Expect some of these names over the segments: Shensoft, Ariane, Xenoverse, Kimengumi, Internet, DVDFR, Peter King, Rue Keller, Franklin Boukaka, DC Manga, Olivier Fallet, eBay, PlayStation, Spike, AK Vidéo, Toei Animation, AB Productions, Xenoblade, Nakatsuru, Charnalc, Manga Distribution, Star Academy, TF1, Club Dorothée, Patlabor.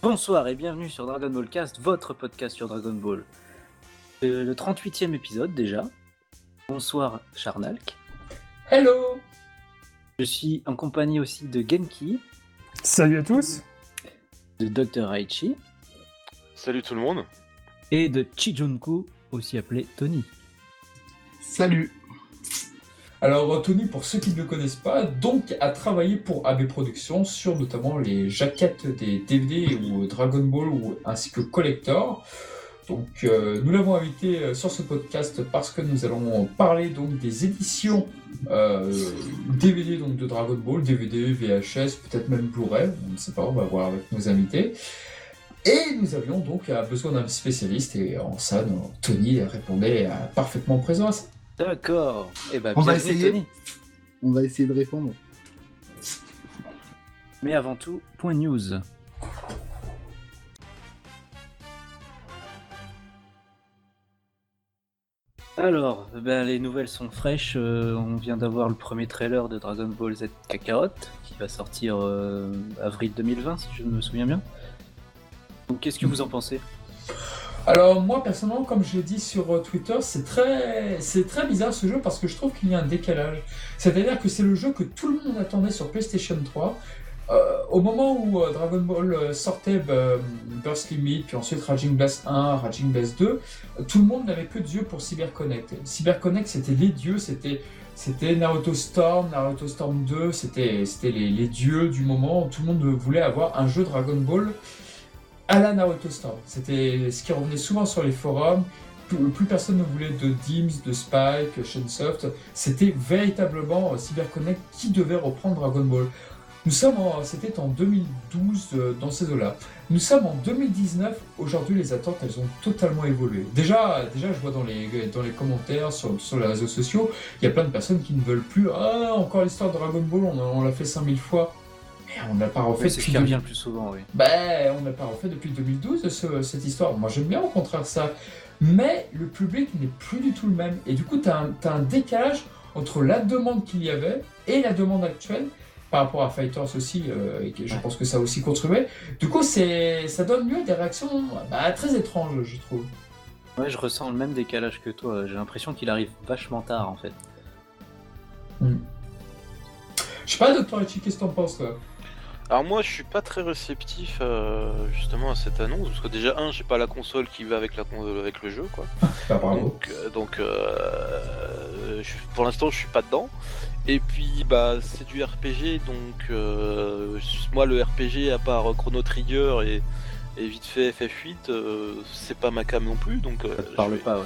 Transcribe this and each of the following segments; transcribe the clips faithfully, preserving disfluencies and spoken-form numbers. Bonsoir et bienvenue sur Dragon Ball Cast, votre podcast sur Dragon Ball. Euh, le trente-huitième épisode déjà. Bonsoir Charnalc. Hello. Je suis en compagnie aussi de Genki. Salut à tous. De docteur Raichi. Salut tout le monde. Et de Chijunku, aussi appelé Tony. Salut. Alors Tony, pour ceux qui ne le connaissent pas, donc a travaillé pour A B Productions sur notamment les jaquettes des D V D ou Dragon Ball ou, ainsi que Collector. Donc euh, nous l'avons invité sur ce podcast parce que nous allons parler donc des éditions euh, D V D donc de Dragon Ball, D V D, V H S, peut-être même Blu-ray, on ne sait pas, on va voir avec nos invités. Et nous avions donc besoin d'un spécialiste et en ça, donc, Tony répondait à, parfaitement présent à ça. D'accord. Eh ben, on va essayer. Tony. On va essayer de répondre. Mais avant tout, point news. Alors, ben, les nouvelles sont fraîches. Euh, on vient d'avoir le premier trailer de Dragon Ball Z Kakarot, qui va sortir euh, avril deux mille vingt, si je me souviens bien. Donc, qu'est-ce que vous en pensez ? Alors moi personnellement, comme je l'ai dit sur Twitter, c'est très, c'est très bizarre ce jeu parce que je trouve qu'il y a un décalage. C'est-à-dire que c'est le jeu que tout le monde attendait sur PlayStation trois. Euh, au moment où euh, Dragon Ball sortait bah, Burst Limit, puis ensuite Raging Blast un, Raging Blast deux, tout le monde n'avait que Dieu pour CyberConnect. CyberConnect c'était les dieux, c'était, c'était Naruto Storm, Naruto Storm deux, c'était, c'était les, les dieux du moment. Tout le monde voulait avoir un jeu Dragon Ball à la Naruto Storm. C'était ce qui revenait souvent sur les forums. Plus, plus personne ne voulait de Dims, de Spike, Shensoft. C'était véritablement CyberConnect qui devait reprendre Dragon Ball. Nous sommes en, c'était en deux mille douze euh, dans ces eaux-là. Nous sommes en deux mille dix-neuf. Aujourd'hui, les attentes, elles ont totalement évolué. Déjà, déjà, je vois dans les dans les commentaires sur sur les réseaux sociaux, il y a plein de personnes qui ne veulent plus. Ah, encore l'histoire de Dragon Ball. On, on l'a fait cinq mille fois. On n'a pas refait oui, depuis. C'est bien plus souvent, oui. Ben, on n'a pas refait depuis deux mille douze ce, cette histoire. Moi, j'aime bien au contraire ça. Mais le public n'est plus du tout le même. Et du coup, tu as un, un décalage entre la demande qu'il y avait et la demande actuelle par rapport à Fighters aussi. Euh, et je pense que ça a aussi contribué. Du coup, c'est, ça donne lieu à des réactions bah, très étranges, je trouve. Ouais, je ressens le même décalage que toi. J'ai l'impression qu'il arrive vachement tard, en fait. Hmm. Je sais pas, docteur Raichi, qu'est-ce que t'en penses, toi ? Alors moi je suis pas très réceptif euh, justement à cette annonce parce que déjà un j'ai pas la console qui va avec la console, avec le jeu quoi. Ah, bravo. Donc, euh, donc euh, je, pour l'instant je suis pas dedans et puis bah c'est du R P G donc euh, moi le R P G à part Chrono Trigger et, et vite fait F F huit euh, c'est pas ma cam non plus donc euh, ça te parle vais... pas ouais.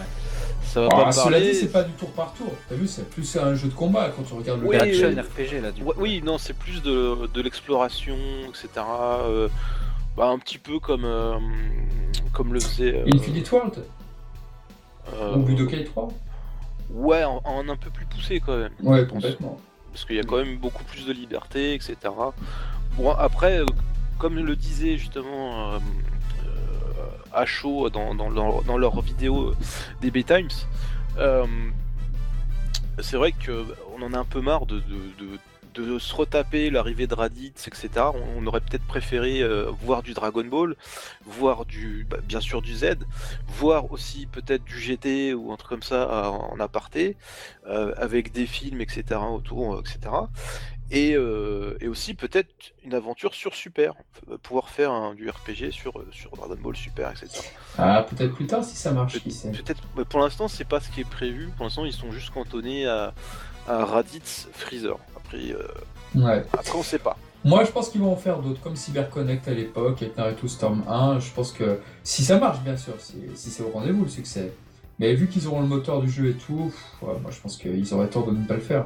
Ça va alors, pas cela parler. Dit, c'est pas du tour par tour. T'as vu, c'est plus un jeu de combat quand tu regardes le oui, action oui. R P G là. Du ouais, coup. Oui, non, c'est plus de, de l'exploration, et cetera. Euh, bah un petit peu comme euh, comme le faisait. Euh, Infinite World. Euh, Ou Budokai trois. Ouais, en, en un peu plus poussé quand même. Ouais, complètement. Parce qu'il y a quand même beaucoup plus de liberté, et cetera. Bon, après, comme le disait justement. Euh, à chaud dans, dans, dans, dans leur vidéo D B Times. Euh, c'est vrai qu'on en a un peu marre de, de, de, de se retaper l'arrivée de Raditz, et cetera. On, on aurait peut-être préféré euh, voir du Dragon Ball, voir du, bah, bien sûr du Z, voir aussi peut-être du G T ou un truc comme ça en, en aparté, euh, avec des films, et cetera autour, et cetera. Et, euh, et aussi peut-être une aventure sur Super, pouvoir faire un, du R P G sur, sur Dragon Ball Super, etc. Ah, peut-être plus tard si ça marche, Pe- qui sait. Peut-être, mais pour l'instant c'est pas ce qui est prévu, pour l'instant ils sont juste cantonnés à, à Raditz, Freezer, après, euh, ouais. Après on sait pas. Moi je pense qu'ils vont en faire d'autres, comme CyberConnect à l'époque, avec Naruto Storm un, je pense que si ça marche bien sûr, si, si c'est au rendez-vous le succès, mais vu qu'ils auront le moteur du jeu et tout, pff, ouais, moi je pense qu'ils auraient tort de ne pas le faire.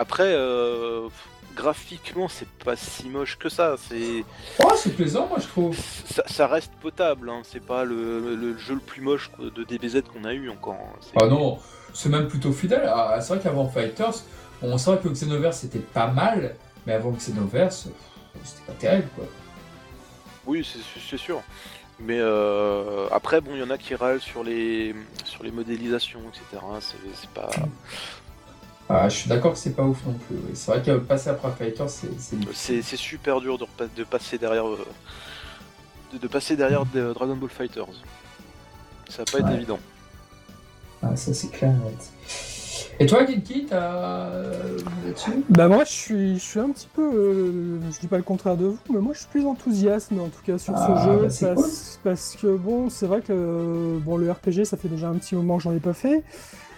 Après, euh, graphiquement, c'est pas si moche que ça. C'est. Oh, c'est plaisant, moi je trouve. Ça, ça reste potable, hein. C'est pas le, le, le jeu le plus moche de D B Z qu'on a eu encore. Hein. C'est... Ah non, c'est même plutôt fidèle. Ah, c'est vrai qu'avant Fighters, on savait que Xenoverse c'était pas mal, mais avant Xenoverse, c'était pas terrible, quoi. Oui, c'est, c'est sûr. Mais euh, après, bon, il y en a qui râlent sur les sur les modélisations, et cetera. C'est, c'est pas. Ah, je suis d'accord que c'est pas ouf non plus. C'est vrai que passer après Fighter, c'est c'est, c'est, c'est super dur de, de passer derrière euh, de, de passer derrière de Dragon Ball FighterZ. Ça va pas ouais. être évident. Ah, ça c'est clair. Et toi, Genki, t'as là-dessus ? Bah moi, je suis, je suis un petit peu, euh, je dis pas le contraire de vous, mais moi, je suis plus enthousiaste, en tout cas sur ah, ce jeu, bah, c'est parce, cool. parce que bon, c'est vrai que euh, bon, le R P G, ça fait déjà un petit moment que j'en ai pas fait,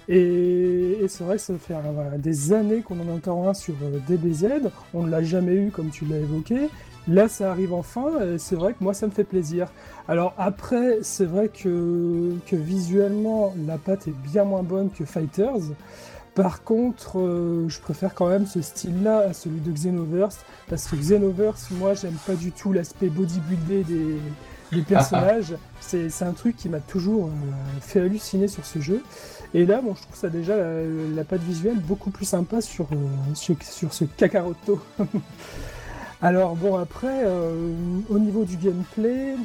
et, et c'est vrai que ça fait euh, voilà, des années qu'on en entend un sur euh, D B Z, on ne l'a jamais eu comme tu l'as évoqué. Là, ça arrive enfin, et c'est vrai que moi, ça me fait plaisir. Alors après, c'est vrai que, que visuellement, la patte est bien moins bonne que FighterZ. Par contre, euh, je préfère quand même ce style-là à celui de Xenoverse, parce que Xenoverse, moi, j'aime pas du tout l'aspect bodybuildé des, des personnages. C'est, c'est un truc qui m'a toujours euh, fait halluciner sur ce jeu. Et là, bon, je trouve ça déjà la, la patte visuelle beaucoup plus sympa sur, euh, sur, sur ce Kakaroto. Alors bon, après, euh, au niveau du gameplay,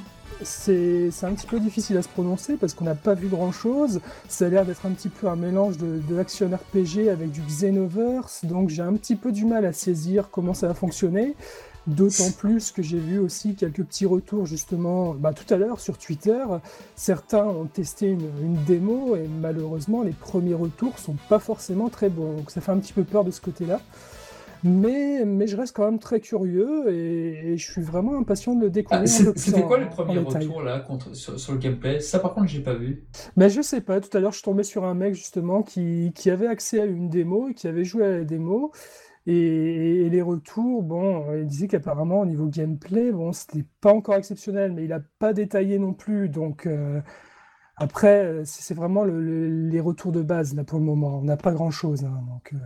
c'est, c'est un petit peu difficile à se prononcer parce qu'on n'a pas vu grand chose. Ça a l'air d'être un petit peu un mélange de, de action R P G avec du Xenoverse, donc j'ai un petit peu du mal à saisir comment ça va fonctionner. D'autant plus que j'ai vu aussi quelques petits retours justement bah, tout à l'heure sur Twitter. Certains ont testé une, une démo et malheureusement les premiers retours sont pas forcément très bons, donc ça fait un petit peu peur de ce côté-là. Mais, mais je reste quand même très curieux et, et je suis vraiment impatient de le découvrir. Ah, c'est, c'était quoi le premier retour là, contre, sur, sur le gameplay ? Ça par contre j'ai pas vu. Ben, je sais pas, tout à l'heure je suis tombé sur un mec justement qui, qui avait accès à une démo, qui avait joué à la démo et, et les retours, bon, il disait qu'apparemment au niveau gameplay, bon c'était pas encore exceptionnel mais il a pas détaillé non plus donc... Euh, après, c'est vraiment le, le, les retours de base là pour le moment, on n'a pas grand chose hein, donc... Euh...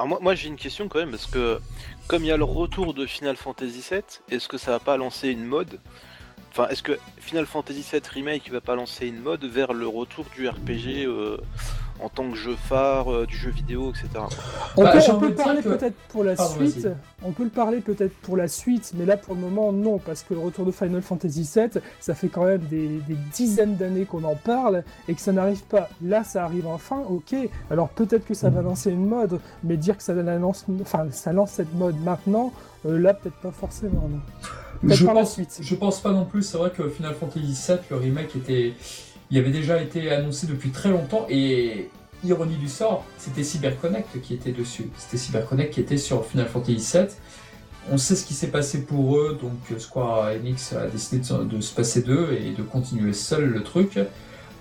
Alors moi, moi j'ai une question quand même, parce que comme il y a le retour de Final Fantasy sept, est-ce que ça va pas lancer une mode ? Enfin, est-ce que Final Fantasy sept Remake va pas lancer une mode vers le retour du R P G euh, en tant que jeu phare, euh, du jeu vidéo, et cetera. On bah, peut, on peut parler que... peut-être pour la Pardon, suite, vas-y. on peut le parler peut-être pour la suite, mais là pour le moment non, parce que le retour de Final Fantasy sept, ça fait quand même des, des dizaines d'années qu'on en parle et que ça n'arrive pas. Là ça arrive enfin, ok, alors peut-être que ça va lancer une mode, mais dire que ça lance, enfin, ça lance cette mode maintenant, euh, là peut-être pas forcément, non. Je pense, je pense pas non plus, c'est vrai que Final Fantasy sept, le remake était, il avait déjà été annoncé depuis très longtemps et ironie du sort, c'était CyberConnect qui était dessus, c'était CyberConnect qui était sur Final Fantasy sept. On sait ce qui s'est passé pour eux, donc Square Enix a décidé de, de se passer d'eux et de continuer seul le truc.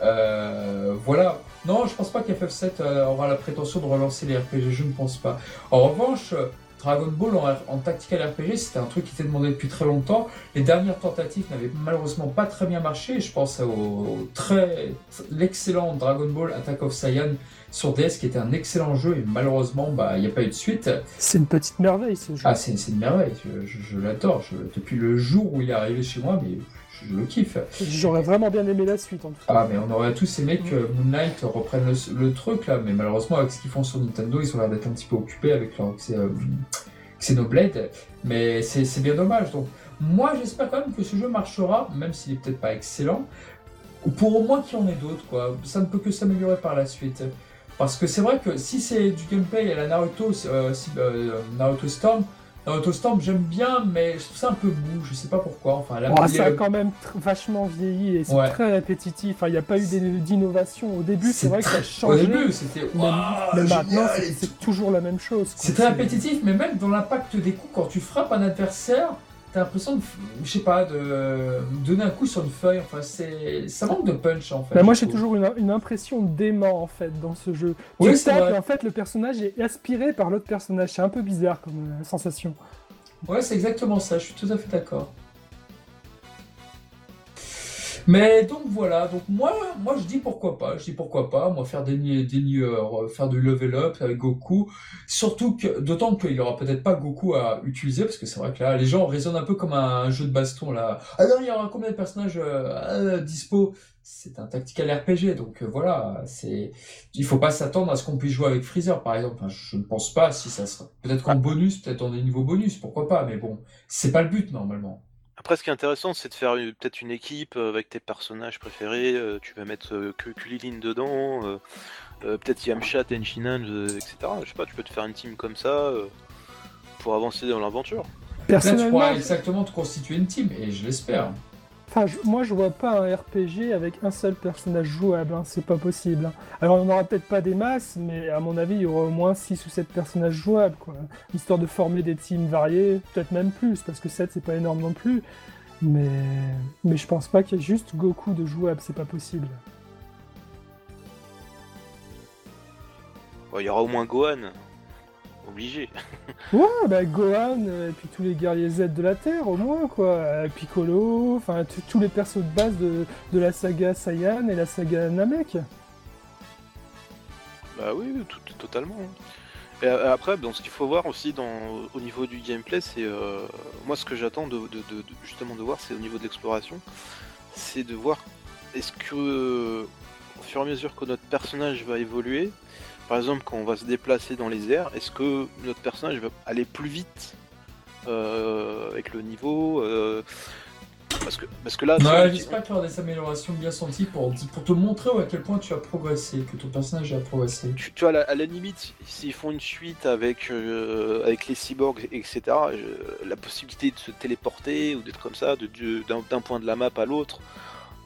Euh, voilà. Non, je pense pas qu'F F sept aura la prétention de relancer les R P G, je ne pense pas. En revanche, Dragon Ball en, en tactical R P G, c'était un truc qui était demandé depuis très longtemps. Les dernières tentatives n'avaient malheureusement pas très bien marché. Je pense au, au très, l'excellent Dragon Ball Attack of Saiyan sur D S, qui était un excellent jeu, et malheureusement, bah, il n'y a pas eu de suite. C'est une petite merveille, ce jeu. Ah, c'est, c'est une merveille. Je, je, je l'adore. Je, depuis le jour où il est arrivé chez moi, mais je, je le kiffe. J'aurais vraiment bien aimé la suite, en tout cas. Ah, mais on aurait tous aimé que Moonlight reprenne le, le truc, là. Mais malheureusement, avec ce qu'ils font sur Nintendo, ils ont l'air d'être un petit peu occupés avec leur euh, Xenoblade. Mais c'est, c'est bien dommage. Donc, moi, j'espère quand même que ce jeu marchera, même s'il n'est peut-être pas excellent, pour au moins qu'il y en ait d'autres, quoi. Ça ne peut que s'améliorer par la suite. Parce que c'est vrai que si c'est du gameplay à la Naruto, euh, euh, Naruto Storm, Naruto Storm j'aime bien, mais je trouve ça un peu mou, je sais pas pourquoi. Enfin, la oh, ça a quand même tr- vachement vieilli et c'est ouais. très répétitif. Enfin, il n'y a pas eu d'innovation au début, c'est, c'est vrai que ça a changé. Au début, c'était wow, mais maintenant, c'est, c'est toujours la même chose, quoi. C'est très répétitif, mais même dans l'impact des coups, quand tu frappes un adversaire, t'as l'impression de, je sais pas, de donner un coup sur une feuille, enfin c'est, ça manque de punch en fait. Bah moi j'ai toujours une, une impression d'aimant en fait dans ce jeu. Oui, tu tapes et en fait le personnage est aspiré par l'autre personnage, c'est un peu bizarre comme euh, sensation. Ouais c'est exactement ça, je suis tout à fait d'accord. Mais donc voilà, donc moi, moi je dis pourquoi pas, je dis pourquoi pas, moi faire des, des euh, faire du level up avec Goku, surtout que, d'autant qu'il y aura peut-être pas Goku à utiliser, parce que c'est vrai que là, les gens raisonnent un peu comme un, un jeu de baston là. Ah non, il y aura combien de personnages euh, à dispo ? C'est un tactical R P G, donc euh, voilà, c'est, il faut pas s'attendre à ce qu'on puisse jouer avec Freezer, par exemple. Enfin, je ne pense pas si ça sera, peut-être qu'en bonus, peut-être en des niveaux bonus, pourquoi pas, mais bon, c'est pas le but normalement. Après, ce qui est intéressant, c'est de faire une, peut-être une équipe avec tes personnages préférés. Euh, tu vas mettre euh, que Kulilin dedans, euh, euh, peut-être Yamcha, Tenchinan, euh, et cetera. Je sais pas, tu peux te faire une team comme ça euh, pour avancer dans l'aventure. Personnellement, là, tu pourras exactement te constituer une team, et je l'espère. Enfin, moi, je vois pas un R P G avec un seul personnage jouable, hein, c'est pas possible. Hein. Alors, on n'aura peut-être pas des masses, mais à mon avis, il y aura au moins six ou sept personnages jouables, quoi. Histoire de former des teams variés, peut-être même plus, parce que sept, c'est pas énorme non plus. Mais, mais je pense pas qu'il y ait juste Goku de jouable, c'est pas possible. Bon, il y aura au moins Gohan. Obligé. Ouais, bah Gohan, et puis tous les guerriers Z de la Terre, au moins, quoi. Piccolo, enfin, tous les persos de base de, de la saga Saiyan et la saga Namek. Bah oui, tout, totalement. Et après, dans ce qu'il faut voir aussi dans, au niveau du gameplay, c'est... Euh, moi, ce que j'attends de, de, de, justement de voir, c'est au niveau de l'exploration, c'est de voir est-ce que, au fur et à mesure que notre personnage va évoluer, par exemple, quand on va se déplacer dans les airs, est-ce que notre personnage va aller plus vite euh, avec le niveau euh, parce, que, parce que là... Ouais, j'espère qu'il y aura des améliorations bien senties pour, pour te montrer à quel point tu as progressé, que ton personnage a progressé. Tu, tu vois, à la, à la limite, s'ils font une suite avec, euh, avec les cyborgs, et cetera, je, la possibilité de se téléporter ou d'être comme ça, de, de, d'un, d'un point de la map à l'autre,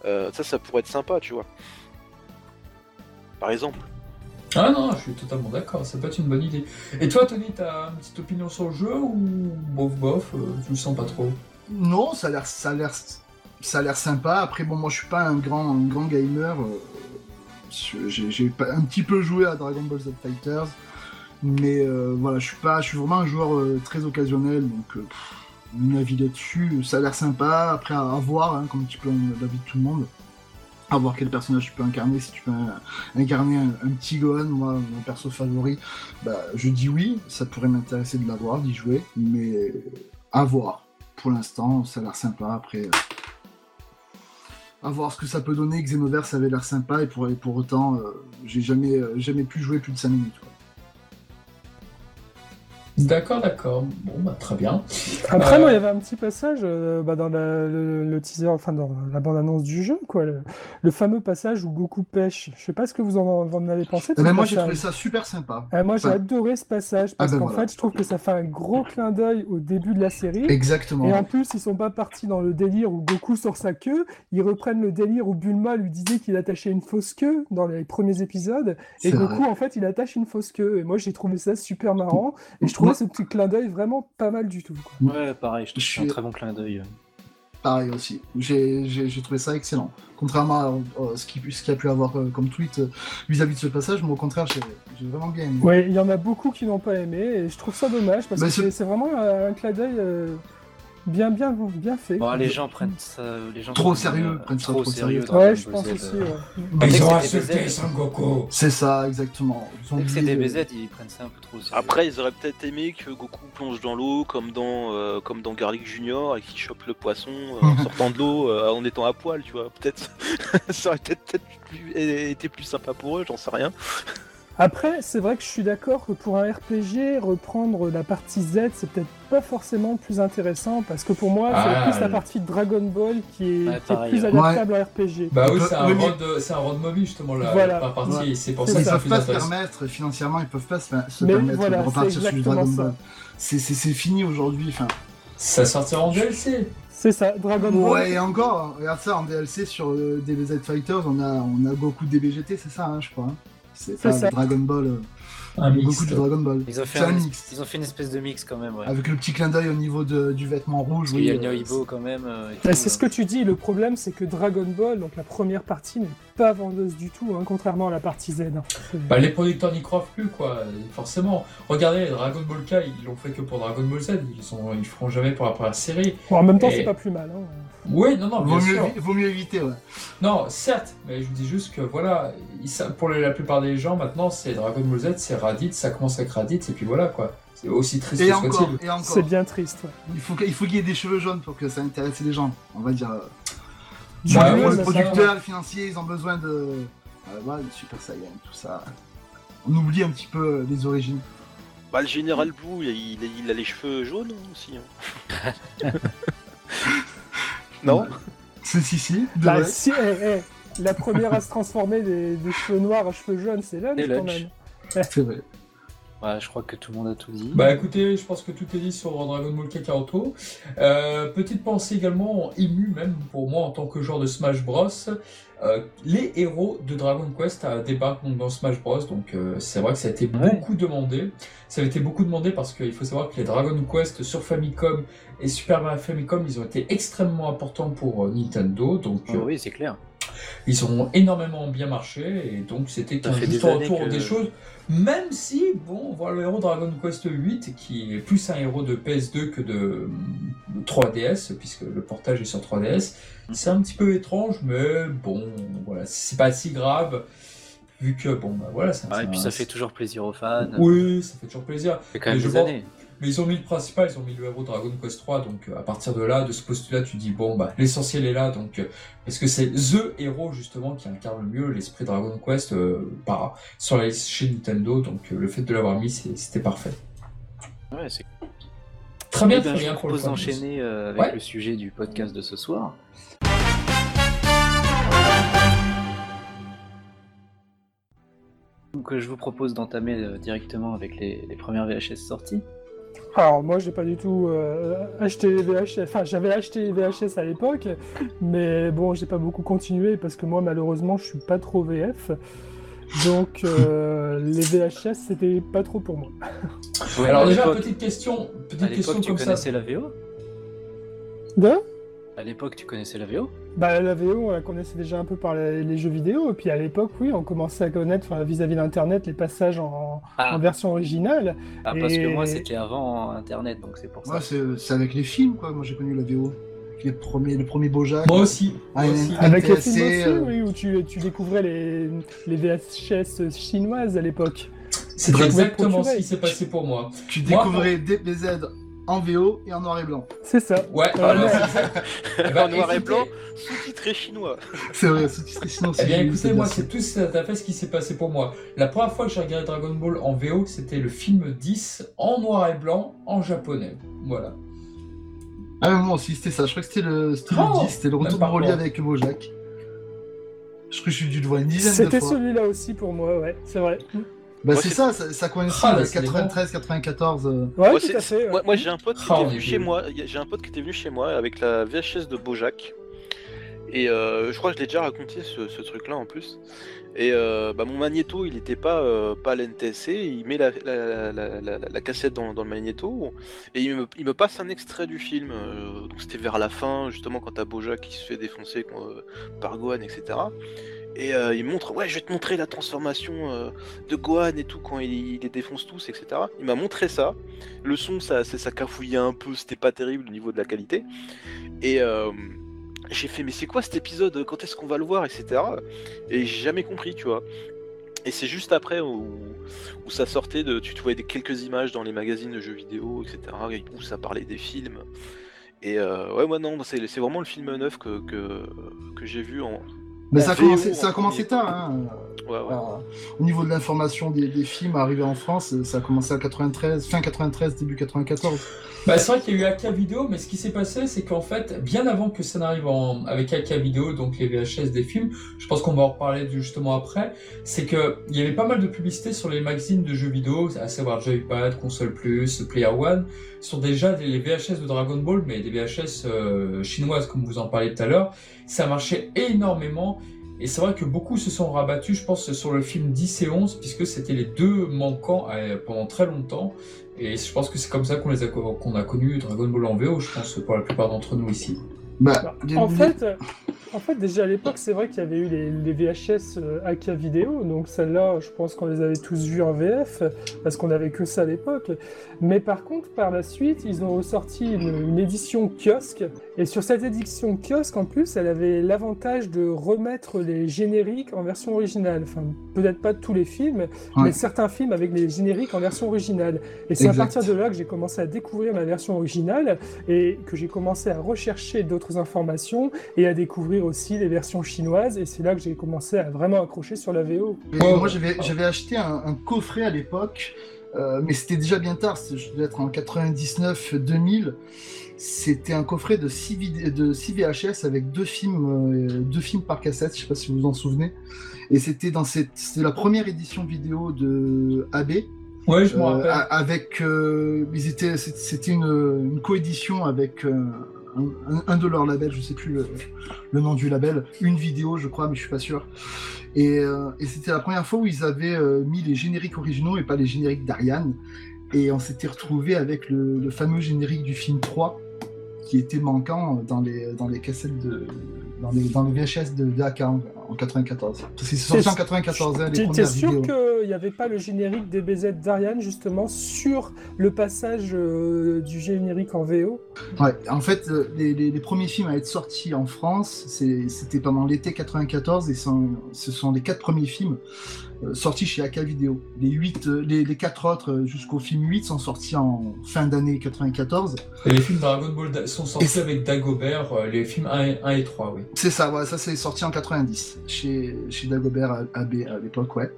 euh, ça, ça pourrait être sympa, tu vois. Par exemple. Ah non, je suis totalement d'accord, ça peut être une bonne idée. Et toi, Tony, t'as une petite opinion sur le jeu ou bof bof, euh, tu le sens pas trop? Non, ça a l'air, ça a l'air, ça a l'air sympa. Après, bon, moi, je suis pas un grand, un grand gamer. Euh, j'ai, j'ai un petit peu joué à Dragon Ball Z FighterZ, mais euh, voilà, je suis pas, je suis vraiment un joueur euh, très occasionnel, donc euh, pff, mon avis là-dessus, ça a l'air sympa. Après, à, à voir, hein, comme un petit peu l'avis de tout le monde. À voir quel personnage tu peux incarner, si tu peux incarner un, un petit Gohan, moi, mon perso favori, bah, je dis oui, ça pourrait m'intéresser de l'avoir, d'y jouer, mais à voir. Pour l'instant, ça a l'air sympa, après... Euh... à voir ce que ça peut donner, Xenoverse, ça avait l'air sympa, et pour, et pour autant, euh, j'ai jamais, euh, jamais pu jouer plus de cinq minutes, quoi. D'accord, d'accord. Bon, bah, très bien. Après, euh... moi, il y avait un petit passage euh, bah, dans la, le, le teaser, enfin, dans la bande-annonce du jeu, quoi. Le, le fameux passage où Goku pêche. Je sais pas ce que vous en, en avez pensé. Mais moi, j'ai trouvé ça super sympa. Euh, moi, enfin... j'ai adoré ce passage, parce ah ben qu'en voilà. fait, je trouve que ça fait un gros clin d'œil au début de la série. Exactement. Et en plus, ils sont pas partis dans le délire où Goku sort sa queue. Ils reprennent le délire où Bulma lui disait qu'il attachait une fausse queue dans les premiers épisodes. Et c'est Goku, vrai. En fait, il attache une fausse queue. Et moi, j'ai trouvé ça super marrant. Et je trouve moi, ce petit clin d'œil vraiment pas mal du tout, quoi. Ouais, pareil, je trouve que c'est un très bon clin d'œil. Pareil aussi, j'ai, j'ai, j'ai trouvé ça excellent. Contrairement à euh, ce qu'il qui a pu avoir euh, comme tweet euh, vis-à-vis de ce passage, moi au contraire, j'ai, j'ai vraiment bien aimé. Ouais, il y en a beaucoup qui n'ont pas aimé, et je trouve ça dommage, parce bah, que c'est... c'est vraiment un clin d'œil euh, bien, bien, bien fait. Bon, les gens prennent ça... Les gens trop sérieux, prennent ça trop, trop sérieux. sérieux ouais, je pense B Z, aussi, ouais. Ils ont insulté Sangoku. C'est ça, exactement. Dès que c'est des B Z, ils prennent ça un peu trop sérieux. Après, ils auraient peut-être aimé que Goku plonge dans l'eau, comme dans, euh, comme dans Garlic Junior, et qu'il chope le poisson euh, en sortant de l'eau, euh, en étant à poil, tu vois. Peut-être... ça aurait peut-être, peut-être plus... été plus sympa pour eux, j'en sais rien. Après, c'est vrai que je suis d'accord que pour un R P G, reprendre la partie Z, c'est peut-être pas forcément le plus intéressant, parce que pour moi, ah, c'est plus là, la là. partie de Dragon Ball qui est, ouais, qui est plus adaptable ouais. à R P G. Bah oui, c'est un, oui. Road, c'est un road movie, justement, la, voilà. la partie, ouais. c'est pour c'est ça qu'ils peuvent pas se permettre, financièrement, ils peuvent pas se, se permettre voilà, de repartir sur Dragon ça. Ball. C'est, c'est, c'est fini aujourd'hui, enfin... Ça sortira en D L C. C'est ça, Dragon Ball. Ouais, et encore, regarde ça, en D L C, sur euh, D B Z Fighters, on a, on a Goku D B G T, c'est ça, hein, je crois. Hein. C'est, c'est ça, Dragon Ball, euh, un beaucoup de Dragon Ball. Ils ont fait c'est un, un mix. Ils ont fait une espèce de mix quand même, ouais. Avec le petit clin d'œil au niveau de, du vêtement rouge. Parce oui, il y a euh, Yoibo quand même. Euh, et bah, tout, c'est euh... ce que tu dis. Le problème, c'est que Dragon Ball, donc la première partie, n'est pas vendeuse du tout, hein, contrairement à la partie Z. Hein. Bah, les producteurs n'y croient plus, quoi. Forcément. Regardez, Dragon Ball K, ils l'ont fait que pour Dragon Ball Z. Ils sont, ils feront jamais pour la première série. Bon, en même temps, et... c'est pas plus mal. Hein. Oui, non, non, bien vaut sûr. Mieux, vaut mieux éviter, ouais. Non, certes, mais je vous dis juste que, voilà, pour la plupart des gens, maintenant, c'est Dragon Ball Z, c'est Raditz, ça commence avec Raditz, et puis voilà, quoi. C'est aussi triste et que encore, soit-il. Et encore, c'est bien triste, ouais. Il faut, il faut qu'il y ait des cheveux jaunes pour que ça intéresse les gens, on va dire. Bah, ouais, les producteurs, les financiers, ils ont besoin de... Euh, voilà, les Super Saiyan, tout ça. On oublie un petit peu les origines. Bah, le Général Blue, il, il, il a les cheveux jaunes, aussi, hein. Non, c'est si si. Bah, ouais. si eh, eh, la première à se transformer des, des cheveux noirs à cheveux jaunes, c'est Lunch, quand même. C'est vrai. Bah, je crois que tout le monde a tout dit. Bah écoutez, je pense que tout est dit sur Dragon Ball Kakarot. Euh, petite pensée également, émue même pour moi en tant que joueur de Smash Bros. Euh, les héros de Dragon Quest débarquent dans Smash Bros. Donc euh, c'est vrai que ça a été ouais. beaucoup demandé. Ça a été beaucoup demandé parce qu'il faut savoir que les Dragon Quest sur Famicom et Super Mario Famicom, ils ont été extrêmement importants pour euh, Nintendo. Donc oh, euh, oui, c'est clair. Ils ont énormément bien marché et donc c'était un juste retour que... des choses. Même si, bon, voilà le héros Dragon Quest huit qui est plus un héros de P S deux que de trois D S, puisque le portage est sur trois D S. C'est un petit peu étrange, mais bon, voilà, c'est pas si grave. Vu que, bon, bah voilà. Ça, ah, ça, et puis ça fait toujours plaisir aux fans. Oui, ça fait toujours plaisir. C'est quand même mais des années. Pense... Mais ils ont mis le principal, ils ont mis le héros Dragon Quest trois, donc à partir de là, de ce postulat, tu dis bon bah l'essentiel est là, donc parce que c'est THE héros justement qui incarne le mieux l'esprit Dragon Quest euh, par, sur la liste chez Nintendo, donc euh, le fait de l'avoir mis c'est, c'était parfait. Ouais, c'est très bien. Bien, bien je vous propose d'enchaîner euh, avec ouais. le sujet du podcast de ce soir. Donc euh, je vous propose d'entamer euh, directement avec les, les premières V H S sorties. Alors moi j'ai pas du tout euh, acheté les V H S, enfin j'avais acheté les V H S à l'époque, mais bon j'ai pas beaucoup continué parce que moi malheureusement je suis pas trop V F, donc euh, les V H S c'était pas trop pour moi. Ouais, alors déjà petite question, petite à question comme ça. À l'époque tu connaissais la V O ? De ? À l'époque tu connaissais la V O ? Bah la V O on la connaissait déjà un peu par les, les jeux vidéo, et puis à l'époque oui on commençait à connaître vis-à-vis d'Internet les passages en, ah. en version originale. Ah et... parce que moi c'était avant Internet donc c'est pour ça. Moi c'est, c'est avec les films quoi, moi j'ai connu la V O. Les premiers, le premier Bojack. Moi aussi. Ah, moi aussi. Avec les films aussi euh... oui, où tu, tu découvrais les, les V H S chinoises à l'époque. C'est exactement ce qui s'est passé pour moi. Tu moi, découvrais moi... D B Z en V O et en noir et blanc. C'est ça. Ouais, euh, alors, c'est ça. Eh ben, en noir et blanc, sous-titré chinois. C'est vrai, sous-titré chinois. Eh bien écoutez, c'est moi, c'est tout à fait ce qui s'est passé pour moi. La première fois que j'ai regardé Dragon Ball en V O, c'était le film dix en noir et blanc, en japonais. Voilà. Ah mais moi aussi, c'était ça. Je crois que c'était le, c'était oh, le dix, c'était le retour de Broly avec Bojack. Je crois que je suis dû le voir une dizaine c'était de fois. C'était celui-là aussi pour moi, ouais, c'est vrai. Bah moi, c'est, c'est ça, ça, ça coïncide avec ah, quatre-vingt-treize quatre-vingt-quatorze. Euh... Ouais, moi, tout à fait. Ouais. Moi, moi j'ai un pote qui oh, était venu oui. chez moi, j'ai un pote qui était venu chez moi avec la V H S de Bojack. Et euh, je crois que je l'ai déjà raconté ce, ce truc-là en plus. Et euh, bah, mon magnéto, il était pas euh, pas à l'N T S C, il met la la, la, la, la cassette dans, dans le magnéto et il me, il me passe un extrait du film. Euh, donc c'était vers la fin, justement quand t'as Bojack qui se fait défoncer euh, par Gohan, et cetera. Et euh, il me montre, ouais, je vais te montrer la transformation euh, de Gohan et tout, quand il, il les défonce tous, et cetera. Il m'a montré ça. Le son, ça, ça, ça cafouillait un peu, c'était pas terrible au niveau de la qualité. Et euh, j'ai fait, mais c'est quoi cet épisode ? Quand est-ce qu'on va le voir ? et cetera. Et j'ai jamais compris, tu vois. Et c'est juste après où, où ça sortait, de, tu te voyais des, quelques images dans les magazines de jeux vidéo, et cetera. Où ça parlait des films. Et euh, ouais, moi, non, c'est, c'est vraiment le film neuf que, que, que j'ai vu en... Mais ça a, commencé, ça a commencé tard, hein. Ouais, ouais. Alors, au niveau de l'information des, des films arrivés en France, ça a commencé à quatre-vingt-treize, fin quatre-vingt-treize, début quatre-vingt-quatorze. Bah, c'est vrai qu'il y a eu A K Vidéo, mais ce qui s'est passé, c'est qu'en fait, bien avant que ça n'arrive en, avec A K Vidéo, donc les V H S des films, je pense qu'on va en reparler justement après, c'est que il y avait pas mal de publicités sur les magazines de jeux vidéo, à savoir Joypad, Console Plus, Player One, sur déjà des les V H S de Dragon Ball, mais des V H S euh, chinoises, comme vous en parliez tout à l'heure. Ça marchait énormément. Et c'est vrai que beaucoup se sont rabattus, je pense, sur le film dix et onze, puisque c'était les deux manquants pendant très longtemps. Et je pense que c'est comme ça qu'on les a, qu'on a connu Dragon Ball en V O, je pense, pour la plupart d'entre nous ici. Bah, en, fait, en fait, déjà à l'époque, c'est vrai qu'il y avait eu les, les V H S A K Vidéo, donc celles-là, je pense qu'on les avait tous vues en V F, parce qu'on n'avait que ça à l'époque. Mais par contre, par la suite, ils ont ressorti une, une édition kiosque, et sur cette édition kiosque, en plus, elle avait l'avantage de remettre les génériques en version originale. Enfin, peut-être pas tous les films, ouais. mais certains films avec les génériques en version originale. Et c'est exact. À partir de là que j'ai commencé à découvrir la version originale, et que j'ai commencé à rechercher d'autres informations et à découvrir aussi les versions chinoises, et c'est là que j'ai commencé à vraiment accrocher sur la V O. Wow. Moi j'avais, j'avais acheté un, un coffret à l'époque, euh, mais c'était déjà bien tard, je devais être en quatre-vingt-dix-neuf deux mille, c'était un coffret de six, vid- de six V H S avec deux films, euh, deux films par cassette, je sais pas si vous vous en souvenez, et c'était dans cette, c'était la première édition vidéo de A B Ouais, je euh, me rappelle. Avec, euh, ils étaient, c'était une, une coédition avec euh, un, un de leurs labels, je sais plus le, le nom du label, une vidéo, je crois, mais je suis pas sûr. Et, euh, et c'était la première fois où ils avaient euh, mis les génériques originaux et pas les génériques d'Ariane. Et on s'était retrouvé avec le, le fameux générique du film trois qui était manquant dans les dans les cassettes de dans les dans le V H S de Dakar en, en quatre-vingt-quatorze. C'est sorti en quatre-vingt-quatorze. Hein, t'es sûr qu'il n'y avait pas le générique D B Z d'Ariane justement sur le passage euh, du générique en V O? Ouais, en fait, les, les, les premiers films à être sortis en France, c'est, c'était pendant l'été quatre-vingt-quatorze et sont, ce sont les quatre premiers films sortis chez A K Vidéo. Les huit, les, les quatre autres jusqu'au film huit sont sortis en fin d'année quatre-vingt-quatorze. Et les films Dragon Ball sont sortis et... avec Dagobert, les films un et trois, oui. C'est ça, ouais, ça c'est sorti en quatre-vingt-dix, chez, chez Dagobert A B à l'époque, ouais.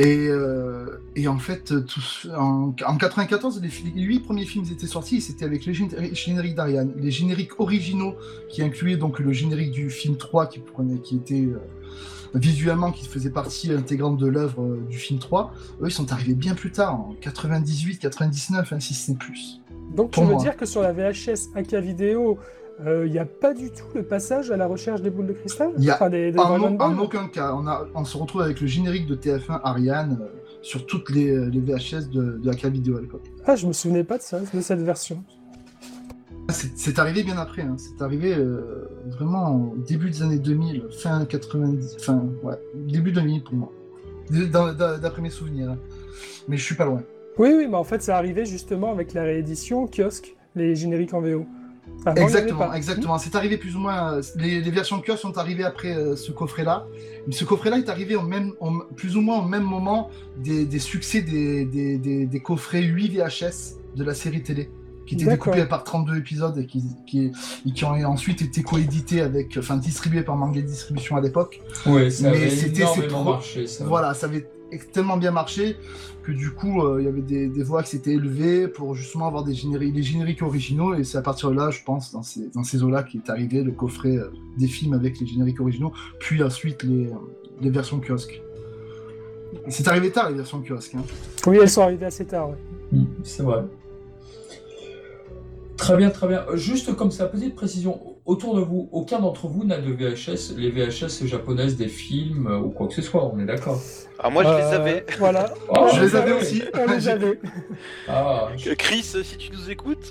Et, euh, et en fait, tout, en, en quatre-vingt-quatorze, les, les huit premiers films étaient sortis et c'était avec les génériques d'Ariane. Les génériques originaux qui incluaient donc le générique du film trois qui, prenait, qui était euh, visuellement, qui faisait partie intégrante de l'œuvre euh, du film trois. Eux, ils sont arrivés bien plus tard, en quatre-vingt-dix-huit, quatre-vingt-dix-neuf, hein, si ce n'est plus. Donc tu veux dire que sur la V H S A K Vidéo, il euh, n'y a pas du tout le passage à la recherche des boules de cristal, enfin, des, des en, o- en aucun cas. On, a, on se retrouve avec le générique de T F un Ariane euh, sur toutes les, les V H S de, de A K Vidéo à l'époque. Ah, je me souvenais pas de ça, de cette version. C'est, c'est arrivé bien après, hein. C'est arrivé euh, vraiment au début des années deux mille, fin quatre-vingt-dix, enfin ouais, début deux mille pour moi, dans, dans, d'après mes souvenirs. Hein. Mais je suis pas loin. Oui, oui, mais bah en fait, c'est arrivé justement avec la réédition Kiosque, les génériques en V O. Ah, exactement, exactement. Mmh. C'est arrivé plus ou moins. Les, les versions de Kiosque sont arrivées après euh, ce coffret-là. Mais ce coffret-là est arrivé au même, au, plus ou moins au même moment des, des succès des, des, des, des coffrets huit V H S de la série télé, qui étaient découpés par trente-deux épisodes et qui, qui, et qui ont ensuite été coédités avec, enfin distribués par Manga Distribution à l'époque. Oui, ça mais avait c'était, énormément trop... marché. Ça. Voilà, ça avait tellement bien marché que du coup il euh, y avait des, des voix qui s'étaient élevées pour justement avoir des génériques, les génériques originaux, et c'est à partir de là, je pense, dans ces, dans ces eaux-là qui est arrivé le coffret euh, des films avec les génériques originaux, puis ensuite les, les versions Kiosque. C'est arrivé tard les versions Kiosque. Hein. Oui, elles sont arrivées assez tard. Ouais. Mmh, c'est vrai. Très bien, très bien. Juste comme ça, petite précision, autour de vous, aucun d'entre vous n'a de V H S, les V H S japonaises des films ou quoi que ce soit, on est d'accord? Ah, moi je euh, les avais. Voilà. Oh, je, je les avais aussi. On les avait. Ah, je... Chris, si tu nous écoutes.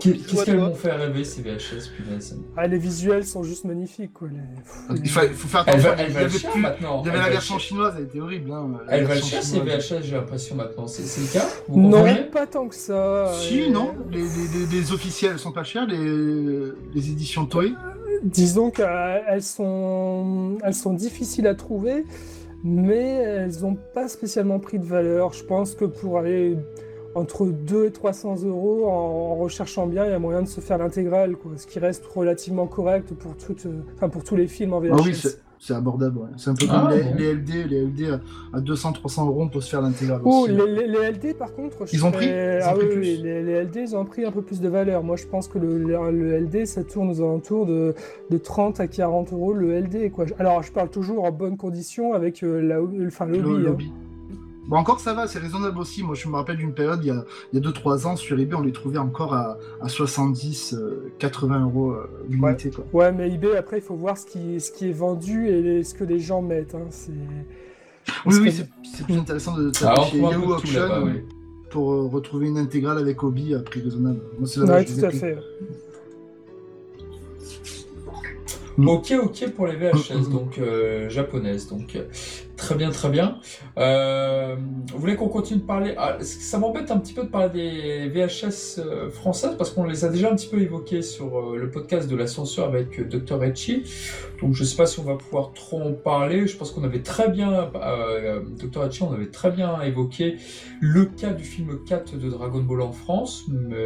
Qu'est-ce qu'elles m'ont fait rêver ces V H S, punaise. Ah, les visuels sont juste magnifiques, quoi. Les... Il faut, faut faire attention. Elle va, elle va plus... maintenant. Il y avait la version chinoise, elle était horrible. Hein, elle va le chercher ces V H S, j'ai l'impression maintenant. C'est, c'est le cas? Vous non, pas tant que ça. Si, et... non. Les, les, les, les officiels sont pas chers, les, les éditions Toei. Disons qu'elles sont... Elles sont difficiles à trouver. Mais elles n'ont pas spécialement pris de valeur. Je pense que pour aller entre deux et trois cents euros, en recherchant bien, il y a moyen de se faire l'intégrale, quoi. Ce qui reste relativement correct pour, toute, enfin pour tous les films en V H S. Ah oui, c'est, c'est abordable. Ouais. C'est un peu ah, comme les, bon. les L D. Les L D à deux cents à trois cents euros, on peut se faire l'intégrale oh, aussi. Les, les, les L D, par contre... Ils ont pris, les, ils ah, ont pris oui, plus. Les, les L D, ils ont pris un peu plus de valeur. Moi, je pense que le, le, le L D, ça tourne aux alentours de, de trente à quarante euros le L D. Quoi. Alors, je parle toujours en bonne condition avec euh, la, enfin, le lobby. Le lobby. Hein. Bon, encore ça va, c'est raisonnable aussi. Moi, je me rappelle d'une période, il y a, il y a deux trois ans, sur eBay, on les trouvait encore à, à soixante-dix, quatre-vingts euros l'unité. Ouais. Quoi. Ouais, mais eBay, après, il faut voir ce qui, ce qui est vendu et les, ce que les gens mettent. Hein. C'est... Oui, oui, que... c'est, c'est plus intéressant de taper chez Yahoo Auction là-bas, ouais. Pour euh, retrouver une intégrale avec Obi à prix raisonnable. Moi, c'est là ouais, tout à pris. Fait. Ok, ok pour les V H S, donc euh, japonaises, donc très bien, très bien. Euh, vous voulez qu'on continue de parler ah, ça m'embête un petit peu de parler des V H S euh, françaises parce qu'on les a déjà un petit peu évoquées sur euh, le podcast de l'ascenseur avec euh, docteur Raichi. Donc je sais pas si on va pouvoir trop en parler. Je pense qu'on avait très bien, euh, docteur Raichi, on avait très bien évoqué le cas du film quatre de Dragon Ball en France. Mais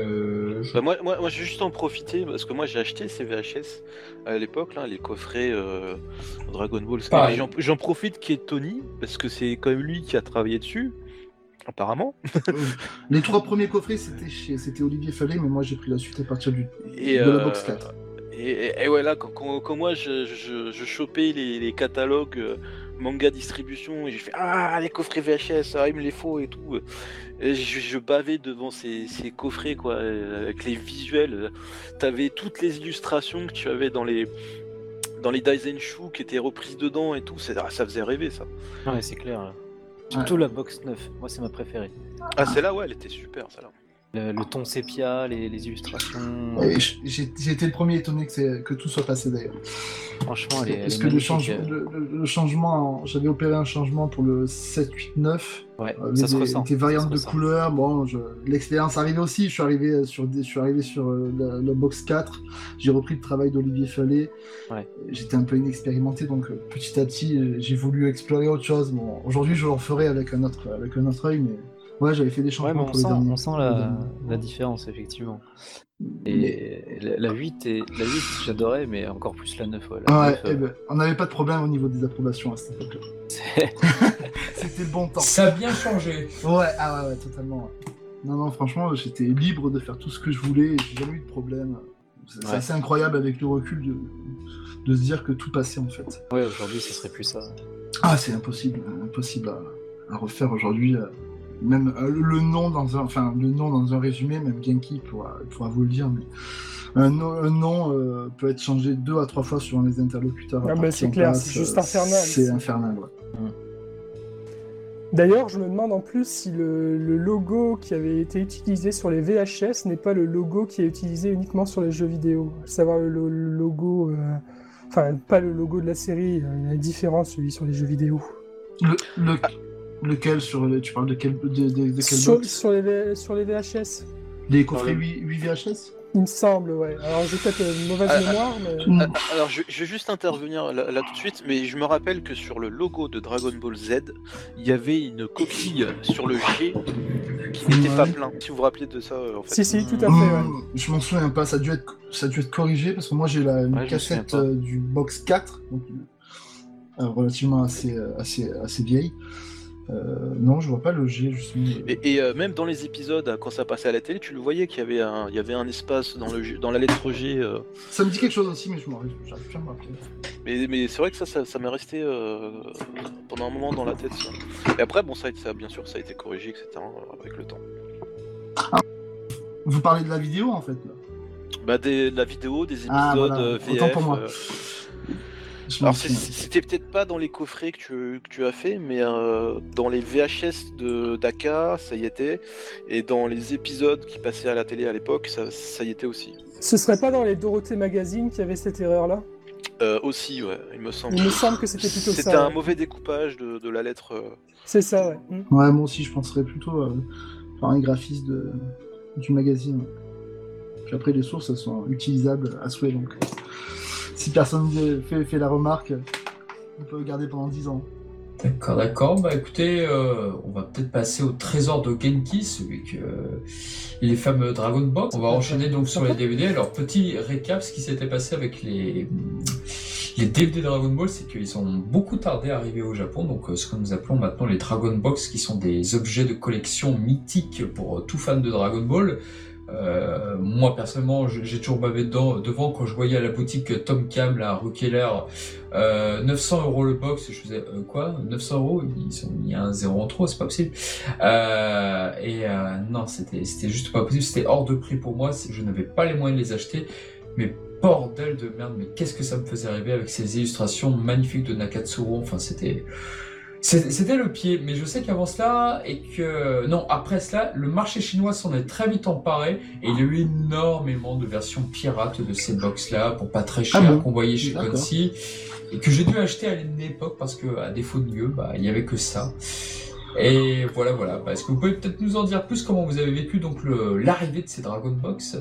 je... Bah moi, moi, moi, je vais juste en profiter parce que moi j'ai acheté ces V H S à l'époque. Les coffrets euh, Dragon Ball. J'en, j'en profite qu'il y ait Tony, parce que c'est quand même lui qui a travaillé dessus, apparemment. Les trois premiers coffrets, c'était, chez, c'était Olivier Fallet, mais moi j'ai pris la suite à partir du, et de euh, la box quatre. Et, et, et ouais, là, quand, quand, quand moi je, je, je chopais les, les catalogues Manga Distribution, et j'ai fait ah les coffrets V H S, ah, il me les faut et tout. Et je, je bavais devant ces, ces coffrets quoi, avec les visuels. T'avais toutes les illustrations que tu avais dans les dans les Daisenshu qui étaient reprises dedans et tout. C'est, ah, ça faisait rêver ça. Ouais, c'est clair. Surtout ouais. La box neuf, moi c'est ma préférée. Ah celle-là ouais, elle était super celle-là. Le, le ton sépia, les, les illustrations... Ouais, j'ai, j'ai été le premier étonné que, c'est, que tout soit passé d'ailleurs. Franchement, elle est Parce que le, change, le, le changement, j'avais opéré un changement pour le sept, huit, neuf. Ouais, euh, ça les, se ressent. Des variantes de couleurs, bon, je, l'expérience arrivée aussi. Je suis arrivé sur, je suis arrivé sur euh, la, la box quatre, j'ai repris le travail d'Olivier Fallet. Ouais. J'étais un peu inexpérimenté, donc euh, petit à petit, euh, j'ai voulu explorer autre chose. Bon, aujourd'hui, je le referai avec un autre, avec un autre œil, mais... Ouais, j'avais fait des changements ouais, pour sent, les derniers. On sent la, la différence, effectivement. Et la, la, huit et, la huit, j'adorais, mais encore plus la neuf. Ouais, la ah ouais, neuf, eh ben, on n'avait pas de problème au niveau des approbations à cette époque. C'était le bon temps. Ça a bien changé. Ouais, ah ouais, ouais totalement. Ouais. Non, non, franchement, j'étais libre de faire tout ce que je voulais. J'ai jamais eu de problème. C'est, ouais. c'est assez incroyable avec le recul de, de se dire que tout passait, en fait. Ouais, aujourd'hui, ce serait plus ça. Ah, c'est impossible. Impossible à, à refaire aujourd'hui. Même euh, le nom dans un, enfin le nom dans un résumé, même Genki pourra, pourra vous le dire, mais un nom, un nom euh, peut être changé deux à trois fois selon les interlocuteurs. Ah bah c'est clair, place, c'est juste infernal. C'est ici. infernal, ouais. ouais. D'ailleurs, je me demande en plus si le, le logo qui avait été utilisé sur les V H S n'est pas le logo qui est utilisé uniquement sur les jeux vidéo. À savoir le, le, le logo, euh, enfin pas le logo de la série, il est différent celui sur les jeux vidéo. Le, le... Ah. Lequel sur les, tu parles de quel de, de, de quel sur, sur les sur les V H S. Les coffrets huit V H S. Il me semble, ouais. Alors j'ai peut-être une mauvaise ah, mémoire, mais. Ah, alors je, je vais juste intervenir là, là tout de suite, mais je me rappelle que sur le logo de Dragon Ball Z, il y avait une coquille sur le G qui n'était ouais. pas plein. Si vous vous rappelez de ça, en fait. Si si, tout à fait. Mmh, ouais. Je m'en souviens pas. Ça a dû être ça a dû être corrigé parce que moi j'ai la une ouais, cassette euh, du box quatre, donc euh, relativement assez assez assez vieille. Euh, non, je vois pas le G justement. Et, et euh, même dans les épisodes, quand ça passait à la télé, tu le voyais qu'il y avait un, il y avait un espace dans le, dans la lettre G. Euh... Ça me dit quelque chose aussi, mais je m'en j'arrive plus à me rappeler. Mais, mais c'est vrai que ça, ça, ça m'est resté euh, pendant un moment dans la tête. Ça. Et après, bon, ça, ça, bien sûr, ça a été corrigé, et cetera. Euh, avec le temps. Ah, vous parlez de la vidéo en fait. Là. Bah, des, de la vidéo, des épisodes ah, voilà. V F. Autant pour moi. Euh... Alors c'est, c'était peut-être pas dans les coffrets que tu, que tu as fait, mais euh, dans les V H S de Dakar, ça y était, et dans les épisodes qui passaient à la télé à l'époque, ça, ça y était aussi. Ce serait pas dans les Dorothée Magazine qu'il y avait cette erreur-là ? Euh, aussi, ouais, il me semble. Il me semble que c'était plutôt c'était ça. C'était un ouais. mauvais découpage de, de la lettre. Euh... C'est ça, ouais. Mmh. Ouais, moi aussi, je penserais plutôt euh, par un graphiste de, du magazine. Puis après, les sources, elles sont utilisables à souhait, donc... Si personne fait, fait la remarque, on peut le garder pendant dix ans. D'accord, d'accord. Bah écoutez, euh, on va peut-être passer au trésor de Genki, celui que euh, les fameux Dragon Ball. On va enchaîner donc sur les D V D. Alors, petit récap, ce qui s'était passé avec les, les D V D Dragon Ball, c'est qu'ils ont beaucoup tardé à arriver au Japon. Donc, euh, ce que nous appelons maintenant les Dragon Box, qui sont des objets de collection mythiques pour euh, tout fan de Dragon Ball. Euh, moi personnellement j'ai, j'ai toujours bavé dedans, devant quand je voyais à la boutique Tom Cam, la Rue Keller, euh, neuf cents euros le box, je faisais euh, quoi neuf cents euros, ils sont mis un zéro en trop, c'est pas possible. Euh, et euh, non, c'était, c'était juste pas possible, c'était hors de prix pour moi, je n'avais pas les moyens de les acheter, mais bordel de merde, mais qu'est-ce que ça me faisait rêver avec ces illustrations magnifiques de Nakatsuru, enfin c'était... C'était le pied, mais je sais qu'avant cela, et que... Non, après cela, le marché chinois s'en est très vite emparé, et il y a eu énormément de versions pirates de ces box-là, pour pas très cher, ah bon qu'on voyait chez Console, et que j'ai dû acheter à une époque, parce que à défaut de mieux, bah, il n'y avait que ça. Et voilà, voilà. Bah, est-ce que vous pouvez peut-être nous en dire plus comment vous avez vécu donc le, l'arrivée de ces Dragon Box ?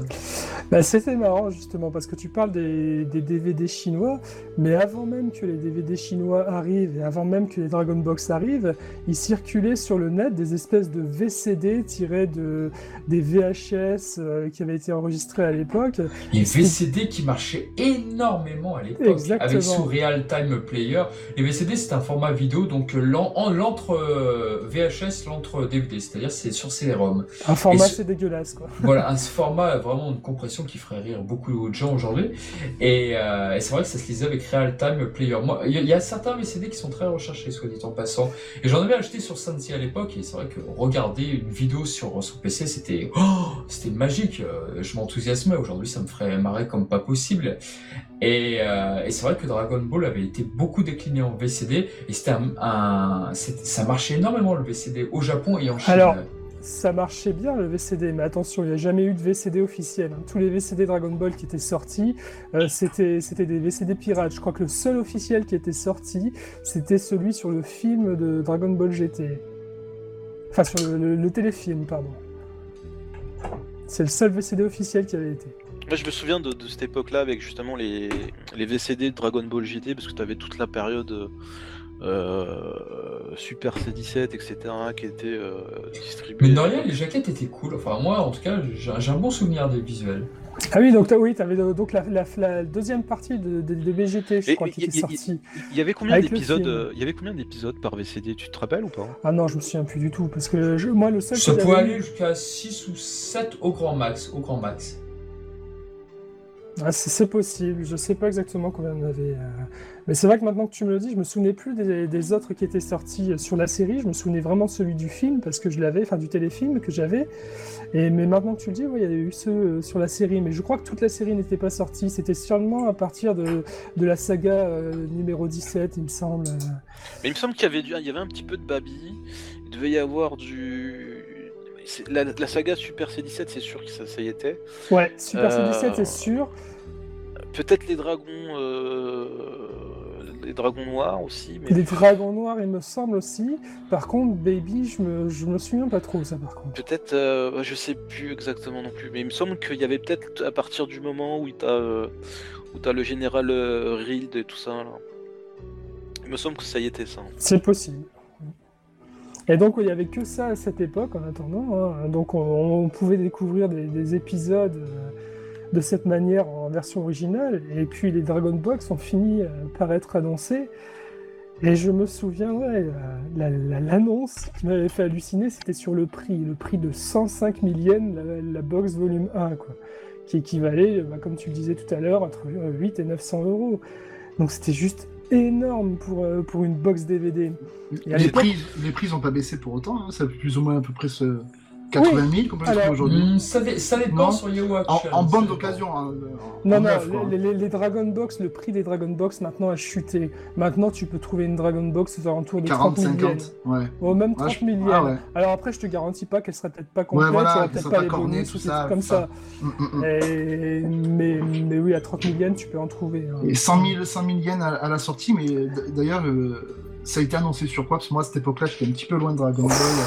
Bah, c'était marrant justement parce que tu parles des, des D V D chinois, mais avant même que les D V D chinois arrivent et avant même que les Dragon Box arrivent, il circulait sur le net des espèces de V C D tirés de des V H S euh, qui avaient été enregistrés à l'époque. Les V C D qui marchaient énormément à l'époque. Exactement. Avec sous Real Time Player. Les V C D c'est un format vidéo donc l'en, en, l'entre euh, V H S l'entre D V D, c'est-à-dire c'est sur C D-ROM. Un format, ce... c'est dégueulasse, quoi. Voilà, un format vraiment de compression. animation qui ferait rire beaucoup de gens aujourd'hui. Et, euh, et c'est vrai que ça se lisait avec Real Time Player. Moi, il y, y a certains V C D qui sont très recherchés, soit dit en passant. Et j'en avais acheté sur Sansi à l'époque, et c'est vrai que regarder une vidéo sur son P C, c'était oh, c'était magique. Je m'enthousiasmais. Aujourd'hui, ça me ferait marrer comme pas possible. Et, euh, et c'est vrai que Dragon Ball avait été beaucoup décliné en V C D, et c'était un, un c'était, ça marchait énormément le V C D au Japon et en Chine. Alors... Ça marchait bien le V C D, mais attention, il n'y a jamais eu de V C D officiel. Tous les V C D Dragon Ball qui étaient sortis, euh, c'était, c'était des V C D pirates. Je crois que le seul officiel qui était sorti, c'était celui sur le film de Dragon Ball G T. Enfin, sur le, le, le téléfilm, pardon. C'est le seul V C D officiel qui avait été. Moi, je me souviens de, de cette époque-là avec justement les, les V C D de Dragon Ball G T, parce que tu avais toute la période... Euh, Super C dix-sept, et cetera, qui était euh, distribué. Mais dans les, les jaquettes étaient cool. Enfin, moi, en tout cas, j'ai, j'ai un bon souvenir des visuels. Ah oui, donc oui, t'avais donc la, la, la deuxième partie de, de, de B G T, je et, crois, qui était sortie. Il y avait combien d'épisodes Il y avait combien d'épisodes par V C D? Tu te rappelles ou pas? Ah non, je me souviens plus du tout, parce que je, moi, le seul. Ça pouvait aller jusqu'à six ou sept au grand max, au grand max. Ah, c'est, c'est possible, je sais pas exactement combien on avait. Euh... Mais c'est vrai que maintenant que tu me le dis, je me souvenais plus des, des autres qui étaient sortis sur la série. Je me souvenais vraiment celui du film parce que je l'avais, enfin du téléfilm que j'avais. Et mais maintenant que tu le dis, oui, il y a eu ceux euh, sur la série. Mais je crois que toute la série n'était pas sortie. C'était sûrement à partir de, de la saga euh, numéro dix-sept, il me semble. Mais il me semble qu'il y avait du, il y avait un petit peu de Baby. Il devait y avoir du. La, la saga Super C dix-sept, c'est sûr que ça, ça y était. Ouais, Super euh... C dix-sept, c'est sûr. Peut-être les dragons, euh... les dragons noirs aussi. Mais... Les dragons noirs, il me semble aussi. Par contre, Baby, je me, je me souviens pas trop ça. Par contre. Peut-être, euh... je sais plus exactement non plus, mais il me semble qu'il y avait peut-être à partir du moment où t'as, euh... où t'as le général euh, Rild et tout ça. Là. Il me semble que ça y était ça. C'est possible. Et donc, il n'y avait que ça à cette époque, en attendant. Hein. Donc, on, on pouvait découvrir des, des épisodes euh, de cette manière en version originale. Et puis, les Dragon Box ont fini euh, par être annoncés. Et je me souviens, ouais, la, la, la, l'annonce qui m'avait fait halluciner, c'était sur le prix. Le prix de cent cinq mille yens, la, la box volume un, quoi, qui équivalait, bah, comme tu le disais tout à l'heure, entre huit et neuf cents euros. Donc, c'était juste... énorme pour, euh, pour une box D V D. Et les, prix, les prix n'ont pas baissé pour autant, hein. Ça fait plus ou moins à peu près ce quatre-vingt mille qu'on peut trouver aujourd'hui. Ça, dé- ça dépend non. Sur Yahoo Auction. En, en bande d'occasion. Hein, non, en non, neuf, les, les, les Dragon Box, le prix des Dragon Box maintenant a chuté. Maintenant, tu peux trouver une Dragon Box aux alentours de quarante, trente mille yens. Ouais. Ou même ouais, trente mille yens. Ah ouais. Alors après, je te garantis pas qu'elle serait peut-être pas complète, ouais, voilà, peut-être pas, pas cornée, tout ça. Comme ça. ça. Et... Mais, mais oui, à trente mille yens, tu peux en trouver. Hein. Et cent mille yens à, à la sortie, mais d'ailleurs, euh, ça a été annoncé sur quoi? Parce que moi, à cette époque-là, j'étais un petit peu loin de Dragon Ball.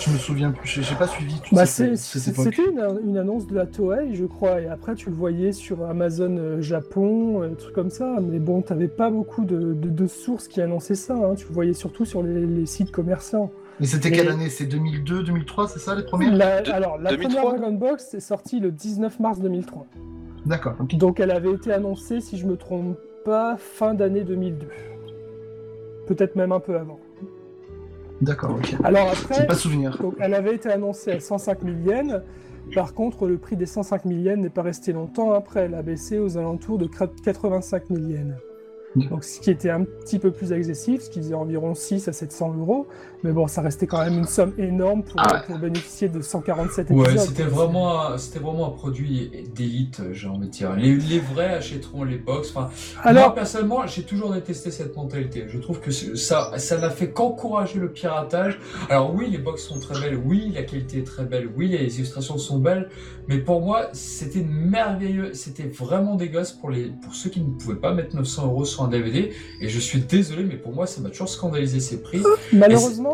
Je me souviens plus, j'ai pas suivi tout bah ça. C'était une, une annonce de la Toei, je crois, et après tu le voyais sur Amazon euh, Japon, euh, trucs comme ça, mais bon, t'avais pas beaucoup de, de, de sources qui annonçaient ça, hein. Tu le voyais surtout sur les, les sites commerçants. Mais c'était mais... quelle année? C'est deux mille deux, deux mille trois, c'est ça les premières? La, de, alors, la première Dragon Box est sortie le dix-neuf mars deux mille trois. D'accord. Okay. Donc elle avait été annoncée, si je me trompe pas, fin d'année deux mille deux. Peut-être même un peu avant. D'accord, ok. Alors après, j'ai pas souvenir. Donc, elle avait été annoncée à cent cinq mille yens. Par contre, le prix des cent cinq mille yens n'est pas resté longtemps après. Elle a baissé aux alentours de quatre-vingt-cinq mille yens. Mmh. Donc, ce qui était un petit peu plus accessible, ce qui faisait environ six à sept cents euros. Mais bon, ça restait quand même une somme énorme pour, ah ouais. pour bénéficier de cent quarante-sept ouais, épisodes. Ouais, c'était vraiment, un, c'était vraiment un produit d'élite, j'ai envie de dire. Les, les vrais achèteront les box. Enfin, alors, moi, personnellement, j'ai toujours détesté cette mentalité. Je trouve que ça, ça n'a fait qu'encourager le piratage. Alors oui, les box sont très belles. Oui, la qualité est très belle. Oui, les illustrations sont belles. Mais pour moi, c'était merveilleux. C'était vraiment dégueulasse pour, les, pour ceux qui ne pouvaient pas mettre neuf cents euros sur un D V D. Et je suis désolé, mais pour moi, ça m'a toujours scandalisé ces prix. Malheureusement,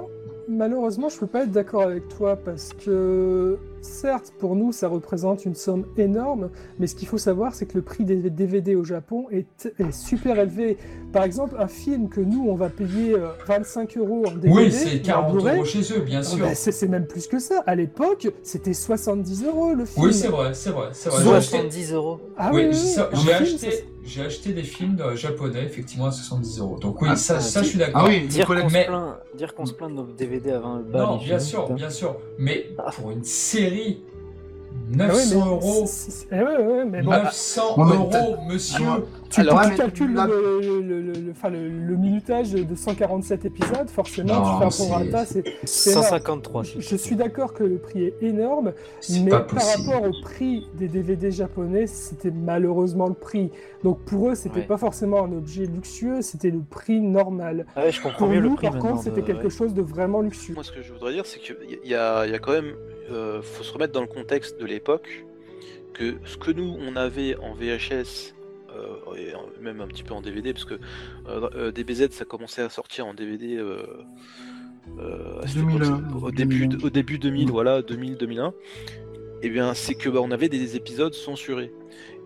Malheureusement, je peux pas être d'accord avec toi parce que, certes, pour nous, ça représente une somme énorme, mais ce qu'il faut savoir, c'est que le prix des D V D au Japon est, est super élevé. Par exemple, un film que nous, on va payer vingt-cinq euros en D V D... Oui, c'est quarante euros chez eux, bien sûr. Ben, c'est, c'est même plus que ça. À l'époque, c'était soixante-dix euros, le film. Oui, c'est vrai, c'est vrai. C'est vrai. soixante-dix euros. Ah oui, oui, oui. Ça, j'ai, film, acheté, ça... j'ai acheté des films de japonais, effectivement, à soixante-dix euros. Donc oui, ah, ça, ça, ça, je suis d'accord. Ah, oui, dire, qu'on mais... plaint, dire qu'on se plaint de nos D V D à vingt balles. Non, bien sûr, bien sûr. Mais pour une série neuf cents euros. neuf cents euros, monsieur. Alors, tu, alors, tu, tu calcules la... le, le, le, le, le, le minutage de cent quarante-sept épisodes, forcément, non, tu fais un prorata. C'est, c'est cent cinquante-trois. Je, je suis d'accord que le prix est énorme, c'est mais par rapport au prix des D V D japonais, c'était malheureusement le prix. Donc pour eux, c'était ouais. pas forcément un objet luxueux, c'était le prix normal. Ah ouais, je comprends pour mieux nous, le prix par contre, c'était de... quelque ouais. chose de vraiment luxueux. Moi, ce que je voudrais dire, c'est qu'il y a, y a quand même... Il euh, faut se remettre dans le contexte de l'époque, que ce que nous on avait en V H S, euh, et même un petit peu en D V D, parce que euh, D B Z ça commençait à sortir en D V D euh, euh, au, début, au début deux mille, voilà, deux mille, deux mille un, et bien c'est que bah, on avait des épisodes censurés.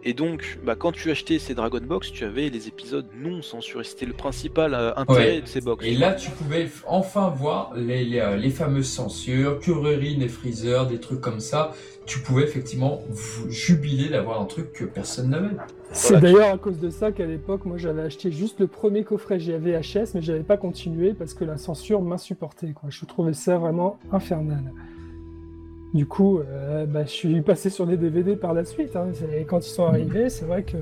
Et donc, bah, quand tu achetais ces Dragon Box, tu avais les épisodes non censurés. C'était le principal euh, intérêt ouais. de ces box. Et là, tu pouvais enfin voir les, les, les fameuses censures, Currerine et Freezer, des trucs comme ça. Tu pouvais effectivement jubiler d'avoir un truc que personne n'avait. C'est voilà. d'ailleurs à cause de ça qu'à l'époque, moi, j'avais acheté juste le premier coffret G V H S, mais j'avais pas continué parce que la censure m'insupportait, quoi. Je trouvais ça vraiment infernal. Du coup, euh, bah, je suis passé sur des D V D par la suite. Hein. Et quand ils sont arrivés, c'est vrai que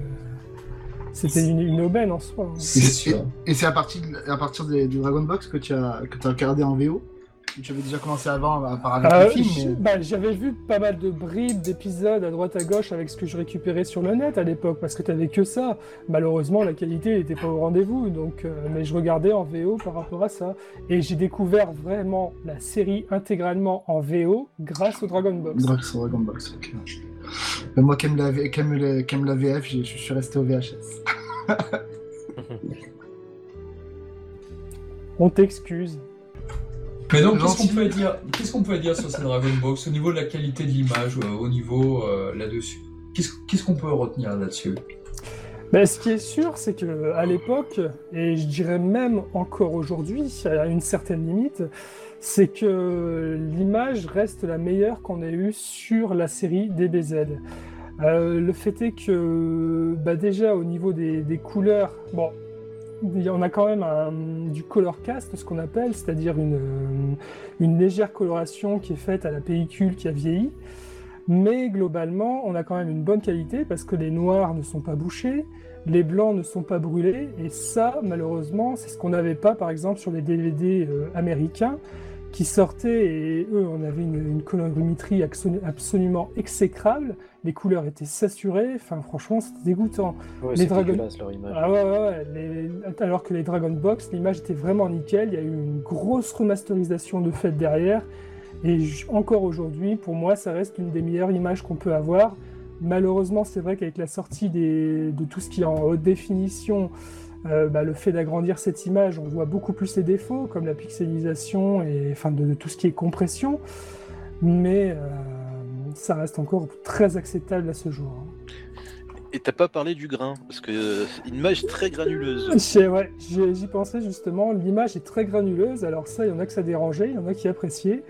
c'était une, une aubaine en soi. Hein. C'est sûr. Et, et c'est à partir, de, à partir des, du Dragon Box que tu as que tu as regardé en V O. Tu avais déjà commencé avant à parler euh, des films. Bah, j'avais vu pas mal de bribes d'épisodes à droite à gauche avec ce que je récupérais sur le net à l'époque, parce que t'avais que ça. Malheureusement, la qualité n'était pas au rendez-vous, donc euh, mais je regardais en V O par rapport à ça. Et j'ai découvert vraiment la série intégralement en V O grâce au Dragon Box. Grâce au Dragon Box, ok. Mais moi, qui aime la, qui aime la, qui aime la V F, je suis resté au V H S. On t'excuse. Mais donc, qu'est-ce qu'on peut dire, qu'est-ce qu'on peut dire sur cette Dragon Box au niveau de la qualité de l'image, euh, au niveau euh, là-dessus, qu'est-ce, qu'est-ce qu'on peut retenir là-dessus? Ben, ce qui est sûr, c'est que à l'époque, et je dirais même encore aujourd'hui, à une certaine limite, c'est que l'image reste la meilleure qu'on ait eue sur la série D B Z. Euh, le fait est que, bah, déjà au niveau des, des couleurs, bon. On a quand même un, du color cast, ce qu'on appelle, c'est-à-dire une, une légère coloration qui est faite à la pellicule qui a vieilli. Mais globalement, on a quand même une bonne qualité parce que les noirs ne sont pas bouchés, les blancs ne sont pas brûlés. Et ça, malheureusement, c'est ce qu'on n'avait pas, par exemple, sur les D V D américains qui sortaient. Et eux, on avait une, une colorimétrie absolument exécrable. Les couleurs étaient saturées, enfin franchement c'était dégoûtant. Ouais, les Dragon... leur image. Ah ouais, ouais, ouais. Les... Alors que les Dragon Box, l'image était vraiment nickel, il y a eu une grosse remasterisation de fait derrière, et j... encore aujourd'hui, pour moi, ça reste l'une des meilleures images qu'on peut avoir. Malheureusement, c'est vrai qu'avec la sortie des... de tout ce qui est en haute définition, euh, bah, le fait d'agrandir cette image, on voit beaucoup plus les défauts, comme la pixelisation et enfin, de... de tout ce qui est compression, mais... Euh... ça reste encore très acceptable à ce jour. Et t'as pas parlé du grain, parce que euh, une image très granuleuse. C'est vrai, ouais, j'y pensais justement, l'image est très granuleuse, alors ça, il y en a que ça dérangeait, il y en a qui appréciaient.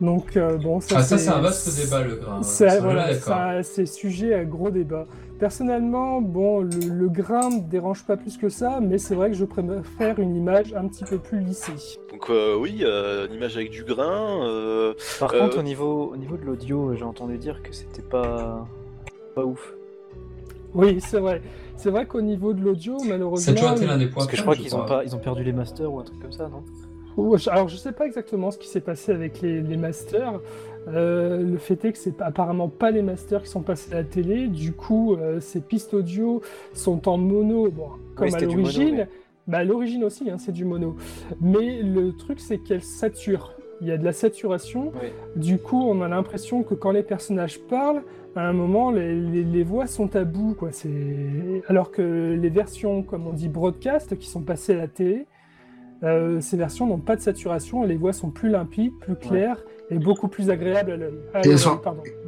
Donc euh, bon, ça, ah, c'est, ça c'est un vaste débat le grain. C'est, c'est, voilà, ça, c'est sujet à gros débat. Personnellement, bon, le, le grain me dérange pas plus que ça, mais c'est vrai que je préfère une image un petit peu plus lissée. Donc euh, oui, euh, une image avec du grain. Euh, Par euh... contre, au niveau, au niveau de l'audio, j'ai entendu dire que c'était pas pas ouf. Oui, c'est vrai. C'est vrai qu'au niveau de l'audio, malheureusement, c'est toujours été l'un des points. Parce que je crois je qu'ils crois. ont pas, ils ont perdu les masters ou un truc comme ça, non? Alors je sais pas exactement ce qui s'est passé avec les, les masters, euh, le fait est que c'est apparemment pas les masters qui sont passés à la télé, du coup euh, ces pistes audio sont en mono, bon, comme oui, à l'origine, mono, mais... bah, à l'origine aussi hein, c'est du mono, mais le truc c'est qu'elles saturent, il y a de la saturation, oui. Du coup on a l'impression que quand les personnages parlent, à un moment les, les, les voix sont à bout, quoi. C'est... alors que les versions comme on dit broadcast qui sont passées à la télé, Euh, ces versions n'ont pas de saturation et les voix sont plus limpides, plus claires ouais. et beaucoup plus agréables à l'œil. Ah, et, elles sont,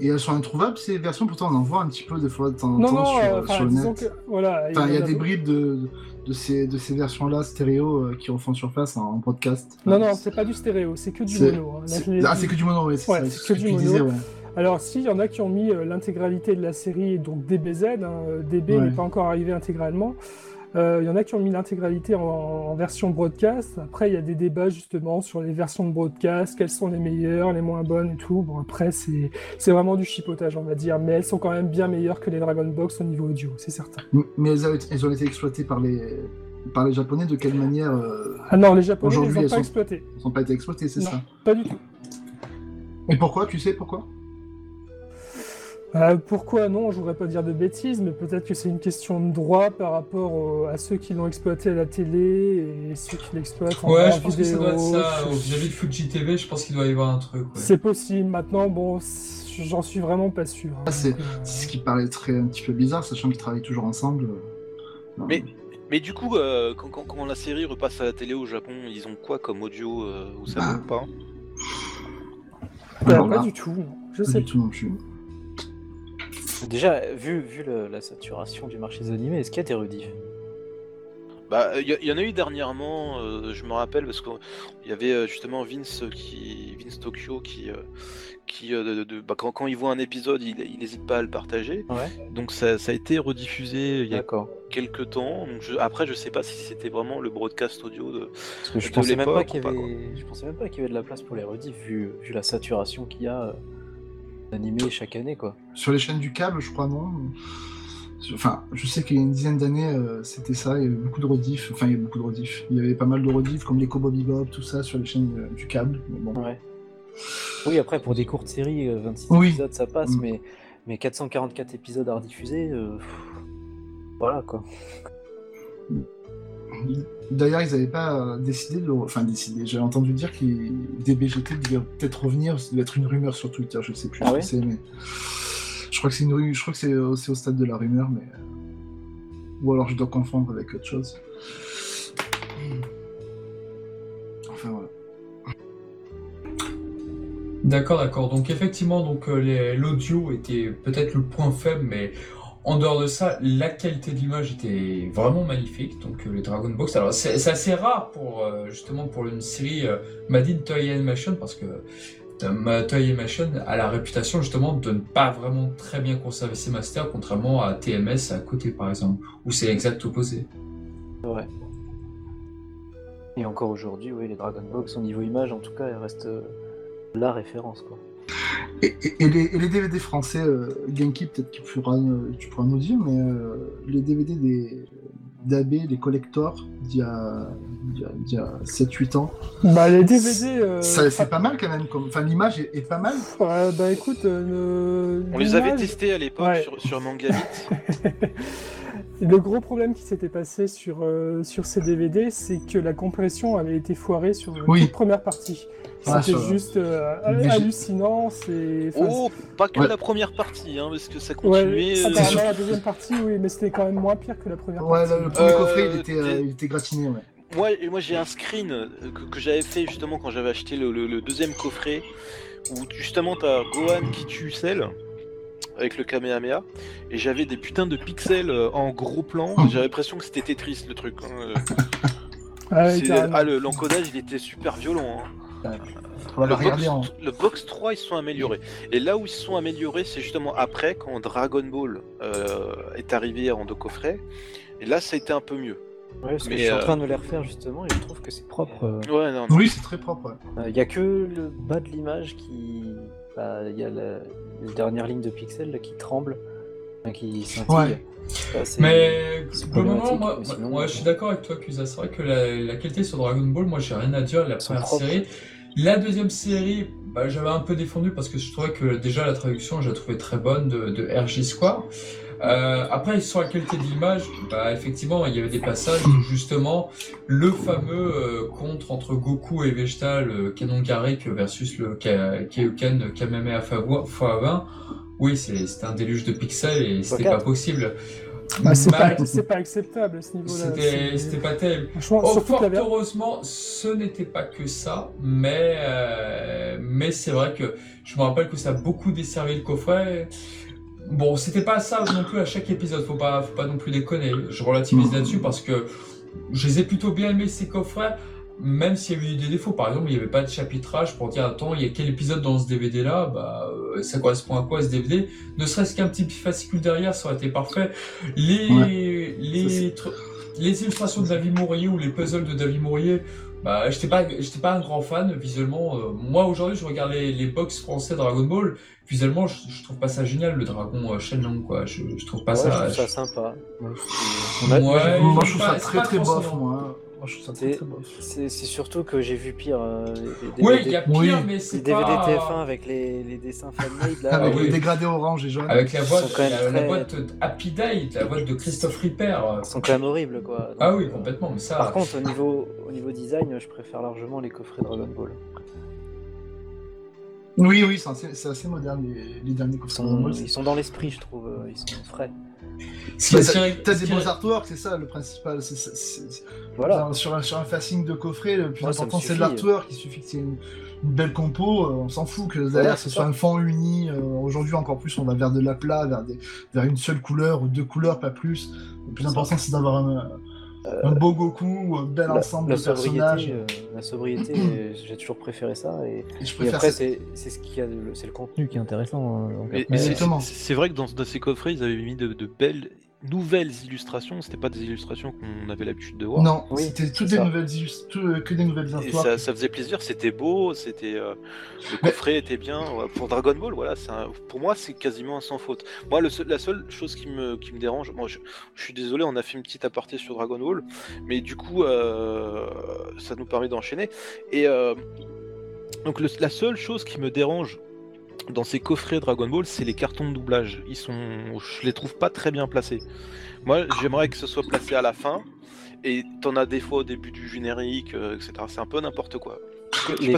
et elles sont introuvables ces versions, pourtant on en voit un petit peu des fois de temps en temps sur, euh, sur le net. Que, voilà, il y a, y a des bribes de, de, ces, de ces versions-là stéréo euh, qui refont surface hein, en podcast. Non, enfin, non, c'est pas du stéréo, c'est que du c'est, mono. Hein. Là, c'est, ah, c'est que du mono, oui, c'est, ouais, ça, c'est, c'est ce que, que tu mono. disais. Ouais. Alors, si, il y en a qui ont mis euh, l'intégralité de la série, donc D B Z, hein, D B ouais. n'est pas encore arrivé intégralement. Euh, y en a qui ont mis l'intégralité en, en version broadcast. Après, il y a des débats justement sur les versions de broadcast, quelles sont les meilleures, les moins bonnes et tout. Bon, après, c'est, c'est vraiment du chipotage, on va dire. Mais elles sont quand même bien meilleures que les Dragon Box au niveau audio, c'est certain. Mais elles, elles ont été exploitées par les, par les Japonais de quelle manière euh... Ah non, les Japonais ne les ont pas sont, exploitées. Elles n'ont pas été exploitées, c'est non, ça pas du tout. Et pourquoi? Tu sais pourquoi? Euh, pourquoi non, je voudrais pas dire de bêtises, mais peut-être que c'est une question de droit par rapport euh, à ceux qui l'ont exploité à la télé et ceux qui l'exploitent en vidéo. Ouais, je pense vidéo, que ça doit être ça. Vis-à-vis de Fuji T V, je pense qu'il doit y avoir un truc. Ouais. C'est possible. Maintenant, bon, j'en suis vraiment pas sûr. Hein. Ah, c'est, c'est ce qui paraîtrait un petit peu bizarre, sachant qu'ils travaillent toujours ensemble. Non. Mais, mais du coup, euh, quand, quand, quand la série repasse à la télé au Japon, ils ont quoi comme audio euh, ou ça bah... ou pas bah, Pas du tout. Non. Je pas sais du tout non plus. Déjà, vu, vu le, la saturation du marché des animés, est-ce qu'il y a des rediffs? Bah, il y, y en a eu dernièrement, euh, je me rappelle, parce qu'il y avait justement Vince, qui, Vince Tokyo qui, euh, qui euh, de, de, bah, quand, quand il voit un épisode, il n'hésite pas à le partager. Ouais. Donc ça, ça a été rediffusé il y a D'accord. quelques temps. Donc je, après, je sais pas si c'était vraiment le broadcast audio de, parce que je de pensais l'époque. Même pas qu'il y avait, pas, je pensais même pas qu'il y avait de la place pour les rediffs, vu, vu la saturation qu'il y a. Animé chaque année, quoi. Sur les chaînes du câble, je crois, non. Enfin, je sais qu'il y a une dizaine d'années, euh, c'était ça, il y avait beaucoup de rediffs. Enfin, il y avait beaucoup de rediffs. Il y avait pas mal de rediffs, comme les Cowboy Bebop, tout ça, sur les chaînes euh, du câble. Mais bon. Ouais. Oui, après, pour des courtes séries, euh, vingt-six oui. épisodes, ça passe, mmh. mais, mais quatre cent quarante-quatre épisodes à rediffuser, euh, pff, voilà, quoi. D'ailleurs, ils n'avaient pas décidé de... Enfin, décidé, j'avais entendu dire que D B G T devait peut-être revenir, ça devait être une rumeur sur Twitter, je ne sais plus ah ce ouais que c'est, mais... Je crois que c'est une rumeur, je crois que c'est, c'est au stade de la rumeur, mais... Ou alors je dois confondre avec autre chose. Enfin, voilà. D'accord, d'accord. Donc, effectivement, donc, les... l'audio était peut-être le point faible, mais... En dehors de ça, la qualité de l'image était vraiment magnifique, donc euh, les Dragon Box, alors c'est, c'est assez rare pour, euh, justement pour une série euh, Made in Toei Animation, parce que euh, Toei Animation a la réputation justement de ne pas vraiment très bien conserver ses masters, contrairement à T M S à côté par exemple, où c'est exact opposé. Ouais. Et encore aujourd'hui, oui, les Dragon Box, au niveau image en tout cas, elles restent euh, la référence, quoi. Et, et, et, les, et les D V D français, euh, Genki, peut-être que tu pourras, tu pourras nous dire, mais euh, les D V D des, d'A B, les collectors, d'il y a, a sept huit ans. Bah, les D V D. Euh, ça, c'est ah, pas mal quand même. Comme... Enfin, l'image est, est pas mal. Euh, bah, écoute. Euh, le... On les avait testés à l'époque ouais. sur, sur Mangavit. Le gros problème qui s'était passé sur, euh, sur ces D V D, c'est que la compression avait été foirée sur la oui. toute première partie. Ah, c'était ça... juste euh, hallucinant. C'est... Enfin, oh, c'est... pas que ouais. la première partie, hein, parce que ça continuait... Ouais. Euh... Ah, bah, la deuxième partie, oui, mais c'était quand même moins pire que la première ouais, partie. Ouais, le premier euh, coffret, il était, euh, il était gratiné, ouais. Moi, moi j'ai un screen que, que j'avais fait justement quand j'avais acheté le, le, le deuxième coffret, où justement t'as Gohan qui tue Cell. Avec le Kamehameha, et j'avais des putains de pixels en gros plan, j'avais l'impression que c'était Tetris le truc. Hein. Ah, oui, ah, le, l'encodage il était super violent. Hein. Le, box, en... le box trois ils se sont améliorés, et là où ils se sont améliorés c'est justement après quand Dragon Ball euh, est arrivé en deux coffrets, et là ça a été un peu mieux. Ouais, parce que mais je suis euh... en train de les refaire justement et je trouve que c'est propre. Euh... Ouais, non, non. Oui, c'est très propre. Il ouais. n'y euh, a que le bas de l'image qui. Il bah, y a la... les dernières lignes de pixels là, qui tremblent, qui scintillent. Ouais. Assez... Mais pour le moment, moi, sinon, moi, moi je suis d'accord avec toi, Kusa. C'est vrai que la, la qualité sur Dragon Ball, moi j'ai rien à dire. La première série, la deuxième série, bah, j'avais un peu défendu parce que je trouvais que déjà la traduction, je la trouvais très bonne de, de R J Square. Euh, après, sur la qualité de l'image, bah, effectivement, il y avait des passages où justement le fameux euh, contre entre Goku et Vegeta, le canon Garrick versus le Ka- Kaioken Kamehameha fois vingt, oui, c'est, c'était un déluge de pixels et c'était pas possible. Bah, c'est, Mal... pas, c'est pas acceptable à ce niveau-là. C'était, c'est... c'était pas terrible. Oh, fort heureusement, ce n'était pas que ça, mais, euh, mais c'est vrai que je me rappelle que ça a beaucoup desservi le coffret. Bon, c'était pas ça non plus à chaque épisode, faut pas, faut pas non plus déconner, je relativise là-dessus parce que je les ai plutôt bien aimés ces coffrets, même s'il y avait eu des défauts, par exemple il n'y avait pas de chapitrage pour dire attends, il y a quel épisode dans ce D V D là, bah ça correspond à quoi ce D V D, ne serait-ce qu'un petit fascicule derrière ça aurait été parfait, les, ouais, les trucs... les illustrations de David Mourier ou les puzzles de David Mourier, bah, j'étais pas, j'étais pas un grand fan visuellement. Euh, moi aujourd'hui, je regarde les, les box français Dragon Ball. Visuellement, je, je trouve pas ça génial, le dragon euh, Shenlong, quoi. Je, je trouve pas ouais, ça. Je trouve ça je... sympa. Ouais, je... ouais, moi, je moi, je trouve ça pas, très très bof, moi. moi. Je trouve ça très très bof. C'est, c'est surtout que j'ai vu pire. Euh, des, ouais, il y a pire, oui. mais c'est des pas. Les D V D T F un avec les, les dessins fan-made là. Avec ah, oui. les dégradés orange et jaune. Avec la boîte, la, la boîte Happy Day, la boîte de Christophe Ripper. Ils sont quand même horribles, quoi. Donc, ah oui, complètement. Mais ça. Par contre, au niveau, au niveau design, je préfère largement les coffrets Dragon Ball. Oui, oui, c'est assez, c'est assez moderne, les, les derniers coffrets. Ils, ils sont dans l'esprit, je trouve, ils sont frais. C'est, c'est, t'as des beaux artworks, c'est ça le principal. C'est, c'est, c'est... Voilà. Sur un, sur un facing de coffret, le plus ouais, important c'est de l'artwork, il suffit que c'est une, une belle compo, on s'en fout que derrière ouais, ce soit un fond uni. Euh, aujourd'hui encore plus, on va vers de l'aplat, vers, des, vers une seule couleur ou deux couleurs, pas plus. Le plus c'est important ça. c'est d'avoir un... Un beau Goku, un bel ensemble la, la de personnages. Euh, la sobriété, j'ai toujours préféré ça. Et, et, et après, c'est, c'est, ce qu'il y a de, c'est le contenu qui est intéressant. Donc et, après, c'est, c'est, c'est vrai que dans, dans ces coffrets, ils avaient mis de, de belles nouvelles illustrations. C'était pas des illustrations qu'on avait l'habitude de voir. Non, oui, c'était toutes des nouvelles illust- tout, euh, que des nouvelles histoires. Ça, ça faisait plaisir, c'était beau, c'était euh, le coffret ouais. était bien. Pour Dragon Ball, voilà, c'est un, pour moi, c'est quasiment sans faute. Moi, le seul, la seule chose qui me, qui me dérange, moi, je, je suis désolé, on a fait une petite aparté sur Dragon Ball, mais du coup, euh, ça nous permet d'enchaîner. Et euh, donc, le, la seule chose qui me dérange dans ces coffrets Dragon Ball, c'est les cartons de doublage. Ils sont, je les trouve pas très bien placés. Moi, j'aimerais que ce soit placé à la fin. Et t'en as des fois au début du générique, et cetera. C'est un peu n'importe quoi.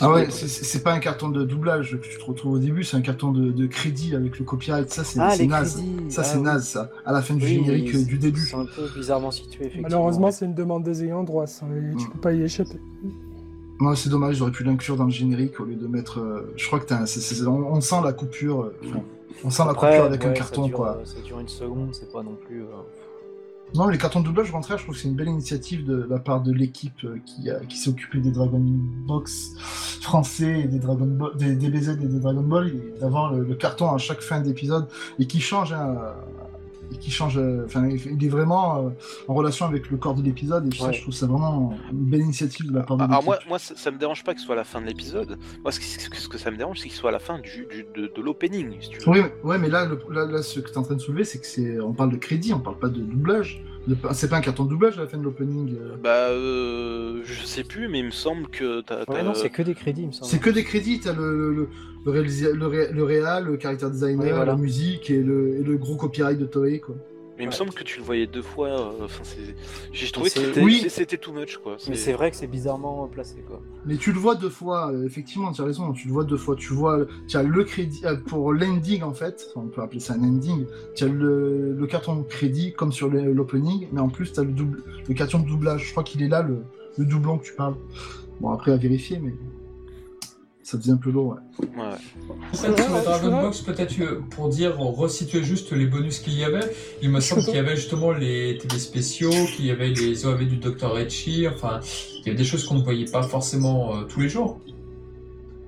Ah ouais, c'est, c'est pas un carton de doublage que tu te retrouves au début, c'est un carton de, de crédit avec le copyright. Ça c'est, ah, c'est naze. Crédits. Ça ah, c'est oui. naze. Ça. À la fin du oui, générique oui, du début. C'est un peu bizarrement situé. Effectivement. Malheureusement, c'est une demande des ayants droit. Ça. Et tu mmh. peux pas y échapper. Non, c'est dommage, j'aurais pu l'inclure dans le générique au lieu de mettre. Euh, je crois que t'as un, c'est, c'est, on, on sent la coupure. Euh, on sent Après, la coupure avec ouais, un carton, ça dure, quoi. Ça dure une seconde, c'est pas non plus. Euh... Non, les cartons de doublage, au contraire, je trouve que c'est une belle initiative de, de la part de l'équipe euh, qui, euh, qui s'est occupée des Dragon Box français, et des Dragon Ball, des D B Z et des Dragon Ball, et d'avoir le, le carton à chaque fin d'épisode et qui change. Hein, et qui change. Enfin, euh, il est vraiment euh, en relation avec le corps de l'épisode et ouais. ça, je trouve ça vraiment une belle initiative de la part de. Alors moi, moi, ça, ça me dérange pas que ce soit à la fin de l'épisode. Moi, ce, qui, ce que ça me dérange, c'est qu'il soit à la fin du, du de, de l'opening. Si tu veux. Oui, ouais, mais là, le, là, là, ce que t'es en train de soulever, c'est que c'est, on parle de crédit, on parle pas de doublage. C'est pas un carton de doublage à la fin de l'opening euh... Bah, euh, je sais plus, mais il me semble que t'as. t'as ouais, non, euh... c'est que des crédits, il me semble. C'est que des crédits, t'as le, le, le, réalisa- le, ré- le réal, le character designer, ouais, voilà. la musique et le, et le gros copyright de Toei, quoi. Mais il ouais, me semble c'est... que tu le voyais deux fois. Euh, c'est... J'ai trouvé c'est... que c'était... Oui. c'était too much, quoi. C'est... Mais c'est vrai que c'est bizarrement placé, quoi. Mais tu le vois deux fois, euh, effectivement, tu as raison, tu le vois deux fois. Tu vois, tu as le crédit euh, pour l'ending, en fait, on peut appeler ça un ending. Tu as le... le carton de crédit, comme sur le... l'opening, mais en plus, tu as le, doubl... le carton de doublage. Je crois qu'il est là, le... le doublon que tu parles. Bon, après, à vérifier, mais. Ça devient un peu lourd, ouais. ouais. Peut-être que ouais, Dragon Box, peut-être pour dire, resituer juste les bonus qu'il y avait, il me semble qu'il y avait justement les T V spéciaux, qu'il y avait les O A V du docteur Raichi, enfin, il y avait des choses qu'on ne voyait pas forcément euh, tous les jours.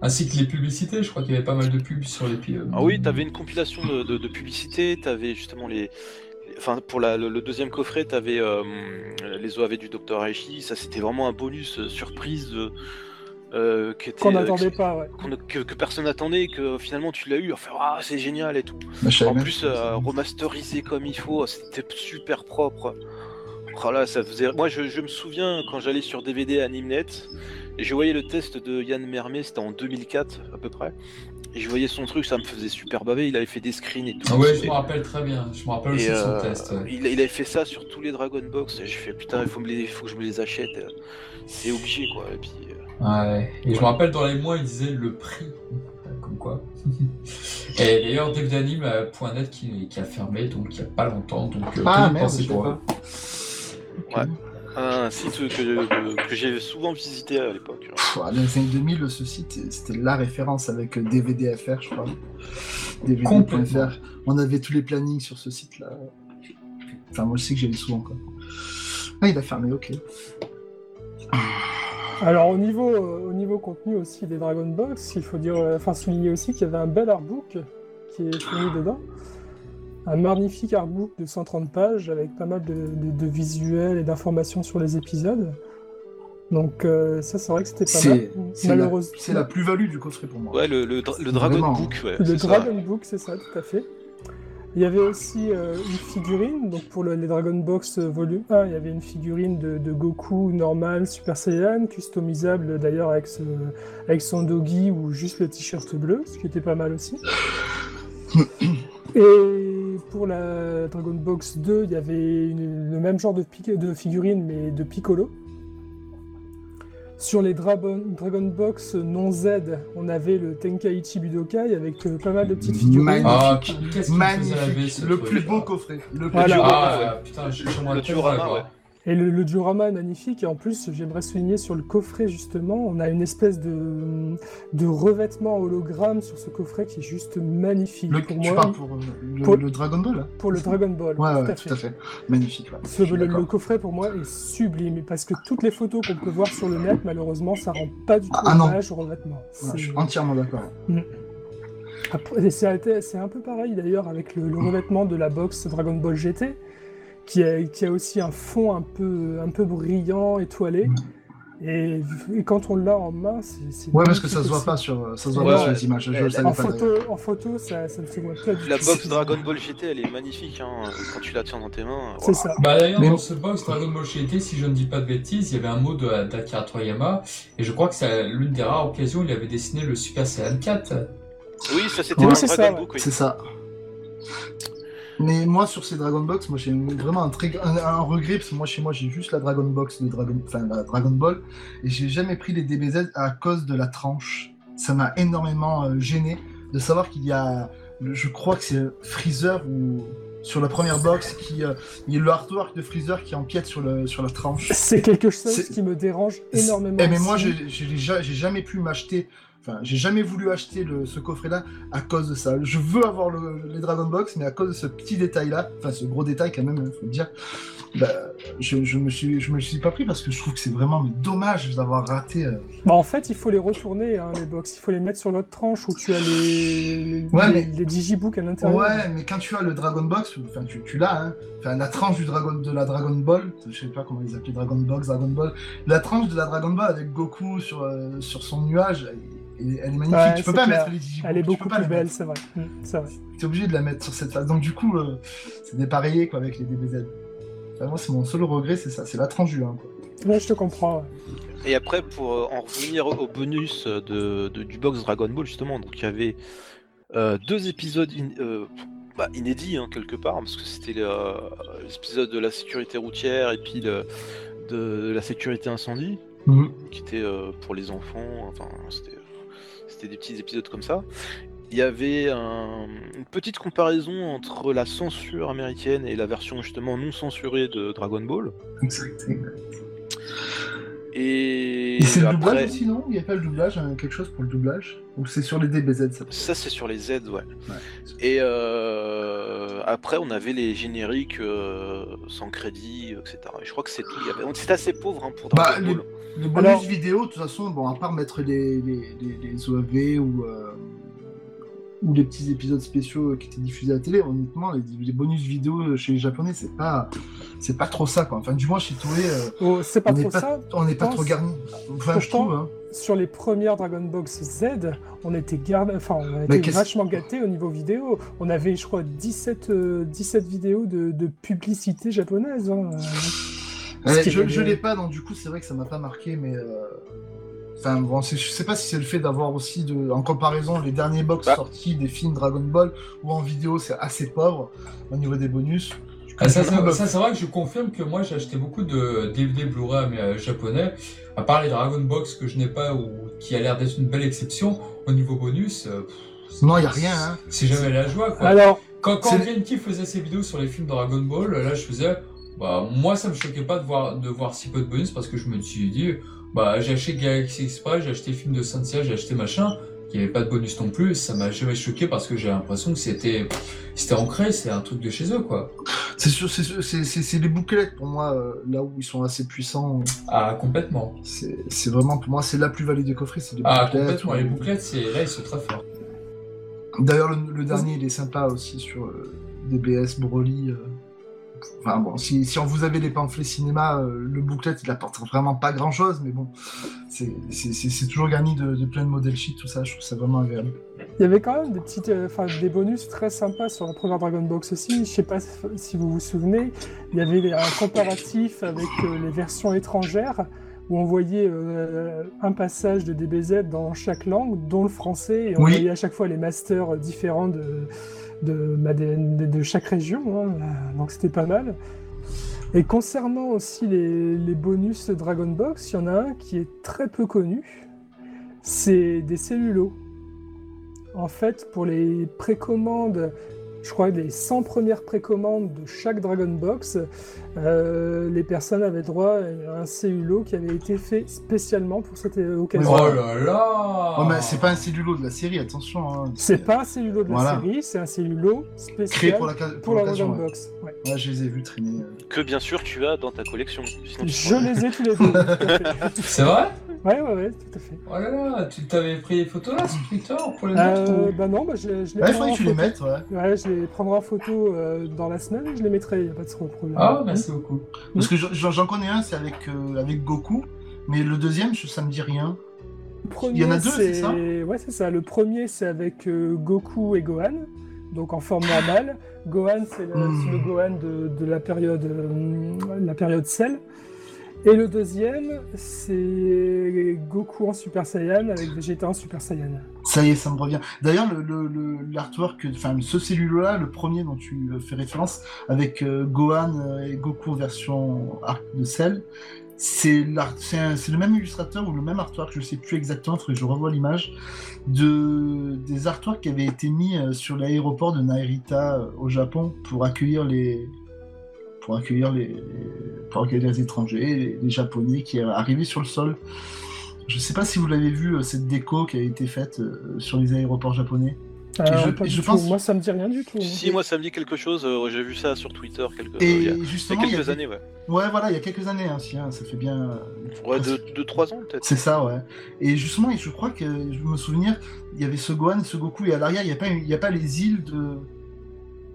Ainsi que les publicités, je crois qu'il y avait pas mal de pubs sur les... Euh, ah oui, t'avais une compilation de, de, de publicités, t'avais justement les... Enfin, pour la, le, le deuxième coffret, t'avais euh, les O A V du docteur Raichi, ça c'était vraiment un bonus euh, surprise... Euh... Euh, qui était, qu'on n'attendait euh, pas, ouais. que, que personne n'attendait, que finalement tu l'as eu, enfin ah, c'est génial et tout. Bah, en plus euh, remasterisé comme il faut, c'était super propre. Oh là, ça faisait... Moi je, je me souviens quand j'allais sur D V D à AnimeNet, et je voyais le test de Yann Mermet, c'était en deux mille quatre à peu près. Et je voyais son truc, ça me faisait super baver, il avait fait des screens et tout. Ah ouais, je me rappelle très bien, je me rappelle et aussi de euh, son test. Ouais. Il, il avait fait ça sur tous les Dragon Box, et je fais putain, il faut, me les, faut que je me les achète, c'est obligé quoi. Et puis, euh... ouais, et ouais. je me rappelle dans les mois, il disait le prix, comme quoi. Et d'ailleurs, devdanime point net qui, qui a fermé, donc il n'y a pas longtemps, donc ah, merde, je sais pas. Ouais. Un site que, que, que j'ai souvent visité à l'époque. Hein. À l'année deux mille, ce site, c'était la référence avec D V D F R, je crois. D V D F R. On avait tous les plannings sur ce site-là. Enfin, moi, je sais que j'allais souvent, quoi. Ah, il a fermé, ok. Alors, au niveau, au niveau contenu aussi des Dragon Box, il faut dire, enfin, souligner aussi qu'il y avait un bel artbook qui est fini dedans. un magnifique artbook de cent trente pages avec pas mal de, de, de visuels et d'informations sur les épisodes. Donc euh, ça, c'est vrai que c'était pas c'est, mal. C'est malheureusement. La, c'est la plus-value du coffret pour moi. Ouais, le, le, le Dragon Vraiment. Book. Ouais, le Dragon ça. Book, c'est ça, tout à fait. Il y avait aussi euh, une figurine, donc pour le, les Dragon Box volume un, il y avait une figurine de, de Goku normal, Super Saiyan, customisable d'ailleurs avec, ce, avec son dogi ou juste le t-shirt bleu, ce qui était pas mal aussi. Et pour la Dragon Box deux, il y avait une, le même genre de, pique, de figurine, mais de Piccolo. Sur les Dragon, Dragon Box non Z, on avait le Tenkaichi Budokai avec euh, pas mal de petites figurines. Magnifique, oh, magnifique. Le plus beau coffret. Le plus beau diorama. Et le, le diorama est magnifique. Et en plus, j'aimerais souligner sur le coffret justement, on a une espèce de, de revêtement hologramme sur ce coffret qui est juste magnifique. Le, pour tu moi, parles pour, le, pour le Dragon Ball. Pour le Dragon Ball. Ouais, tout, ouais, à, tout fait. à fait. Magnifique. Ouais. Ce, le, le coffret pour moi est sublime parce que toutes les photos qu'on peut voir sur le net, malheureusement, ça rend pas du tout ah, hommage au revêtement. Ouais, je suis entièrement d'accord. Mmh. Après, c'est, c'est un peu pareil d'ailleurs avec le, le revêtement de la box Dragon Ball G T. Qui a, qui a aussi un fond un peu, un peu brillant, étoilé. Et, et quand on l'a en main, c'est... c'est ouais, parce que ça se voit pas sur, ça se voit ouais, pas sur les images. Elle, je en, photo, en photo, ça, ça ne se voit pas du tout. La box Dragon Ball G T, elle est magnifique, hein, quand tu la tiens dans tes mains. C'est wow. ça. Bah, d'ailleurs, mais... dans ce box Dragon Ball G T, si je ne dis pas de bêtises, il y avait un mot de Dakar Toriyama. Et je crois que c'est l'une des rares occasions où il avait dessiné le Super Saiyan quatre. Oui, ça c'était ouais, un Dragon ça, Book. Ouais. Oui. C'est ça. Mais moi sur ces Dragon Box, moi j'ai vraiment un, très, un, un regret parce que moi chez moi j'ai juste la Dragon Box de Dragon, enfin la Dragon Ball et j'ai jamais pris les D B Z à cause de la tranche. Ça m'a énormément euh, gêné de savoir qu'il y a, je crois que c'est Freezer ou sur la première box qui euh, il y a le artwork de Freezer qui empiète sur le sur la tranche. C'est quelque chose c'est... qui me dérange énormément. Eh mais moi j'ai, j'ai, j'ai jamais pu m'acheter. Enfin, j'ai jamais voulu acheter le, ce coffret-là à cause de ça. Je veux avoir le, les Dragon Box, mais à cause de ce petit détail-là, enfin ce gros détail quand même, faut le dire, bah, je, je me suis, je me suis pas pris parce que je trouve que c'est vraiment dommage d'avoir raté. Euh... Bah en fait, il faut les retourner, hein, les box. Il faut les mettre sur l'autre tranche où tu as les, les, ouais, les, mais... les digibooks à l'intérieur. Ouais, mais quand tu as le Dragon Box, enfin tu, tu l'as, hein, enfin la tranche du Dragon, de la Dragon Ball, je sais pas comment ils appellent Dragon Box, Dragon Ball, la tranche de la Dragon Ball avec Goku sur euh, sur son nuage. Elle est magnifique, ouais, tu peux pas clair. mettre les digibooks. Elle est beaucoup plus belle, c'est vrai. Mmh, c'est vrai. T'es obligé de la mettre sur cette face. Donc du coup, euh, c'est dépareillé quoi, avec les D B Z. Enfin, moi, c'est mon seul regret, c'est ça, c'est la tranche du un. Ouais, je te comprends. Et après, pour euh, en revenir au bonus de, de, du box Dragon Ball, justement, donc il y avait euh, deux épisodes in, euh, bah, inédits, hein, quelque part, hein, parce que c'était euh, l'épisode de la sécurité routière et puis le, de la sécurité incendie, mmh. qui était euh, pour les enfants, enfin, c'était... C'était des petits épisodes comme ça. Il y avait un, une petite comparaison entre la censure américaine et la version justement non censurée de Dragon Ball. Exactement. Et, et c'est après... le doublage aussi, non ? Il n'y a pas le doublage, hein, quelque chose pour le doublage ? Ou c'est sur les D B Z ça ? Ça, c'est sur les Z, ouais. ouais. Et euh... après, on avait les génériques euh, sans crédit, et cetera. Et je crois que c'est tout. Il y avait... C'était assez pauvre, hein, pour Dragon bah, Ball. Les... Le bonus Alors... vidéo, de toute façon, bon, à part mettre les, les, les, les O A V ou, euh, ou les petits épisodes spéciaux qui étaient diffusés à la télé, honnêtement, les, les bonus vidéo chez les Japonais, c'est pas, c'est pas trop ça, quoi. Enfin, du moins, chez Toei, euh, oh, c'est pas on n'est pas, ça, on n'est pas trop garni. Enfin, pourtant, je trouve, hein. Sur les premières Dragon Box Z, on était, gard... enfin, on était vachement gâtés au niveau vidéo. On avait, je crois, dix-sept, euh, dix-sept vidéos de, de publicité japonaise. Hein. Ouais, je, je l'ai pas, donc du coup c'est vrai que ça m'a pas marqué, mais euh... enfin bon, c'est, je sais pas si c'est le fait d'avoir aussi de, en comparaison les derniers box bah. sortis des films Dragon Ball ou en vidéo c'est assez pauvre au niveau des bonus. Ah, ça, c'est, ça c'est vrai que je confirme que moi j'ai acheté beaucoup de D V D Blu-ray mais, euh, japonais, à part les Dragon Box que je n'ai pas ou qui a l'air d'être une belle exception au niveau bonus. Euh, pff, non y a rien. Hein. C'est jamais c'est... la joie quoi. Alors quand quand Genki faisait ses vidéos sur les films Dragon Ball, là je faisais. Bah, moi, ça me choquait pas de voir, de voir si peu de bonus parce que je me suis dit, bah, j'ai acheté Galaxy Express, j'ai acheté film de Cynthia, j'ai acheté machin, il n'y avait pas de bonus non plus, ça m'a jamais choqué parce que j'ai l'impression que c'était, c'était ancré, c'est un truc de chez eux, quoi. C'est sûr, c'est, sûr, c'est, c'est, c'est les bouclettes pour moi, euh, là où ils sont assez puissants. Ah, complètement. C'est, c'est vraiment, pour moi, c'est la plus-value des coffrets, c'est les bouclettes. Ah, complètement, ou... les bouclettes, c'est, là, ils sont très forts. D'ailleurs, le, le dernier, il est sympa aussi sur. Euh... D B S, Broly. Euh... Enfin bon, si, si on vous avait les pamphlets cinéma, euh, le booklet il apporte vraiment pas grand chose, mais bon, c'est, c'est, c'est, c'est toujours garni de, de plein de modèles sheets, tout ça, je trouve ça vraiment agréable. Il y avait quand même des petites, euh, des bonus très sympas sur la première Dragon Box aussi. Je sais pas si vous vous souvenez, il y avait un comparatif avec euh, les versions étrangères où on voyait euh, un passage de D B Z dans chaque langue, dont le français, et on oui. voyait à chaque fois les masters différents de. De, bah, de, de, de chaque région, hein, donc c'était pas mal. Et concernant aussi les, les bonus Dragon Box, il y en a un qui est très peu connu, c'est des cellulos. En fait, pour les précommandes, je crois les cent premières précommandes de chaque Dragon Box, euh, les personnes avaient droit à un cellulo qui avait été fait spécialement pour cette occasion. Oh là là oh, mais c'est pas un cellulo de la série, attention. Hein. C'est, c'est pas un cellulo de voilà. la série, c'est un cellulo spécial créé pour la, ca... pour pour la Dragon ouais. Box. Ouais. Là, je les ai vus traîner. Que bien sûr tu as dans ta collection. Sinon, je les ai tous les deux. C'est vrai ? Ouais, ouais, ouais, tout à fait. Oh là là, tu t'avais pris les photos là sur Twitter pour les euh, mettre ou... Bah non, bah, je, je les ouais, prendrai en, les mettes, ouais. Ouais, je les prendrai en photo euh, dans la semaine et je les mettrai, il n'y a pas de problème. Ah, merci beaucoup. Mmh. Parce que j'en, j'en connais un, c'est avec, euh, avec Goku, mais le deuxième, je, ça me dit rien. Premier, il y en a deux, c'est, c'est ça ? Ouais, c'est ça. Le premier, c'est avec euh, Goku et Gohan, donc en forme normale. Gohan, c'est le, mmh. c'est le Gohan de, de la période euh, la période Cell. Et le deuxième, c'est Goku en Super Saiyan avec Vegeta en Super Saiyan. Ça y est, ça me revient. D'ailleurs, le, le, le, l'artwork, enfin ce cellulo-là, le premier dont tu fais référence, avec euh, Gohan et Goku version arc de Cell, c'est, c'est, un, c'est le même illustrateur ou le même artwork, je ne sais plus exactement, il faudrait que je revoie l'image, de, des artworks qui avaient été mis sur l'aéroport de Narita au Japon pour accueillir les... pour accueillir les, pour accueillir les étrangers, les, les Japonais qui arrivaient sur le sol. Je ne sais pas si vous l'avez vu, cette déco qui a été faite sur les aéroports japonais. Euh, je, je pense... Moi, ça ne me dit rien du tout. Si, hein. Moi, ça me dit quelque chose. J'ai vu ça sur Twitter quelques... Et il, y a... justement, il y a quelques y a... années. Ouais. ouais, voilà, il y a quelques années aussi. Hein. Ça fait bien... Ouais, deux, deux, trois ans peut-être. C'est ça, ouais. Et justement, je crois que, je me souviens, il y avait ce Gohan, ce Goku, et à l'arrière, il n'y a, pas, il y a pas les îles de...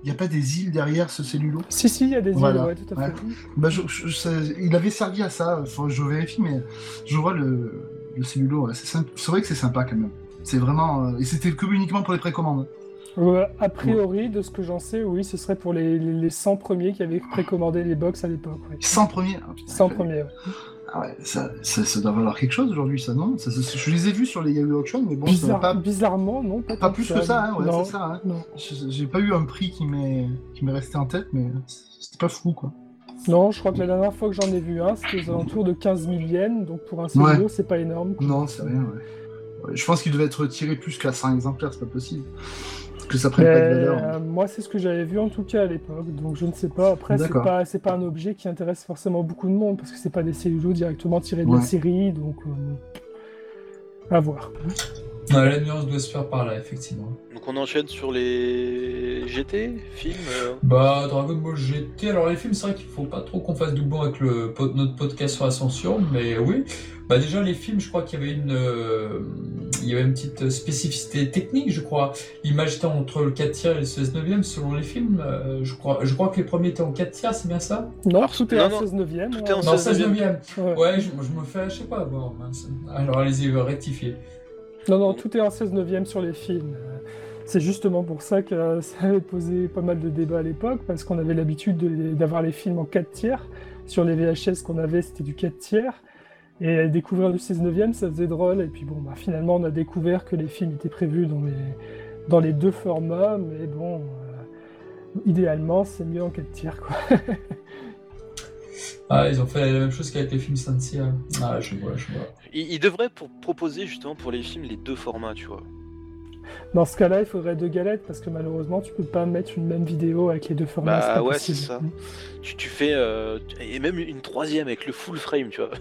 Il n'y a pas des îles derrière ce cellulo ? Si, si, il y a des voilà. îles, ouais, tout à fait. Ouais. Bah, je, je, ça, il avait servi à ça, faut, je vérifie, mais je vois le, le cellulo, ouais. c'est, c'est vrai que c'est sympa quand même. C'est vraiment... Euh, et c'était uniquement pour les précommandes. Euh, a priori, ouais. de ce que j'en sais, oui, ce serait pour les, les, les cent premiers qui avaient précommandé les box à l'époque. Ouais. cent premiers ? Ah, putain, cent premiers, ouais. Ah ouais, ça, ça, ça doit valoir quelque chose aujourd'hui, ça, non ça, ça, je les ai vus sur les Yahoo Auction, mais bon, Bizarre, pas... Bizarrement, non Pas, pas plus ça, que ça, hein, ouais, non, c'est ça. Hein. Je, j'ai pas eu un prix qui m'est, qui m'est resté en tête, mais c'était pas fou, quoi. Non, je crois que la dernière fois que j'en ai vu un, hein, c'était aux alentours de quinze mille yens, donc pour un seul ouais. euro, c'est pas énorme. Quoi. Non, c'est rien, ouais. Je pense qu'il devait être tiré plus qu'à cinq exemplaires, c'est pas possible. Que ça prenne euh, pas de valeur. Moi, c'est ce que j'avais vu en tout cas à l'époque, donc je ne sais pas. Après, c'est pas, c'est pas un objet qui intéresse forcément beaucoup de monde parce que c'est pas des cellulos directement tirés de ouais. la série, donc euh, à voir. Non, la nuance doit se faire par là, effectivement. Donc on enchaîne sur les G T, films euh... Bah, Dragon Ball G T, alors les films, c'est vrai qu'il faut pas trop qu'on fasse du bon avec le, notre podcast sur Ascension, mais oui. Bah déjà, les films, je crois qu'il y avait une, euh, il y avait une petite spécificité technique, je crois. L'image était entre le quatre tiers et le seize neuvième, selon les films. Euh, je, crois, je crois que les premiers étaient en quatre tiers, c'est bien ça ? Non, alors, tout est en seize neuvième. Tout est en seize neuvième. Ouais, ouais je, je me fais, je sais pas, bon, mince. Alors allez-y, rectifier. Non, non, tout est en seize neuvième sur les films. C'est justement pour ça que ça avait posé pas mal de débats à l'époque, parce qu'on avait l'habitude de, d'avoir les films en quatre tiers. Sur les V H S qu'on avait, c'était du quatre tiers. Et découvrir le seize neuvième, ça faisait drôle. Et puis bon, bah, finalement, on a découvert que les films étaient prévus dans les, dans les deux formats. Mais bon, euh, idéalement, c'est mieux en quatre tiers, quoi. Ah, ils ont fait la même chose qu'avec les films Sansi. Hein. Ah, je vois, je vois. Ils il devraient pour proposer justement pour les films les deux formats, tu vois. Dans ce cas-là, il faudrait deux galettes parce que malheureusement, tu peux pas mettre une même vidéo avec les deux formats. Ah ouais, possible. C'est ça. Mmh. Tu, tu fais euh, et même une troisième avec le full frame, tu vois.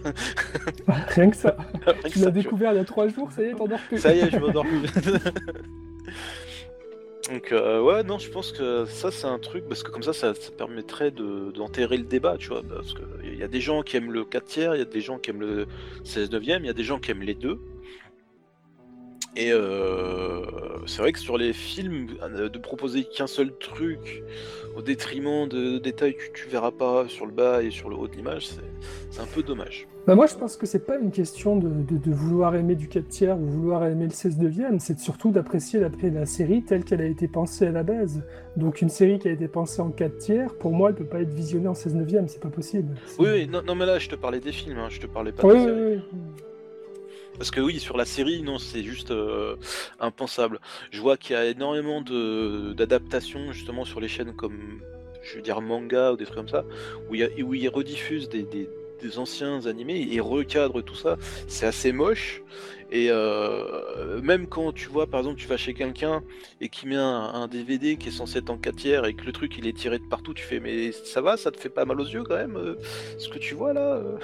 Rien que ça. Rien tu que l'as ça, découvert tu il y a trois jours, ça y est, t'endors plus. Ça y est, je m'endors plus. Donc euh, ouais, non, je pense que ça c'est un truc, parce que comme ça, ça, ça permettrait de, d'enterrer le débat, tu vois, parce qu'il y a des gens qui aiment le quatre tiers, il y a des gens qui aiment le seize neuvième, il y a des gens qui aiment les deux, et euh, c'est vrai que sur les films, de proposer qu'un seul truc au détriment de détails que tu verras pas sur le bas et sur le haut de l'image, c'est, c'est un peu dommage. Bah moi je pense que c'est pas une question de, de, de vouloir aimer du quatre tiers ou vouloir aimer le seize neuvième, c'est surtout d'apprécier la, la série telle qu'elle a été pensée à la base. Donc une série qui a été pensée en quatre tiers, pour moi elle peut pas être visionnée en seize neuvième, c'est pas possible. C'est... Oui, oui non, non mais là je te parlais des films, hein, je te parlais pas oui, des séries. Oui, oui. Parce que oui, sur la série, non, c'est juste euh, impensable. Je vois qu'il y a énormément de, d'adaptations justement sur les chaînes comme, je veux dire, manga ou des trucs comme ça, où, il y a, où ils rediffusent des, des, des anciens animés et recadrent tout ça. C'est assez moche. Et euh, même quand tu vois, par exemple, tu vas chez quelqu'un et qu'il met un, un D V D qui est censé être en quatre tiers et que le truc il est tiré de partout, tu fais mais ça va, ça te fait pas mal aux yeux quand même, euh, ce que tu vois là. Euh,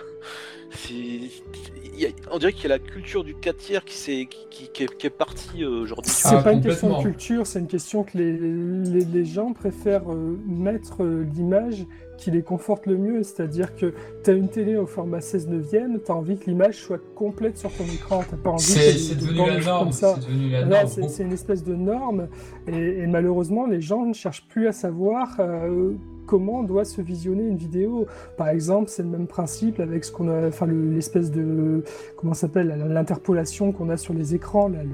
c'est... Y a... On dirait qu'il y a la culture du quatre tiers qui, s'est... qui, qui, qui, est, qui est partie euh, aujourd'hui. C'est ah, pas une question de culture, c'est une question que les, les, les gens préfèrent euh, mettre euh, l'image qui les conforte le mieux, c'est-à-dire que t'as une télé au format seize neuvième, t'as envie que l'image soit complète sur ton écran, t'as pas envie c'est, de, c'est de, de devenu la norme, ça. C'est devenu la Là, norme. C'est, c'est une espèce de norme, et, et malheureusement, les gens ne cherchent plus à savoir euh, comment doit se visionner une vidéo. Par exemple, c'est le même principe avec ce qu'on a, enfin le, l'espèce de, comment ça s'appelle, l'interpolation qu'on a sur les écrans, là, le,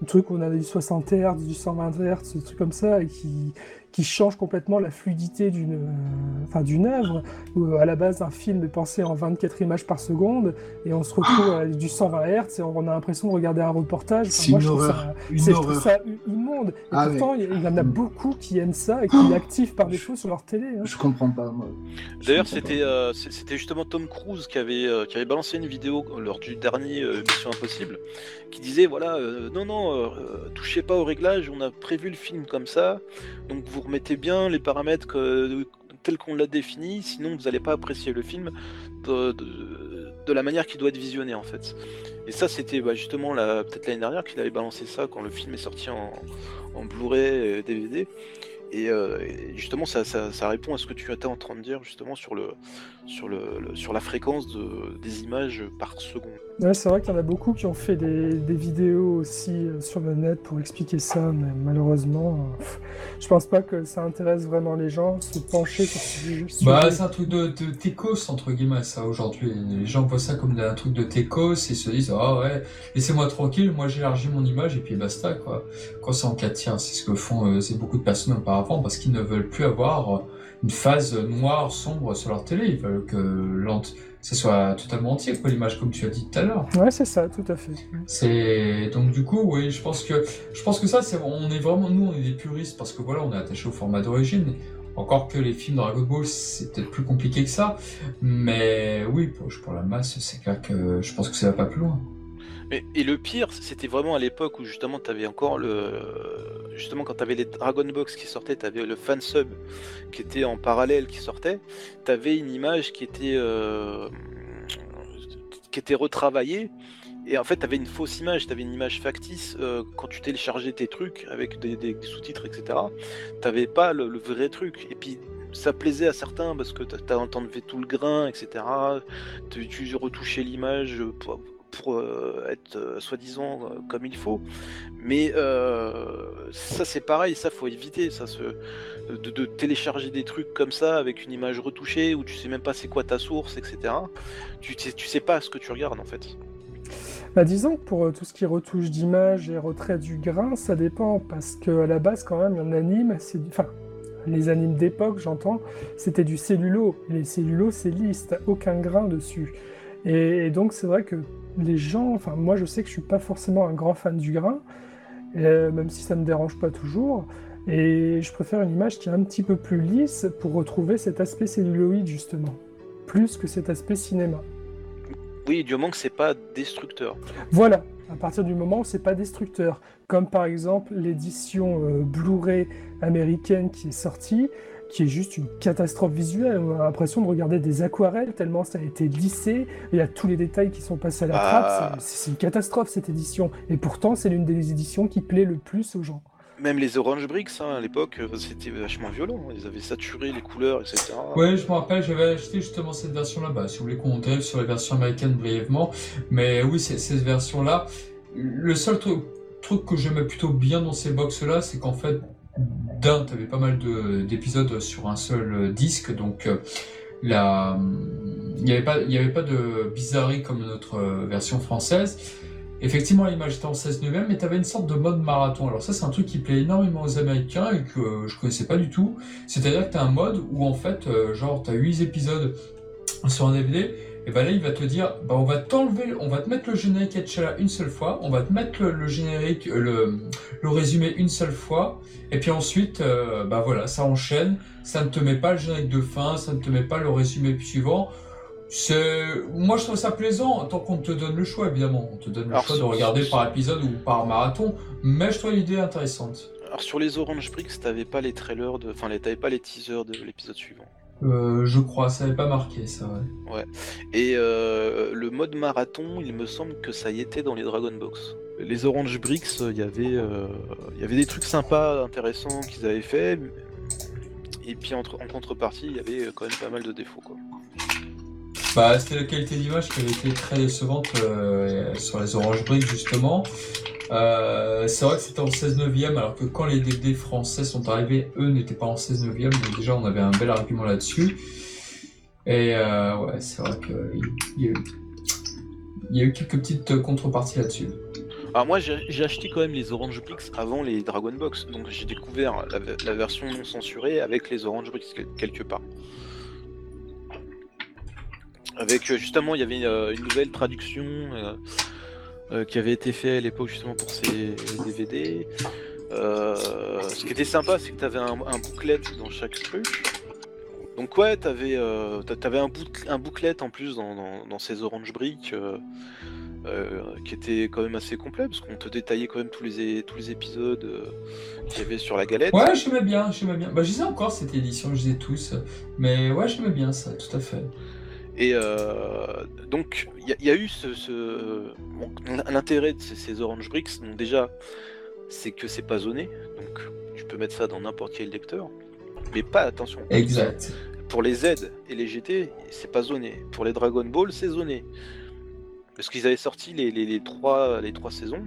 le truc qu'on a du soixante hertz, du cent vingt hertz, des trucs comme ça, et qui qui change complètement la fluidité d'une, euh, enfin, d'une œuvre, où à la base un film est pensé en vingt-quatre images par seconde, et on se retrouve avec du cent vingt hertz, et on a l'impression de regarder un reportage. Enfin, c'est moi, une je horreur, ça, une c'est, horreur. Je trouve ça immonde. Et ah pourtant, ouais. il y en a beaucoup qui aiment ça, et qui l'activent par défaut sur leur télé. Hein. Je comprends pas, moi. Je D'ailleurs, comprends c'était, pas. Euh, c'était justement Tom Cruise qui avait, euh, qui avait balancé une vidéo lors du dernier euh, Mission Impossible, qui disait, voilà, euh, non, non, euh, touchez pas au réglage, on a prévu le film comme ça, donc vous remettez bien les paramètres que, tels qu'on l'a défini, sinon vous n'allez pas apprécier le film de, de, de la manière qu'il doit être visionné en fait. Et ça c'était bah, justement la, peut-être l'année dernière qu'il avait balancé ça quand le film est sorti en, en Blu-ray et D V D. Et, euh, et justement ça, ça, ça répond à ce que tu étais en train de dire justement sur, le, sur, le, le, sur la fréquence de, des images par seconde. Ouais, c'est vrai qu'il y en a beaucoup qui ont fait des, des vidéos aussi sur le net pour expliquer ça, mais malheureusement euh, je pense pas que ça intéresse vraiment les gens, se pencher sur ce sujet. Bah les... c'est un truc de, de techos entre guillemets ça aujourd'hui, les gens voient ça comme un truc de techos et se disent ah oh, ouais laissez-moi tranquille, moi j'élargis mon image et puis basta quoi. Quand c'est en quatre tiers, c'est ce que font euh, c'est beaucoup de personnes par parce qu'ils ne veulent plus avoir une phase noire, sombre sur leur télé. Ils veulent que ça soit totalement entier, quoi, l'image, comme tu as dit tout à l'heure. Ouais, c'est ça, tout à fait. C'est... Donc du coup, oui, je pense que, je pense que ça, c'est... on est vraiment, nous, on est des puristes, parce que voilà, on est attaché au format d'origine. Encore que les films de Dragon Ball, c'est peut-être plus compliqué que ça. Mais oui, pour, pour la masse, c'est clair que je pense que ça va pas plus loin. Mais, et le pire, c'était vraiment à l'époque où justement t'avais encore le... Justement quand t'avais les Dragon Box qui sortaient, t'avais le fansub qui était en parallèle qui sortait, t'avais une image qui était euh... qui était retravaillée, et en fait t'avais une fausse image, t'avais une image factice euh, quand tu téléchargeais tes trucs avec des, des sous-titres, et cetera. T'avais pas le, le vrai truc, et puis... Ça plaisait à certains parce que t'as enlevé tout le grain, et cetera. Tu, tu retouchais l'image pour, pour être euh, soi-disant comme il faut. Mais euh, ça c'est pareil, ça faut éviter ça, ce, de, de télécharger des trucs comme ça avec une image retouchée où tu sais même pas c'est quoi ta source, et cetera. Tu, tu sais pas ce que tu regardes en fait. Bah disons que pour tout ce qui retouche d'image et retrait du grain, ça dépend parce que à la base quand même un anime, c'est enfin. Les animes d'époque, j'entends, c'était du cellulo. Les cellulos, c'est lisse, t'as aucun grain dessus. Et, et donc, c'est vrai que les gens... Enfin, moi, je sais que je suis pas forcément un grand fan du grain, euh, même si ça me dérange pas toujours. Et je préfère une image qui est un petit peu plus lisse pour retrouver cet aspect celluloïde, justement. Plus que cet aspect cinéma. Oui, du moment que c'est pas destructeur. Voilà, à partir du moment où c'est pas destructeur. Comme par exemple l'édition euh, Blu-ray américaine qui est sortie, qui est juste une catastrophe visuelle. On a l'impression de regarder des aquarelles tellement ça a été lissé. Il y a tous les détails qui sont passés à la trappe. Ah. C'est, c'est une catastrophe cette édition. Et pourtant, c'est l'une des éditions qui plaît le plus aux gens. Même les Orange Bricks, hein, à l'époque, c'était vachement violent. Ils avaient saturé les couleurs, et cetera. Ouais, je me rappelle, j'avais acheté justement cette version-là. Bah, si vous voulez qu'on drive sur la version américaine brièvement. Mais oui, c'est cette version-là. Le seul truc... truc que j'aimais plutôt bien dans ces box-là, c'est qu'en fait, d'un, tu avais pas mal d'épisodes sur un seul disque, donc la... Il n'y avait pas, il y avait pas de bizarrerie comme notre version française. Effectivement, l'image était en seize neuvième, mais tu avais une sorte de mode marathon. Alors ça, c'est un truc qui plaît énormément aux Américains et que je connaissais pas du tout. C'est-à-dire que tu as un mode où, en fait, genre, tu as huit épisodes sur un D V D, et ben là, il va te dire, bah, on va t'enlever, on va te mettre le générique Etchala une seule fois, on va te mettre le, le générique, le, le résumé une seule fois, et puis ensuite, euh, bah voilà, ça enchaîne, ça ne te met pas le générique de fin, ça ne te met pas le résumé suivant. Moi, je trouve ça plaisant, tant qu'on te donne le choix, évidemment. On te donne le Alors, choix de regarder par épisode ou par marathon, mais je trouve l'idée intéressante. Alors, sur les Orange Bricks, t'avais pas les trailers, de... enfin, t'avais pas les teasers de l'épisode suivant. Euh, je crois, ça n'avait pas marqué, ça, ouais. Ouais. Et euh, le mode marathon, il me semble que ça y était dans les Dragon Box. Les Orange Bricks, il y avait, euh, y avait des trucs sympas, intéressants qu'ils avaient fait, et puis en contrepartie, il y avait quand même pas mal de défauts, quoi. Bah, c'était la qualité d'image qui avait été très décevante euh, sur les Orange Bricks, justement. Euh, c'est vrai que c'était en seize neuvième, alors que quand les D V D français sont arrivés, eux n'étaient pas en seize neuvième, donc déjà on avait un bel argument là-dessus. Et euh, ouais, c'est vrai qu'il y a eu, il y a eu quelques petites contreparties là-dessus. Alors moi, j'ai, j'ai acheté quand même les Orange Bricks avant les Dragon Box, donc j'ai découvert la, la version non censurée avec les Orange Bricks quelque part. Avec justement, il y avait euh, une nouvelle traduction euh, euh, qui avait été faite à l'époque justement pour ces D V D. Euh, ce qui était sympa, c'est que tu avais un, un booklet dans chaque truc. Donc ouais, tu avais euh, un, book, un booklet en plus dans, dans, dans ces Orange Bricks euh, euh, qui était quand même assez complet parce qu'on te détaillait quand même tous les, tous les épisodes euh, qu'il y avait sur la galette. Ouais, j'aimais bien, j'aimais bien. Bah, je les ai encore cette édition, je les ai tous. Mais ouais, j'aimais bien ça, tout à fait. Et euh, donc, il y, y a eu ce, ce... Bon, l'intérêt de ces, ces Orange Bricks, donc déjà, c'est que c'est pas zoné, donc tu peux mettre ça dans n'importe quel lecteur, mais pas, attention. Exact. Pour les Z et les G T, c'est pas zoné. Pour les Dragon Ball, c'est zoné. Parce qu'ils avaient sorti les, les, les, trois, les trois saisons,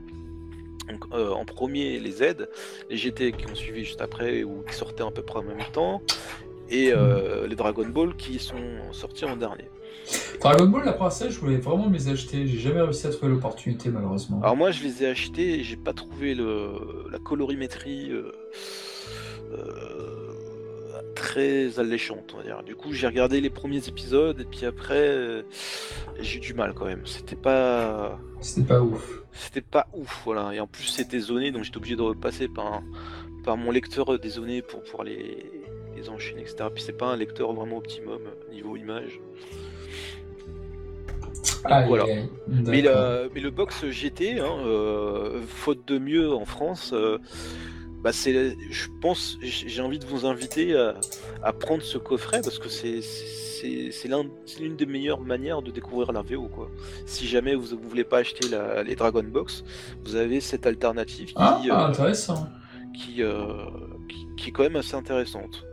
donc euh, en premier les Z, les G T qui ont suivi juste après, ou qui sortaient à peu près en même temps, et euh, les Dragon Ball qui sont sortis en dernier. Dragon Ball, la princesse, je voulais vraiment les acheter, j'ai jamais réussi à trouver l'opportunité malheureusement. Alors moi je les ai achetés et j'ai pas trouvé le, la colorimétrie euh, euh, très alléchante, on va dire. Du coup j'ai regardé les premiers épisodes et puis après euh, j'ai eu du mal quand même, c'était pas... C'était pas ouf. C'était pas ouf, voilà, et en plus c'était zoné donc j'étais obligé de repasser par, un, par mon lecteur dézoné pour, pour les, les enchaîner, et cetera. Puis c'est pas un lecteur vraiment optimum niveau image. Ah, voilà. Yeah. Mais, la, mais le box G T, hein, euh, faute de mieux en France, euh, bah c'est, je pense, j'ai envie de vous inviter à, à prendre ce coffret parce que c'est, c'est, c'est, l'un, c'est l'une des meilleures manières de découvrir la V O, quoi. Si jamais vous ne voulez pas acheter la, les Dragon Box, vous avez cette alternative qui, ah, euh, intéressant. Qui, euh, qui, qui est quand même assez intéressante.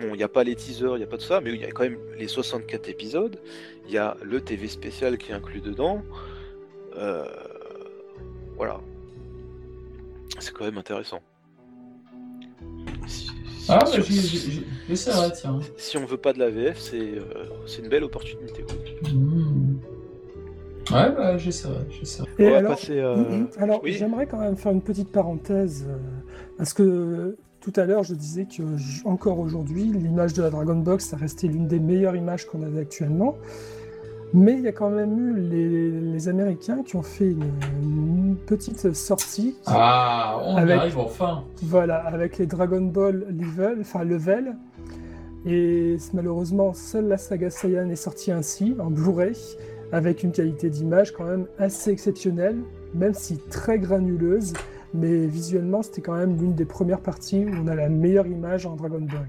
Bon, il n'y a pas les teasers, il n'y a pas tout ça, mais il y a quand même les soixante-quatre épisodes, il y a le T V spécial qui est inclus dedans, euh... voilà. C'est quand même intéressant. Si, si ah, bah, j'ai, j'ai, j'ai... ça va, tiens. Si, si on veut pas de la V F, c'est, euh, c'est une belle opportunité. Mmh. Ouais, bah, j'essaierai, j'essaierai. Et on alors, va passer, euh... mm-hmm. alors oui j'aimerais quand même faire une petite parenthèse, euh, parce que... Tout à l'heure, je disais que encore aujourd'hui, l'image de la Dragon Box, ça restait l'une des meilleures images qu'on avait actuellement. Mais il y a quand même eu les, les Américains qui ont fait une, une petite sortie. Ah, on avec, arrive enfin. Voilà, avec les Dragon Ball Level, enfin Level. Et malheureusement, seule la saga Saiyan est sortie ainsi, en Blu-ray, avec une qualité d'image quand même assez exceptionnelle, même si très granuleuse. Mais visuellement, c'était quand même l'une des premières parties où on a la meilleure image en Dragon Ball.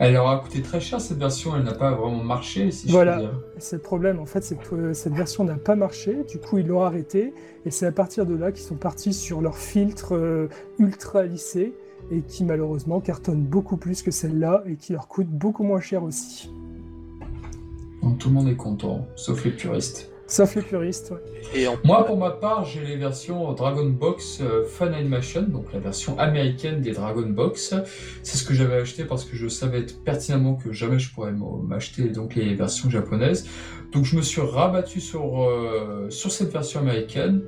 Elle aura coûté très cher cette version, elle n'a pas vraiment marché, si voilà. je peux dire. Voilà, c'est le problème en fait, c'est que cette version n'a pas marché, du coup ils l'ont arrêtée, et c'est à partir de là qu'ils sont partis sur leur filtre euh, ultra lissé, et qui malheureusement cartonne beaucoup plus que celle-là, et qui leur coûte beaucoup moins cher aussi. Donc tout le monde est content, sauf les puristes. Sauf les puristes, ouais. Et en... Moi, pour ma part, j'ai les versions Dragon Box euh, Fan Animation, donc la version américaine des Dragon Box. C'est ce que j'avais acheté parce que je savais pertinemment que jamais je pourrais m'acheter donc les versions japonaises. Donc je me suis rabattu sur, euh, sur cette version américaine.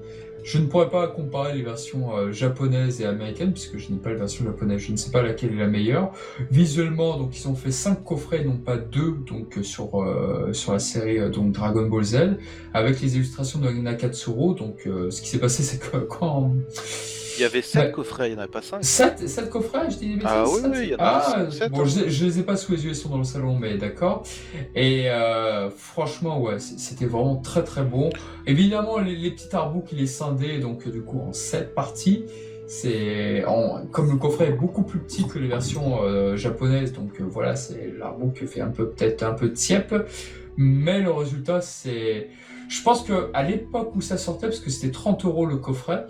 Je ne pourrais pas comparer les versions euh, japonaises et américaines, puisque je n'ai pas la version japonaise, je ne sais pas laquelle est la meilleure. Visuellement, donc ils ont fait cinq coffrets, non pas deux, donc sur, euh, sur la série euh, donc Dragon Ball Z, avec les illustrations de Nakatsuru. Donc euh, ce qui s'est passé, c'est que quand... Il y avait sept ouais. coffrets, il n'y en avait pas cinq. sept coffrets, je dis des bêtises. Ah oui, oui, il y en a ah, sept. Bon, je, je les ai pas sous les yeux, ils sont dans le salon, mais d'accord. Et euh, franchement, ouais, c'était vraiment très très bon. Évidemment, les, les petits arbouts qu'il est scindé, donc du coup en sept parties. C'est en, comme le coffret est beaucoup plus petit que les versions euh, japonaises, donc euh, voilà, c'est l'arbre qui fait un peu peut-être un peu tiep, mais le résultat, c'est, je pense que à l'époque où ça sortait, parce que c'était trente euros le coffret.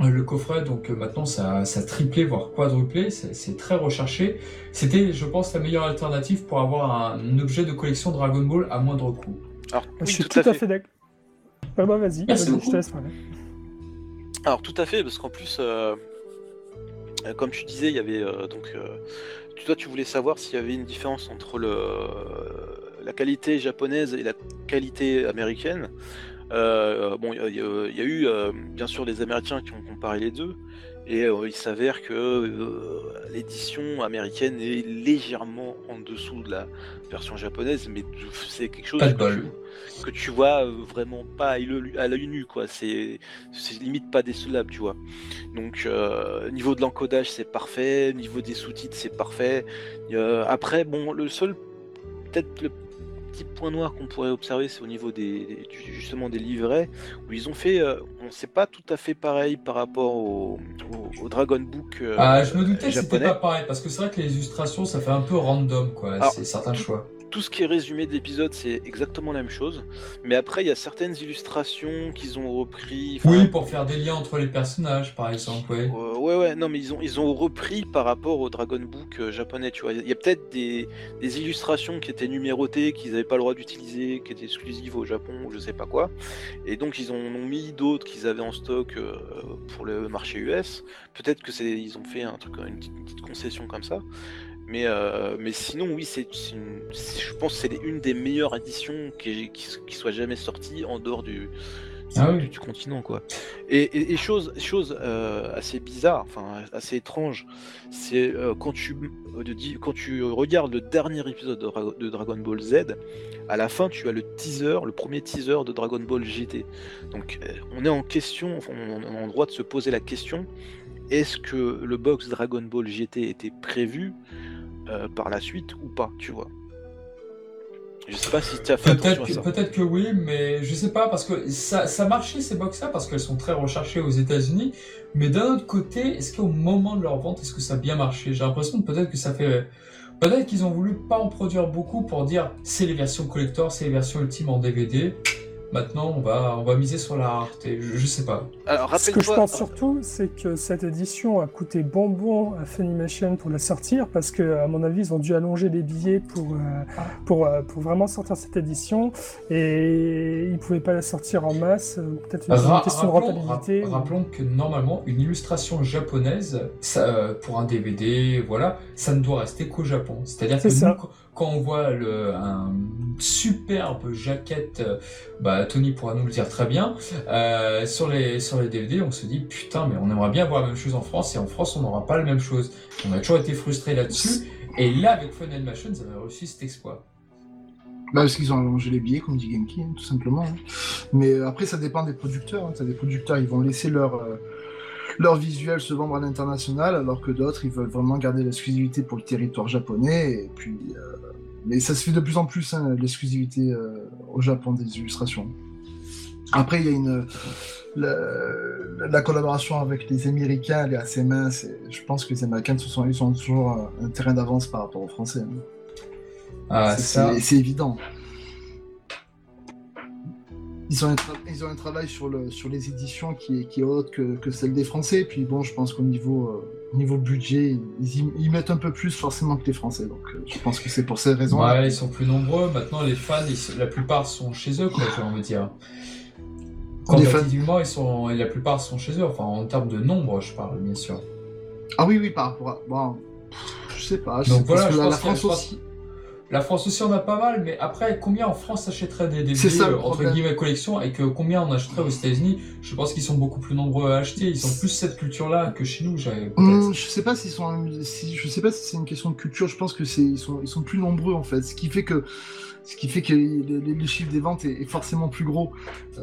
Le coffret, donc euh, maintenant, ça, ça triplé, voire quadruplé, c'est, c'est très recherché. C'était, je pense, la meilleure alternative pour avoir un objet de collection Dragon Ball à moindre coût. Alors, oui, je suis tout, tout à fait, fait d'accord. Ah bah vas-y, vas-y je te laisse parler. Alors, tout à fait, parce qu'en plus, euh, comme tu disais, il y avait... Euh, donc, euh, toi, tu voulais savoir s'il y avait une différence entre le, euh, la qualité japonaise et la qualité américaine. Euh, bon, il y, y a eu euh, bien sûr les Américains qui ont comparé les deux, et euh, il s'avère que euh, l'édition américaine est légèrement en dessous de la version japonaise, mais c'est quelque chose que tu, que tu vois vraiment pas à l'œil nu, quoi. C'est, c'est limite pas décelable, tu vois. Donc euh, niveau de l'encodage c'est parfait, niveau des sous-titres c'est parfait. Euh, après, bon, le seul peut-être le petit point noir qu'on pourrait observer, c'est au niveau des justement des livrets, où ils ont fait, euh, on sait pas tout à fait pareil par rapport au, au, au Dragon Book euh, ah, je me doutais euh, que c'était pas pareil, parce que c'est vrai que les illustrations, ça fait un peu random, quoi. Alors, c'est certains tout, choix. Tout ce qui est résumé d'épisodes, c'est exactement la même chose, mais après, il y a certaines illustrations qu'ils ont repris... Oui, pour faire des liens entre les personnages, par exemple, ouais. Euh, ouais, ouais, non, mais ils ont, ils ont repris par rapport au Dragon Book euh, japonais, tu vois. Il y a peut-être des, des illustrations qui étaient numérotées, qu'ils n'avaient pas le droit d'utiliser, qui étaient exclusives au Japon, ou je sais pas quoi, et donc ils en ont mis d'autres qu'ils avaient en stock euh, pour le marché U S. Peut-être que c'est, ils ont fait un truc, une petite, une petite concession comme ça. Mais, euh, mais sinon, oui, c'est, c'est une, c'est, je pense que c'est une des meilleures éditions qui, qui, qui soit jamais sortie en dehors du, ah oui. du, du continent, quoi. Et, et, et chose, chose euh, assez bizarre, enfin assez étrange, c'est euh, quand, tu, euh, dis, quand tu regardes le dernier épisode de, de Dragon Ball Z, à la fin, tu as le teaser, le premier teaser de Dragon Ball G T. Donc, on est en question, enfin, on est en droit de se poser la question, est-ce que le box Dragon Ball G T était prévu Euh, par la suite ou pas, tu vois. Je sais pas si tu as fait peut-être attention à ça. Peut-être que oui, mais je sais pas, parce que ça, ça marchait ces box-là, parce qu'elles sont très recherchées aux États-Unis, mais d'un autre côté, est-ce qu'au moment de leur vente, est-ce que ça a bien marché ? J'ai l'impression que peut-être que ça fait... Peut-être qu'ils ont voulu pas en produire beaucoup pour dire c'est les versions collector, c'est les versions ultimes en D V D. Maintenant, on va, on va miser sur la rareté, je, je sais pas. Alors, rappelle-toi... Ce que je pense surtout, c'est que cette édition a coûté bonbon à Funimation pour la sortir, parce que, à mon avis, ils ont dû allonger les billets pour, euh, pour, euh, pour vraiment sortir cette édition, et ils pouvaient pas la sortir en masse, peut-être une Ra- question rappelons, de rentabilité. Ra- ou... Rappelons que, normalement, une illustration japonaise, ça, euh, pour un D V D, voilà, ça ne doit rester qu'au Japon. C'est-à-dire c'est que ça. Nous, quand on voit le, un superbe jaquette, bah, Tony pourra nous le dire très bien, euh, sur, les, sur les D V D, on se dit putain, mais on aimerait bien voir la même chose en France, et en France on n'aura pas la même chose. On a toujours été frustrés là-dessus, et là avec Fun and Machine, ils avaient réussi cet exploit. Bah, parce qu'ils ont allongé les billets, comme dit Genki, hein, tout simplement. Hein. Mais après, ça dépend des producteurs. Hein. T'as des producteurs, ils vont laisser leur. Euh... Leur visuel se vendre à l'international, alors que d'autres, ils veulent vraiment garder l'exclusivité pour le territoire japonais. Et puis, euh... mais ça se fait de plus en plus, hein, l'exclusivité euh, au Japon des illustrations. Après, il y a une... La, la collaboration avec les Américains, elle est assez mince. Je pense que les Américains se sont, ils sont toujours un terrain d'avance par rapport aux Français. Hein. Ah, c'est, ça... c'est, c'est évident. Ils ont, un tra- ils ont un travail sur, le, sur les éditions qui est, qui est autre que, que celle des Français. Puis bon, je pense qu'au niveau, euh, niveau budget, ils y mettent un peu plus forcément que les Français. Donc euh, je pense que c'est pour ces raisons-là. Ouais, ils sont plus nombreux. Maintenant, les fans, ils, la plupart sont chez eux, quoi, j'ai envie de dire. Quand les fans... ils sont, la plupart sont chez eux. Enfin, en termes de nombre, je parle, bien sûr. Ah oui, oui, par rapport à... Bon, je sais pas. Je Donc sais voilà, je la, pense la France a, aussi... La France aussi, on a pas mal, mais après, combien en France achèterait des D V D, euh, entre guillemets, collection, et que combien on achèterait aux États-Unis? Je pense qu'ils sont beaucoup plus nombreux à acheter. Ils ont plus cette culture-là que chez nous. Mmh, je sais pas s'ils sont, si, je sais pas si c'est une question de culture. Je pense que c'est, ils sont, ils sont plus nombreux en fait, ce qui fait que, ce qui fait que le chiffre des ventes est, est forcément plus gros. Euh,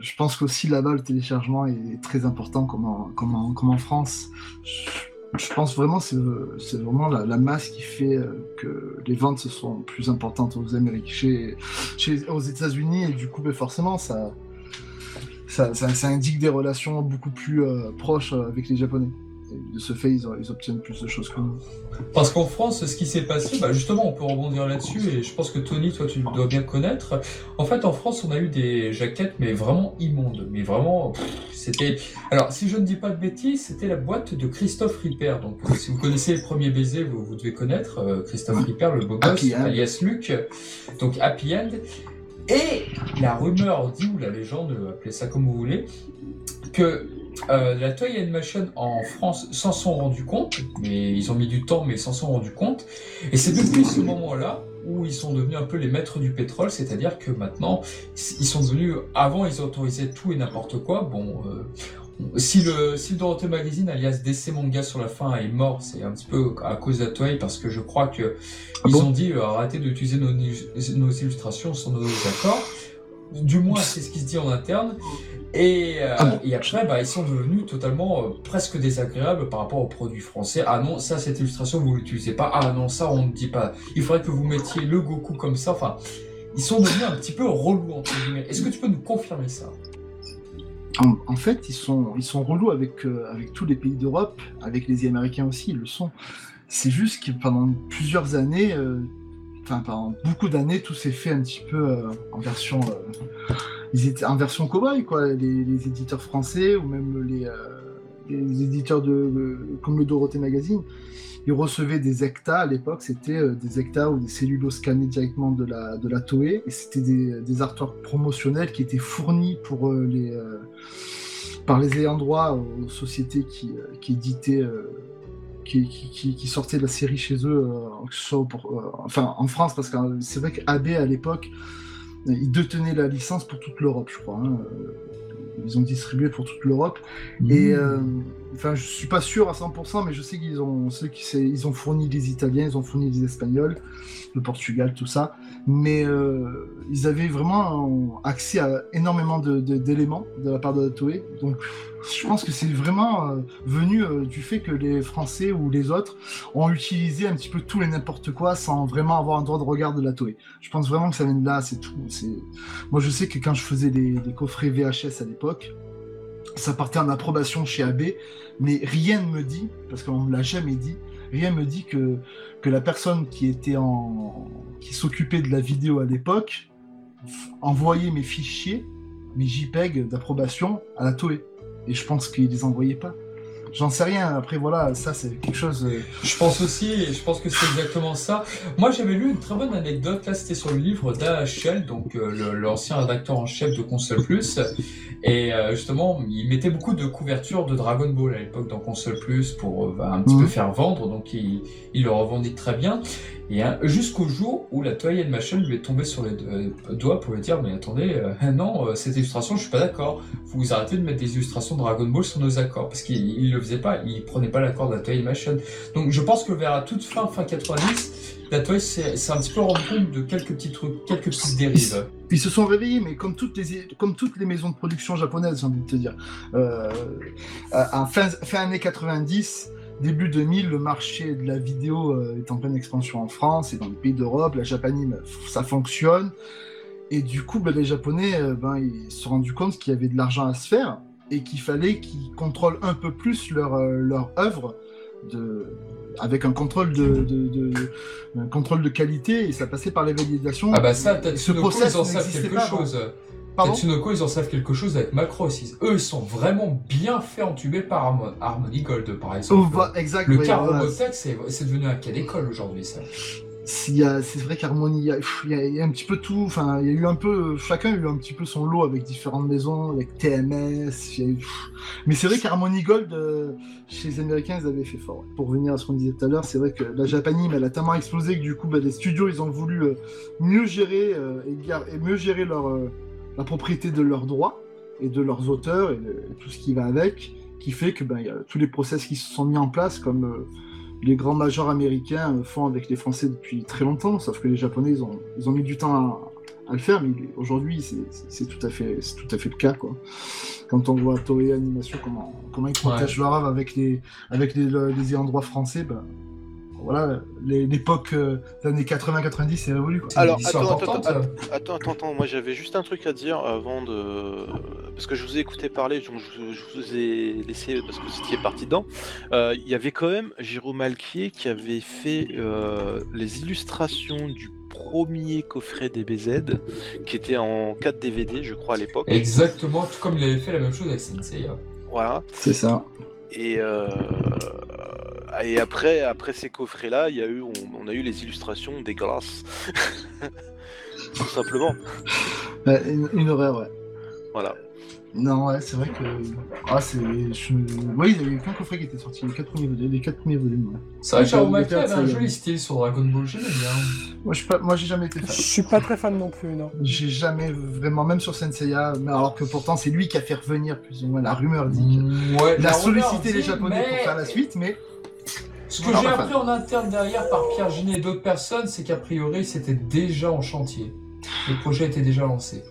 je pense qu'aussi là-bas, le téléchargement est très important, comme en, comme en, comme en France. Je, Je pense vraiment que c'est, c'est vraiment la, la masse qui fait que les ventes se sont plus importantes aux Amériques, chez, chez, aux États-Unis, et du coup, ben forcément, ça, ça, ça, ça indique des relations beaucoup plus euh, proches avec les Japonais. Et de ce fait, ils, ils obtiennent plus de choses que nous. Parce qu'en France, ce qui s'est passé, bah justement, on peut rebondir là-dessus, et je pense que Tony, toi, tu dois bien connaître. En fait, en France, on a eu des jaquettes, mais vraiment immondes. Mais vraiment, pff, c'était... Alors, si je ne dis pas de bêtises, c'était la boîte de Christophe Ripper. Donc, si vous connaissez le premier baiser, vous, vous devez connaître euh, Christophe Ripper, le beau gosse, alias Luc. Donc, Happy End. Et la rumeur dit, ou la légende, appelez ça comme vous voulez, que... Euh, la Toei Animation en France s'en sont rendu compte, mais ils ont mis du temps, mais ils s'en sont rendu compte. Et c'est depuis ce moment-là où ils sont devenus un peu les maîtres du pétrole, c'est-à-dire que maintenant, ils sont devenus... Avant, ils autorisaient tout et n'importe quoi. Bon, euh, si le, si le Dorothée Magazine, alias D C Manga sur la fin, est mort, c'est un petit peu à cause de la Toei, parce que je crois que ah ils bon ont dit euh, arrêtez d'utiliser nos, nos illustrations sans nos accords. Du moins, c'est ce qui se dit en interne. Et, euh, ah bon et après, bah, ils sont devenus totalement euh, presque désagréables par rapport aux produits français. Ah non, ça, cette illustration, vous ne l'utilisez pas. Ah non, ça, on ne dit pas. Il faudrait que vous mettiez le Goku comme ça. Enfin, ils sont devenus un petit peu relous, entre guillemets. Est-ce que tu peux nous confirmer ça ? En, en fait, ils sont, ils sont relous avec, euh, avec tous les pays d'Europe, avec les Américains aussi, ils le sont. C'est juste que pendant plusieurs années, euh, enfin, pendant beaucoup d'années, tout s'est fait un petit peu euh, en version... Euh, Ils étaient en version cow-boy, quoi, les, les éditeurs français ou même les, euh, les éditeurs de, de, comme le Dorothée Magazine. Ils recevaient des E C T A à l'époque, c'était euh, des E C T A ou des cellulos scannés directement de la, de la Toei. Et c'était des, des artworks promotionnels qui étaient fournis pour, euh, les, euh, par les ayants droit aux sociétés qui, euh, qui éditaient, euh, qui, qui, qui, qui sortaient de la série chez eux, euh, que ce soit pour, euh, enfin, en France, parce que euh, c'est vrai qu'A B à l'époque. Ils détenaient la licence pour toute l'Europe, je crois. Hein. Ils ont distribué pour toute l'Europe. Mmh. Et euh, enfin, je suis pas sûr à cent pour cent, mais je sais qu'ils ont, ceux qui, c'est, ils ont fourni les Italiens, ils ont fourni les Espagnols, le Portugal, tout ça. Mais euh, ils avaient vraiment accès à énormément de, de, d'éléments de la part de la Toei. Donc, je pense que c'est vraiment euh, venu euh, du fait que les Français ou les autres ont utilisé un petit peu tout et n'importe quoi sans vraiment avoir un droit de regard de la Toei. Je pense vraiment que ça vient de là, c'est tout. C'est... Moi, je sais que quand je faisais des, des coffrets V H S à l'époque, ça partait en approbation chez A B, mais rien ne me dit, parce qu'on ne l'a jamais dit, rien me dit que, que la personne qui était en... qui s'occupait de la vidéo à l'époque envoyait mes fichiers, mes JPEG d'approbation à la Toei. Et je pense qu'ils les envoyaient pas. J'en sais rien. Après, voilà, ça, c'est quelque chose... Je pense aussi, et je pense que c'est exactement ça. Moi, j'avais lu une très bonne anecdote. Là, c'était sur le livre d'A H L, donc euh, le, l'ancien rédacteur en chef de Console Plus. Et euh, justement, il mettait beaucoup de couvertures de Dragon Ball à l'époque dans Console Plus pour euh, bah, un petit mmh. peu faire vendre. Donc, il, il le revendique très bien. Et hein, jusqu'au jour où la Toei Animation lui est tombée sur les doigts pour lui dire « Mais attendez, euh, non, euh, cette illustration, je suis pas d'accord. Vous arrêtez de mettre des illustrations de Dragon Ball sur nos accords. » Parce qu'il le faisait pas, il prenait pas l'accord de la Toei Animation. Donc je pense que vers la toute fin, fin quatre-vingt-dix, la Toei s'est, s'est un petit peu rendu compte de quelques petits trucs, quelques petites dérives. Ils se sont réveillés, mais comme toutes les, comme toutes les maisons de production japonaises, j'ai envie de te dire. Euh, à fin, fin années quatre-vingt-dix, début deux mille, le marché de la vidéo est en pleine expansion en France et dans les pays d'Europe. La Japanime, ça fonctionne. Et du coup, ben, les Japonais, ben, ils se sont rendus compte qu'il y avait de l'argent à se faire et qu'il fallait qu'ils contrôlent un peu plus leur, leur œuvre de, avec un contrôle de, de, de, un contrôle de qualité, et ça passait par les validations. Ah bah ça, peut-être ce process n'existait pas. Chose. Pardon, Tetsunoko, ils en savent quelque chose avec Macross. Ils, eux, ils sont vraiment bien fait entuber par Harmon, Harmony Gold, par exemple. Oh, bah, exact, le ouais, car voilà. Robotech, c'est, c'est devenu un cas d'école aujourd'hui, ça. C'est, y a, c'est vrai qu'Harmony, il y, y, y a un petit peu tout. Enfin, il y a eu un peu. Chacun a eu un petit peu son lot avec différentes maisons, avec T M S. Y a eu, mais c'est vrai qu'Harmony Gold, euh, chez les Américains, ils avaient fait fort. Ouais. Pour revenir à ce qu'on disait tout à l'heure, c'est vrai que la Japanime, elle a tellement explosé que du coup, bah, les studios, ils ont voulu euh, mieux gérer euh, et, et mieux gérer leur. Euh, la propriété de leurs droits et de leurs auteurs et, de, et tout ce qui va avec, qui fait que ben, y a tous les process qui se sont mis en place, comme euh, les grands majors américains euh, font avec les Français depuis très longtemps, sauf que les Japonais, ils ont, ils ont mis du temps à, à le faire, mais aujourd'hui, c'est, c'est, c'est, tout à fait, c'est tout à fait le cas, quoi. Quand on voit Toei Animation, comment, comment ils protègent ouais. leur œuvre avec les, avec les, les, les ayants droit français, ben... Voilà, l'époque euh, des années quatre-vingts quatre-vingt-dix, c'est révolu, quoi. Alors, attends, attends, attends, attends, attends, attends, moi j'avais juste un truc à dire avant de... Parce que je vous ai écouté parler, donc je, je vous ai laissé, parce que vous étiez parti dedans. Il euh, y avait quand même Jérôme Alquier qui avait fait euh, les illustrations du premier coffret D B Z, qui était en quatre D V D, je crois, à l'époque. Exactement, tout comme il avait fait la même chose avec Sensei. Hein. Voilà. C'est ça. Et... Euh... Et après, après ces coffrets-là, il y a eu, on, on a eu les illustrations des glaces, tout simplement. Une, une horreur, ouais. Voilà. Non, ouais, c'est vrai que, ah, c'est, je... oui, il y avait plein de coffrets qui étaient sortis, les quatre premiers volumes, les quatre premiers volumes. Ouais. C'est vrai que Charles Mackey avait un joli style sur Dragon Ball, j'aime bien. Moi, je suis pas, moi, j'ai jamais été fan. Je suis pas très fan non plus, non. J'ai jamais vraiment, même sur Senseiya, mais alors que pourtant c'est lui qui a fait revenir plus ou moins la rumeur dit. Que... Ouais. Il a sollicité les Japonais mais... pour faire la suite, mais. Ce que non, j'ai appris en interne derrière par Pierre Ginet et d'autres personnes, c'est qu'a priori c'était déjà en chantier. Le projet était déjà lancé.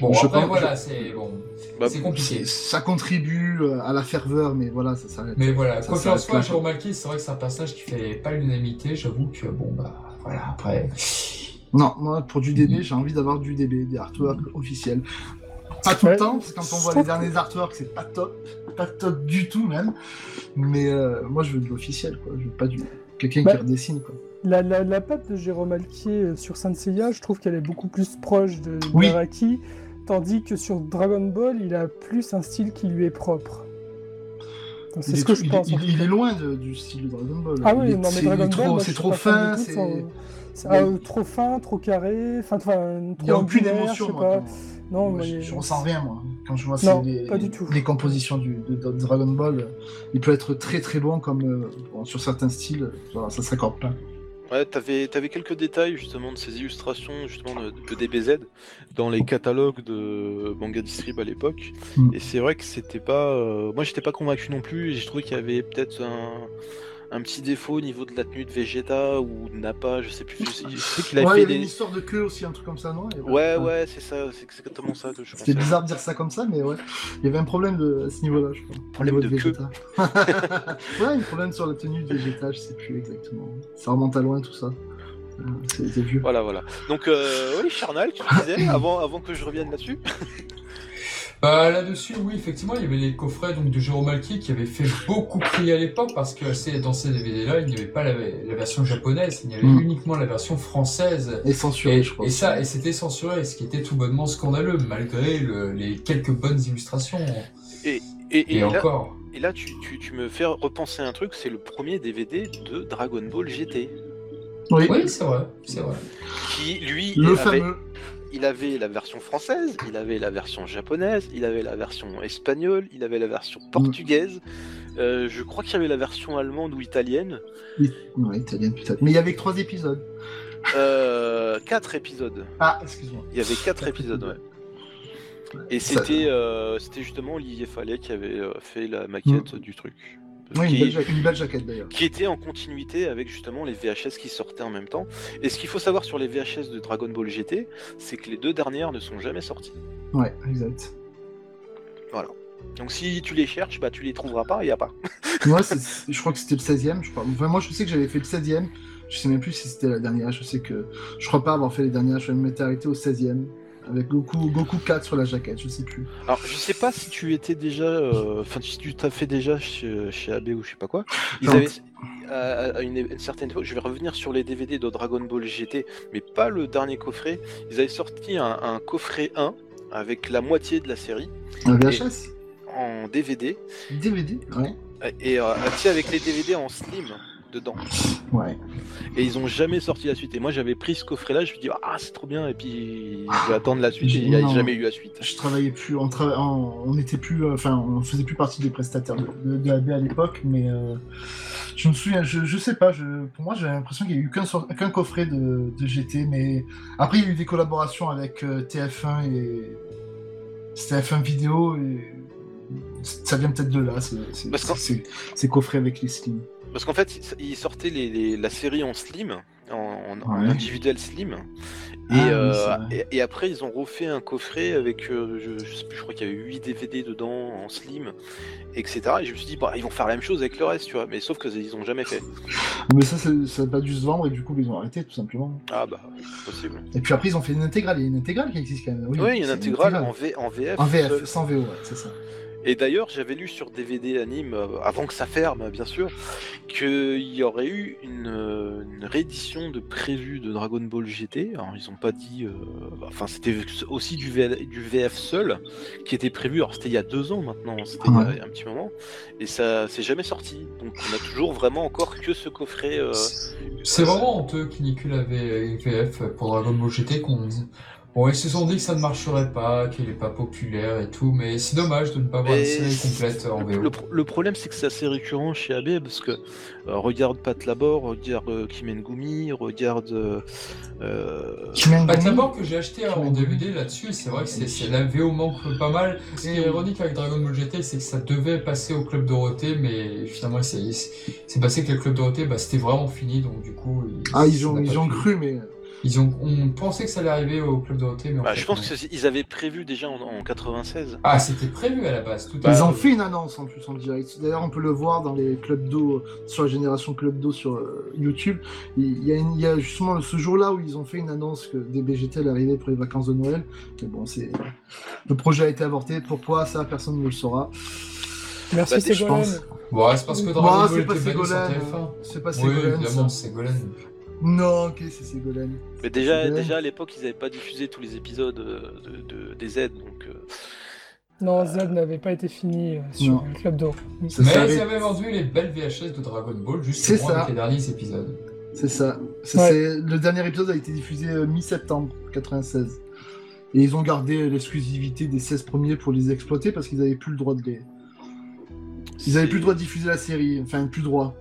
Bon, je après pense, voilà, je... c'est bon, bah, c'est compliqué. C'est, ça contribue à la ferveur, mais voilà, ça s'arrête. Mais voilà, ça quoi qu'il en soit, Jérôme Alquier, c'est vrai que c'est un personnage qui fait pas l'unanimité. J'avoue que bon bah voilà, après. Non, moi pour du D B, j'ai envie d'avoir du D B, des artworks mmh. officiels. Pas tout le temps, parce que quand on voit les derniers artworks, c'est pas top, pas top du tout même. Mais euh, moi, je veux de l'officiel, quoi. Je veux pas du quelqu'un bah, qui redessine, quoi. La, la, la patte de Jérôme Alquier sur Senseiya, je trouve qu'elle est beaucoup plus proche de oui. Baraki, tandis que sur Dragon Ball, il a plus un style qui lui est propre. Donc, c'est il ce que tout, je pense. Il, en fait. il est loin de, du style de Dragon Ball. Ah oui, non, mais Dragon Ball, c'est trop fin, c'est. C'est mais... euh, trop fin, trop carré, enfin, trop Il n'y a aucune émotion, je sais pas. Moi, non, moi, mais... je, je ressens rien, moi. Quand je vois non, les, les, les compositions du, de, de Dragon Ball, il peut être très très bon, comme euh, bon, sur certains styles, voilà, ça s'accorde pas. Ouais, t'avais, t'avais quelques détails, justement, de ces illustrations, justement, de, de D B Z, dans les catalogues de Manga Distrib à l'époque, mm. et c'est vrai que c'était pas... Euh... Moi, j'étais pas convaincu non plus, j'ai trouvé qu'il y avait peut-être un... un petit défaut au niveau de la tenue de Vegeta ou de Nappa, je sais plus. Je sais qu'il a ouais, fait il y avait des... une histoire de queue aussi, un truc comme ça, non ben, Ouais, ouais, euh... c'est ça, c'est exactement ça que je pensais. C'est bizarre de dire ça comme ça, mais ouais, il y avait un problème de... à ce niveau-là, je crois. Problème de, de queue. Ouais, un problème sur la tenue de Vegeta, je sais plus exactement. Ça remonte à loin tout ça. C'est, c'est vieux. Voilà, voilà. Donc, euh, oui, Charnalc, tu disais, avant, avant que je revienne là-dessus. Bah, là-dessus, oui, effectivement, il y avait les coffrets donc, de Jérôme Alquier qui avait fait beaucoup crier à l'époque parce que c'est, dans ces D V D-là, il n'y avait pas la, la version japonaise, il y avait mmh. uniquement la version française. Et censurée, et, je crois. Et, ça, et c'était censuré, ce qui était tout bonnement scandaleux, malgré le, les quelques bonnes illustrations. Et, et, et, et, et encore. Là, et là, tu, tu, tu me fais repenser à un truc, c'est le premier D V D de Dragon Ball G T. Oui, oui c'est vrai, c'est vrai. Qui, lui, le fameux... Avait... Il avait la version française, il avait la version japonaise, il avait la version espagnole, il avait la version portugaise, euh, je crois qu'il y avait la version allemande ou italienne. Ouais, italienne peut-être. Mais il y avait que trois épisodes. Euh, quatre épisodes. Ah, excuse-moi. Il y avait quatre épisodes, ouais. Et c'était, euh, c'était justement Olivier Fallet qui avait fait la maquette mmh. du truc. Oui, une, belle ja- une belle jaquette d'ailleurs. Qui était en continuité avec justement les V H S qui sortaient en même temps. Et ce qu'il faut savoir sur les V H S de Dragon Ball G T, c'est que les deux dernières ne sont jamais sorties. Ouais, exact. Voilà. Donc si tu les cherches, bah tu les trouveras pas, il n'y a pas. Moi, je crois que c'était le seizième, je crois. Enfin, moi, je sais que j'avais fait le seizième. Je sais même plus si c'était la dernière. Je sais que je crois pas avoir fait les dernières. Je m'étais arrêté au seizième. Avec Goku, Goku quatre sur la jaquette, je sais plus. Alors, je sais pas si tu étais déjà. Enfin, euh, si tu t'as fait déjà chez, chez A B ou je sais pas quoi. Ils avaient, à, à une, une certaine époque, je vais revenir sur les D V D de Dragon Ball G T, mais pas le dernier coffret. Ils avaient sorti un, un coffret un avec la moitié de la série. En V H S ? En D V D. D V D, ouais. Et euh, tu sais, avec les D V D en slim dedans. Ouais. Et ils ont jamais sorti la suite. Et moi, j'avais pris ce coffret-là, je me dis ah c'est trop bien. Et puis ah, je vais attendre la suite. Et il n'y a jamais eu la suite. Je travaillais plus, on tra... on était plus, enfin, on faisait plus partie des prestataires de, de A B à l'époque. Mais euh, je me souviens, je, je sais pas. Je, pour moi, j'avais l'impression qu'il n'y a eu qu'un, so... qu'un coffret de, de G T. Mais après, il y a eu des collaborations avec euh, T F un et T F un Vidéo. Et... ça vient peut-être de là, c'est, c'est, c'est, c'est, c'est coffré avec les slims. Parce qu'en fait, ils sortaient les, les, la série en slim, en, en, ouais. en individuel slim, ah, et, euh, et, et après ils ont refait un coffret avec, euh, je, je sais plus, je crois qu'il y avait huit D V D dedans en slim, et cetera. Et je me suis dit, bah, ils vont faire la même chose avec le reste, tu vois, mais sauf qu'ils ont jamais fait. Mais ça, c'est, ça n'a pas dû se vendre et du coup, ils ont arrêté tout simplement. Ah bah, c'est possible. Et puis après, ils ont fait une intégrale, il y a une intégrale qui existe quand même. Oui, ouais, il y a une intégrale, une intégrale. En, v, en V F. En V F, seul. Sans V O, ouais, c'est ça. Et d'ailleurs, j'avais lu sur D V D Anime, euh, avant que ça ferme, bien sûr, qu'il y aurait eu une, euh, une réédition de prévue de Dragon Ball G T. Alors, ils n'ont pas dit... Euh, enfin, c'était aussi du, v- du V F seul, qui était prévu. Alors, c'était il y a deux ans maintenant, c'était ouais. il y a un petit moment. Et ça c'est jamais sorti. Donc, on a toujours vraiment encore que ce coffret... Euh, c'est euh, vraiment honteux qu'Inicule avait une V F pour Dragon Ball G T qu'on... Bon, ils se sont dit que ça ne marcherait pas, qu'il n'est pas populaire et tout, mais c'est dommage de ne pas avoir une série complète en V O. Le, pro- le problème, c'est que c'est assez récurrent chez A B, parce que euh, regarde Patlabor, regarde euh, Kimengumi, regarde... Euh, Kimengumi. Patlabor que j'ai acheté en D V D là-dessus, et c'est vrai que c'est, c'est, la V O manque pas mal. Ce qui est ironique avec Dragon Ball G T, c'est que ça devait passer au Club Dorothée, mais finalement, c'est, c'est passé que le Club Dorothée, bah, c'était vraiment fini, donc du coup... Il, ah, ils ont, ils ont cru, mais... Ils ont, on pensait que ça allait arriver au Club Dorothée, mais en bah, fait, je pense non. qu'ils avaient prévu déjà en, en quatre-vingt-seize. Ah, c'était prévu à la base. Tout bah, ils ont euh... fait une annonce en plus en direct. D'ailleurs, on peut le voir dans les Club Do, sur la génération Club Do sur euh, YouTube. Il y, a une, il y a justement ce jour-là où ils ont fait une annonce que D B G T allait arriver pour les vacances de Noël. Mais bon, c'est le projet a été avorté. Pourquoi ça, personne ne le saura. Merci, bah, Ségolène. Ouais, c'est parce que dans bah, le Club Do, Ségolène. C'est pas Ségolène. Oui, évidemment, c'est Ségolène. Non, ok, c'est Ségolène. Mais déjà, Ségolène. déjà à l'époque, ils n'avaient pas diffusé tous les épisodes de, de, des Z, donc... Euh... Non, Z euh... n'avait pas été fini sur non. le Club d'Or. Mais ils avaient vendu les belles V H S de Dragon Ball, justement, avec les derniers épisodes. C'est ça. C'est, ouais. c'est... Le dernier épisode a été diffusé mi-septembre quatre-vingt-seize. Et ils ont gardé l'exclusivité des seize premiers pour les exploiter, parce qu'ils n'avaient plus le droit de les... Ils n'avaient plus le droit de diffuser la série, enfin, plus le droit.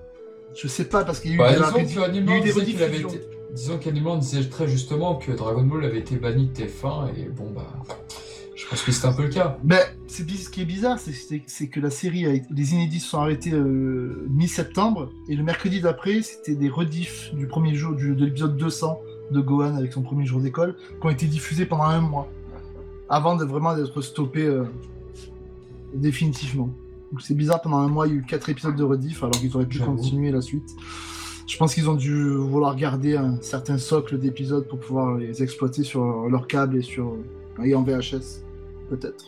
Je sais pas, parce qu'il y a eu bah, des rediffusions. Été... Disons qu'Animan disait très justement que Dragon Ball avait été banni de T F un, et bon bah... Je pense que c'est un peu le cas. Mais c'est, ce qui est bizarre, c'est, c'est, c'est que la série, a été, les inédits se sont arrêtés euh, mi-septembre, et le mercredi d'après, c'était des rediffs du premier jour, du, de l'épisode deux cents de Gohan avec son premier jour d'école, qui ont été diffusés pendant un mois, avant de vraiment d'être stoppés euh, définitivement. Donc c'est bizarre, pendant un mois, il y a eu quatre épisodes de rediff, alors qu'ils auraient pu J'avoue. continuer la suite. Je pense qu'ils ont dû vouloir garder un certain socle d'épisodes pour pouvoir les exploiter sur leur câble et, sur... et en V H S, peut-être.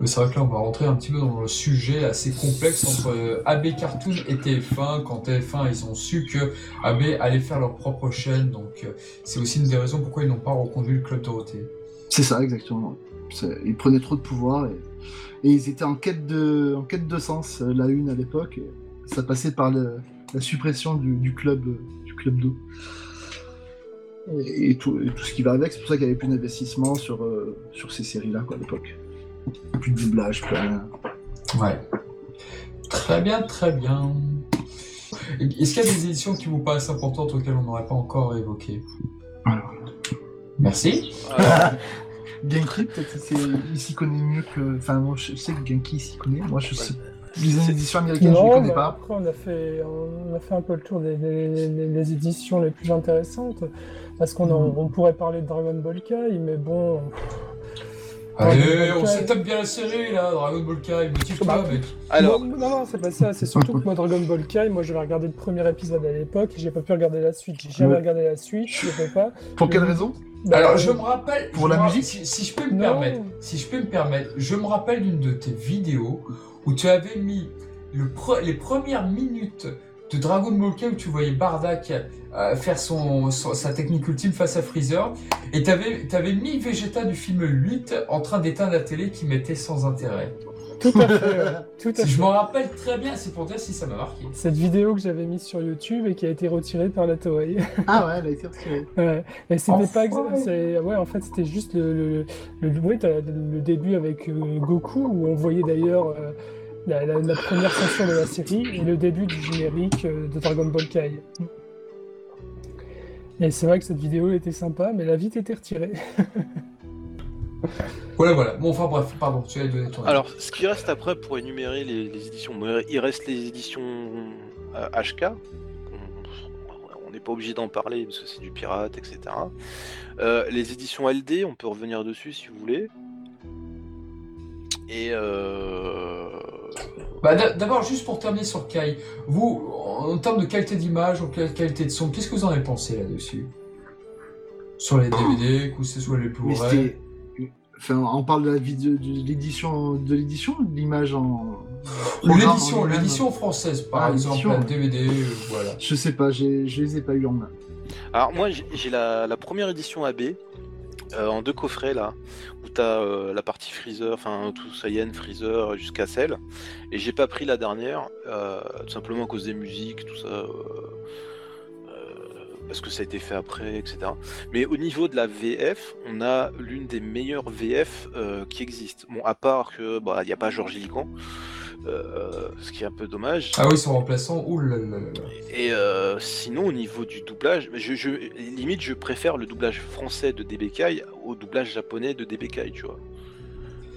Mais c'est vrai que là, on va rentrer un petit peu dans le sujet assez complexe entre euh, A B Cartoon et T F un. Quand T F un, ils ont su que A B allait faire leur propre chaîne, donc euh, c'est aussi une des raisons pourquoi ils n'ont pas reconduit le Club Dorothée. C'est ça, exactement. C'est... Ils prenaient trop de pouvoir et... Et ils étaient en quête de, en quête de sens, la une à l'époque. Et ça passait par le, la suppression du, du club du club d'eau. Et, et, tout, et tout ce qui va avec, c'est pour ça qu'il n'y avait plus d'investissement sur, euh, sur ces séries-là quoi, à l'époque. Plus de doublage, plus rien. Ouais. Très bien, très bien. Est-ce qu'il y a des éditions qui vous paraissent importantes auxquelles on n'aurait pas encore évoqué ? Alors, merci. Euh... Genki, peut-être c'est... il s'y connaît mieux que... Enfin, moi, je sais que Genki s'y connaît. Moi, je sais... Les éditions américaines, non, je les connais bah, pas. Après, on a, fait, on a fait un peu le tour des, des, des, des éditions les plus intéressantes. Parce qu'on en, on pourrait parler de Dragon Ball Kai, mais bon... Allez, on se tape bien la série, là, Dragon Ball Kai, motive-toi, bah, mec. Alors... Non, non, non, c'est pas ça, c'est surtout que moi, Dragon Ball Kai, moi, j'avais regardé le premier épisode à l'époque, et j'ai pas pu regarder la suite, j'ai jamais regardé la suite, je peux pas. Pour quelle raison ? Bah, alors, je me rappelle... Pour la musique ? Si, si je peux me permettre, si je peux me permettre, je me rappelle d'une de tes vidéos où tu avais mis le pre- les premières minutes de Dragon Ball K où tu voyais Bardak euh, faire son, son, sa technique ultime face à Freezer, et t'avais, t'avais mis Vegeta du film huit en train d'éteindre la télé qui m'était sans intérêt. Tout à fait, ouais. Tout à si fait. Je m'en rappelle très bien, c'est pour dire si ça m'a marqué. Cette vidéo que j'avais mise sur YouTube et qui a été retirée par la Toei. Ah ouais, elle a été retirée. Ouais. Et c'était enfin... pas exact. C'est... Ouais, en fait, c'était juste le, le, le... Ouais, le début avec euh, Goku, où on voyait d'ailleurs euh, la, la, la première censure de la série et le début du générique euh, de Dragon Ball Kai. Et c'est vrai que cette vidéo était sympa, mais elle a vite été retirée. Voilà, voilà. Bon, enfin bref, pardon, tu allais donner ton avis. Alors, ce qui reste après pour énumérer les, les éditions, il reste les éditions euh, H K. On n'est pas obligé d'en parler parce que c'est du pirate, et cetera. Euh, les éditions L D, on peut revenir dessus si vous voulez. Et euh... bah, d'abord, juste pour terminer sur Kai, vous, en termes de qualité d'image, en qualité de son, qu'est-ce que vous en avez pensé là-dessus ? Sur les D V D, que c'est soit les Blu-ray. Enfin, on parle de, la vidéo, de l'édition, de l'édition, de l'image en... L'édition, en l'édition française, par ah, exemple, un D V D, euh, voilà. Je sais pas, j'ai, je les ai pas eu en main. Alors moi, j'ai, j'ai la, la première édition A B, euh, en deux coffrets, là, où t'as euh, la partie Freezer, enfin, tout Saiyan, Freezer, jusqu'à Cell, et j'ai pas pris la dernière, euh, tout simplement à cause des musiques, tout ça... Euh... parce que ça a été fait après, et cetera. Mais au niveau de la V F, on a l'une des meilleures V F euh, qui existent. Bon, à part que, bah, il n'y a pas Georges Lican, euh, ce qui est un peu dommage. Ah oui, son remplaçant, oulala. Et euh, sinon, au niveau du doublage, je, je, limite, je préfère le doublage français de D B K au doublage japonais de D B K, tu vois.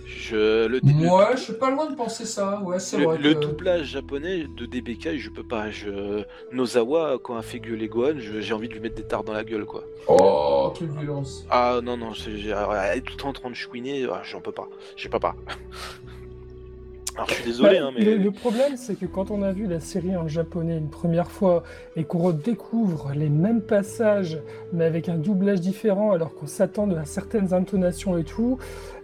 Je, le, Moi, le, je suis pas loin de penser ça. Ouais, c'est le, vrai. Que... Le doublage japonais de D B K, je peux pas. Je... Nozawa, quand a fait gueuler Gohan, je, j'ai envie de lui mettre des tartes dans la gueule, quoi. Oh, quelle violence. Ah non non, c'est, j'ai, elle est tout le temps en train de chouiner. Ah, j'en peux pas. J'ai pas pas. Alors je suis désolé, bah, hein, mais le, le problème, c'est que quand on a vu la série en japonais une première fois et qu'on redécouvre les mêmes passages, mais avec un doublage différent, alors qu'on s'attend à certaines intonations et tout.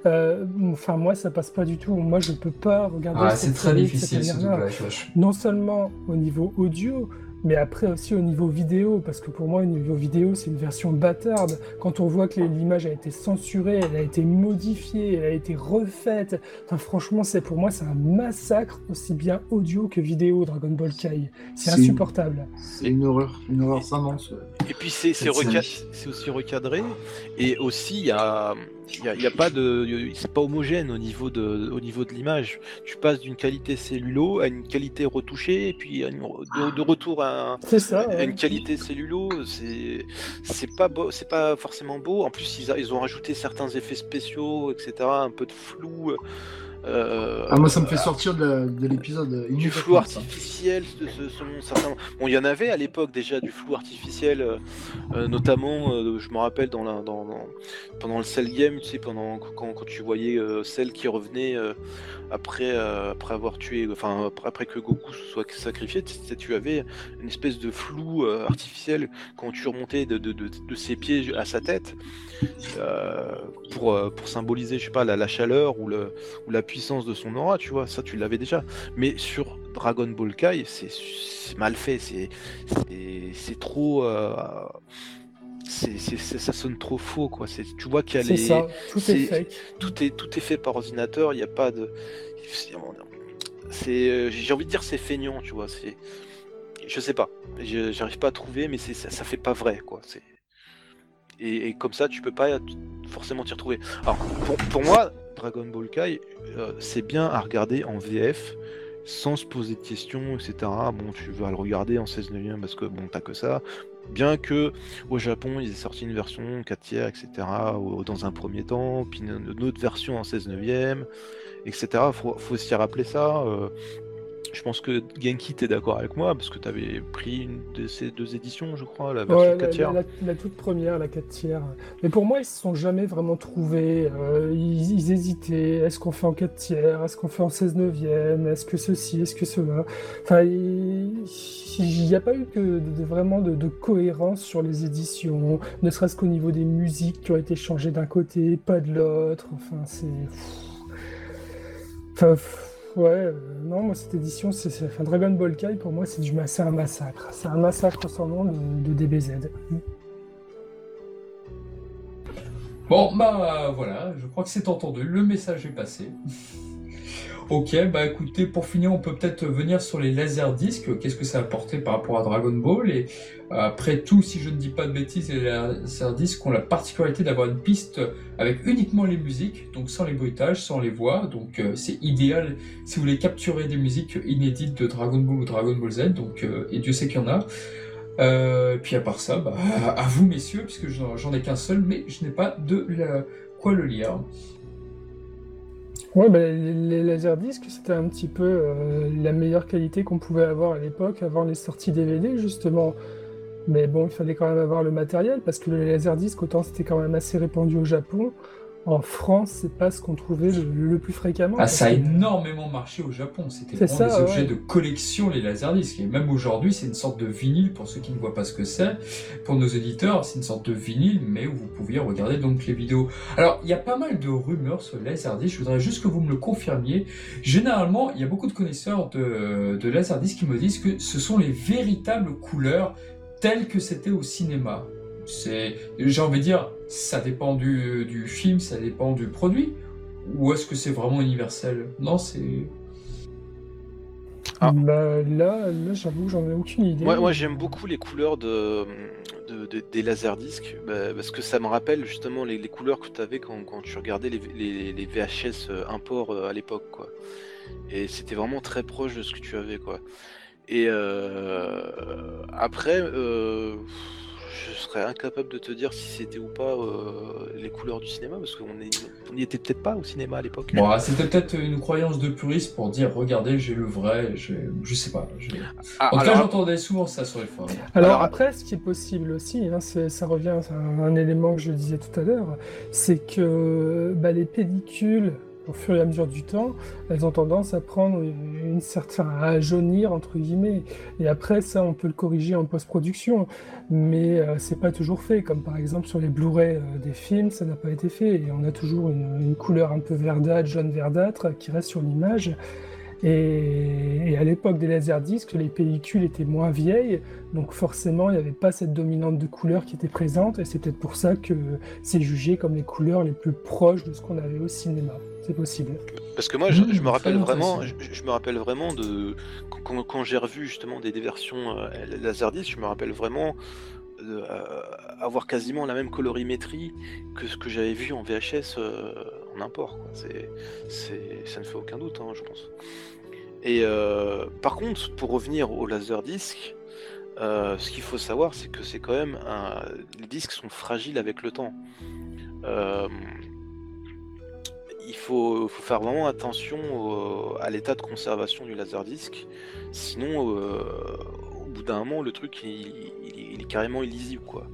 Euh, enfin moi ça passe pas du tout, moi je peux pas regarder ah, cette c'est très difficile ce doublage, non seulement au niveau audio mais après aussi au niveau vidéo, parce que pour moi au niveau vidéo c'est une version bâtarde quand on voit que l'image a été censurée, elle a été modifiée, elle a été refaite, enfin franchement c'est, pour moi c'est un massacre aussi bien audio que vidéo. Dragon Ball Kai, c'est, c'est insupportable, une... c'est une horreur, une horreur immense. Et puis c'est, c'est, recad... c'est aussi recadré, et aussi il y a Il y a, y a pas de, c'est pas homogène au niveau de, au niveau de l'image. Tu passes d'une qualité cellulo à une qualité retouchée, et puis une, de, de retour à, c'est ça, ouais. à une qualité cellulo. C'est, c'est pas beau, c'est pas forcément beau. En plus, ils, a, ils ont rajouté certains effets spéciaux, et cetera. Un peu de flou. Euh, ah, moi ça me fait euh, sortir de, la, de l'épisode du flou artificiel ce, ce monde, certainement. Bon, il y en avait à l'époque déjà du flou artificiel, euh, notamment euh, je me rappelle dans la, dans, dans, pendant le Cell Game, tu sais, pendant quand, quand tu voyais euh, Cell qui revenait euh, après euh, après avoir tué, enfin après, après que Goku soit sacrifié, tu avais une espèce de flou euh, artificiel quand tu remontais de, de, de, de ses pieds à sa tête euh, pour pour symboliser, je sais pas, la, la chaleur ou le ou la puissance de son aura, tu vois, ça tu l'avais déjà. Mais sur Dragon Ball Kai, c'est, c'est mal fait, c'est c'est, c'est trop, euh, c'est, c'est, c'est ça sonne trop faux, quoi. C'est, tu vois qu'il y a les, c'est ça, tout c'est, est fake, tout est tout est fait par ordinateur, il y a pas de, c'est, c'est, j'ai envie de dire c'est feignant, tu vois, c'est, je sais pas, je, j'arrive pas à trouver, mais c'est ça, ça fait pas vrai, quoi. C'est et, et comme ça tu peux pas forcément t'y retrouver. Alors pour, pour moi, Dragon Ball Kai, euh, c'est bien à regarder en V F sans se poser de questions, et cetera. Bon, tu vas le regarder en seize neuvième parce que bon, t'as que ça. Bien que au Japon, ils aient sorti une version quatre tiers, et cetera. Au, dans un premier temps, puis une autre version en seize neuvième, et cetera. Faut, faut s'y rappeler ça. Euh, je pense que Genki, t'es d'accord avec moi parce que t'avais pris une de ces deux éditions, je crois, la version ouais, quatre tiers. La, la, la toute première, la quatre tiers. Mais pour moi, ils se sont jamais vraiment trouvés. Euh, ils, ils hésitaient. Est-ce qu'on fait en quatre tiers ? Est-ce qu'on fait en seize neuvième ? Est-ce que ceci ? Est-ce que cela ? Enfin, il n'y a pas eu que de, de, vraiment de, de cohérence sur les éditions, ne serait-ce qu'au niveau des musiques qui ont été changées d'un côté, pas de l'autre. Enfin, c'est. Enfin. Ouais, euh, non, moi cette édition, c'est, c'est enfin, Dragon Ball Kai, pour moi, c'est, du, c'est un massacre. C'est un massacre sans nom de, de D B Z. Bon, bah voilà, je crois que c'est entendu, le message est passé. Ok, bah écoutez, pour finir, on peut peut-être venir sur les laserdiscs. Qu'est-ce que ça a apporté par rapport à Dragon Ball? Et après tout, si je ne dis pas de bêtises, les laserdiscs ont la particularité d'avoir une piste avec uniquement les musiques, donc sans les bruitages, sans les voix. Donc euh, c'est idéal si vous voulez capturer des musiques inédites de Dragon Ball ou Dragon Ball Z, donc, euh, et Dieu sait qu'il y en a. Euh, puis à part ça, bah, à vous messieurs, puisque j'en, j'en ai qu'un seul, mais je n'ai pas de la, quoi le lire. Ouais, bah, les laserdiscs, c'était un petit peu euh, la meilleure qualité qu'on pouvait avoir à l'époque, avant les sorties D V D, justement. Mais bon, il fallait quand même avoir le matériel, parce que les laserdiscs, autant c'était quand même assez répandu au Japon. En France, c'est pas ce qu'on trouvait le, le plus fréquemment. Ah, ça a que... énormément marché au Japon. C'était c'est vraiment ça, des objets ouais. de collection, les laserdiscs. Et même aujourd'hui, c'est une sorte de vinyle, pour ceux qui ne voient pas ce que c'est. Pour nos auditeurs, c'est une sorte de vinyle, mais où vous pouviez regarder donc les vidéos. Alors, il y a pas mal de rumeurs sur les laserdiscs. Je voudrais juste que vous me le confirmiez. Généralement, il y a beaucoup de connaisseurs de, de laserdiscs qui me disent que ce sont les véritables couleurs telles que c'était au cinéma. C'est, j'ai envie de dire, ça dépend du, du film, ça dépend du produit, ou est-ce que c'est vraiment universel? Non, c'est... Ah. Bah, là, là, j'avoue que j'en ai aucune idée. Moi, ouais, ouais, j'aime beaucoup les couleurs de, de, de, des laserdiscs, bah, parce que ça me rappelle justement les, les couleurs que tu avais quand, quand tu regardais les, les, les V H S import à l'époque, quoi. Et c'était vraiment très proche de ce que tu avais, quoi. Et euh, après... Euh... je serais incapable de te dire si c'était ou pas euh, les couleurs du cinéma, parce qu'on n'y était peut-être pas au cinéma à l'époque. Bon, c'était peut-être une croyance de puriste pour dire regardez, j'ai le vrai, j'ai... je sais pas. J'ai... Ah, en tout cas, j'entendais souvent ça sur les forums. Alors, alors après, ce qui est possible aussi, hein, c'est, ça revient à un, un élément que je disais tout à l'heure, c'est que bah, les pellicules, au fur et à mesure du temps, elles ont tendance à prendre une certaine, à jaunir entre guillemets. Et après ça, on peut le corriger en post-production, mais euh, c'est pas toujours fait. Comme par exemple sur les Blu-ray euh, des films, ça n'a pas été fait. Et on a toujours une, une couleur un peu verdâtre, jaune verdâtre, qui reste sur l'image. Et, et à l'époque des laserdiscs, les pellicules étaient moins vieilles, donc forcément il n'y avait pas cette dominante de couleurs qui était présente, et c'est peut-être pour ça que c'est jugé comme les couleurs les plus proches de ce qu'on avait au cinéma. C'est possible. Parce que moi, je, je me rappelle vraiment, je, je me rappelle vraiment de quand, quand j'ai revu justement des, des versions euh, laserdisc, je me rappelle vraiment de, euh, avoir quasiment la même colorimétrie que ce que j'avais vu en V H S euh, en import. Quoi. C'est, c'est, ça ne fait aucun doute, hein, je pense. Et euh, par contre, pour revenir au laserdisc, euh, ce qu'il faut savoir, c'est que c'est quand même un... les disques sont fragiles avec le temps. Euh, Il faut, faut faire vraiment attention au, à l'état de conservation du laserdisc, sinon euh, au bout d'un moment le truc il, il, il est carrément illisible, quoi.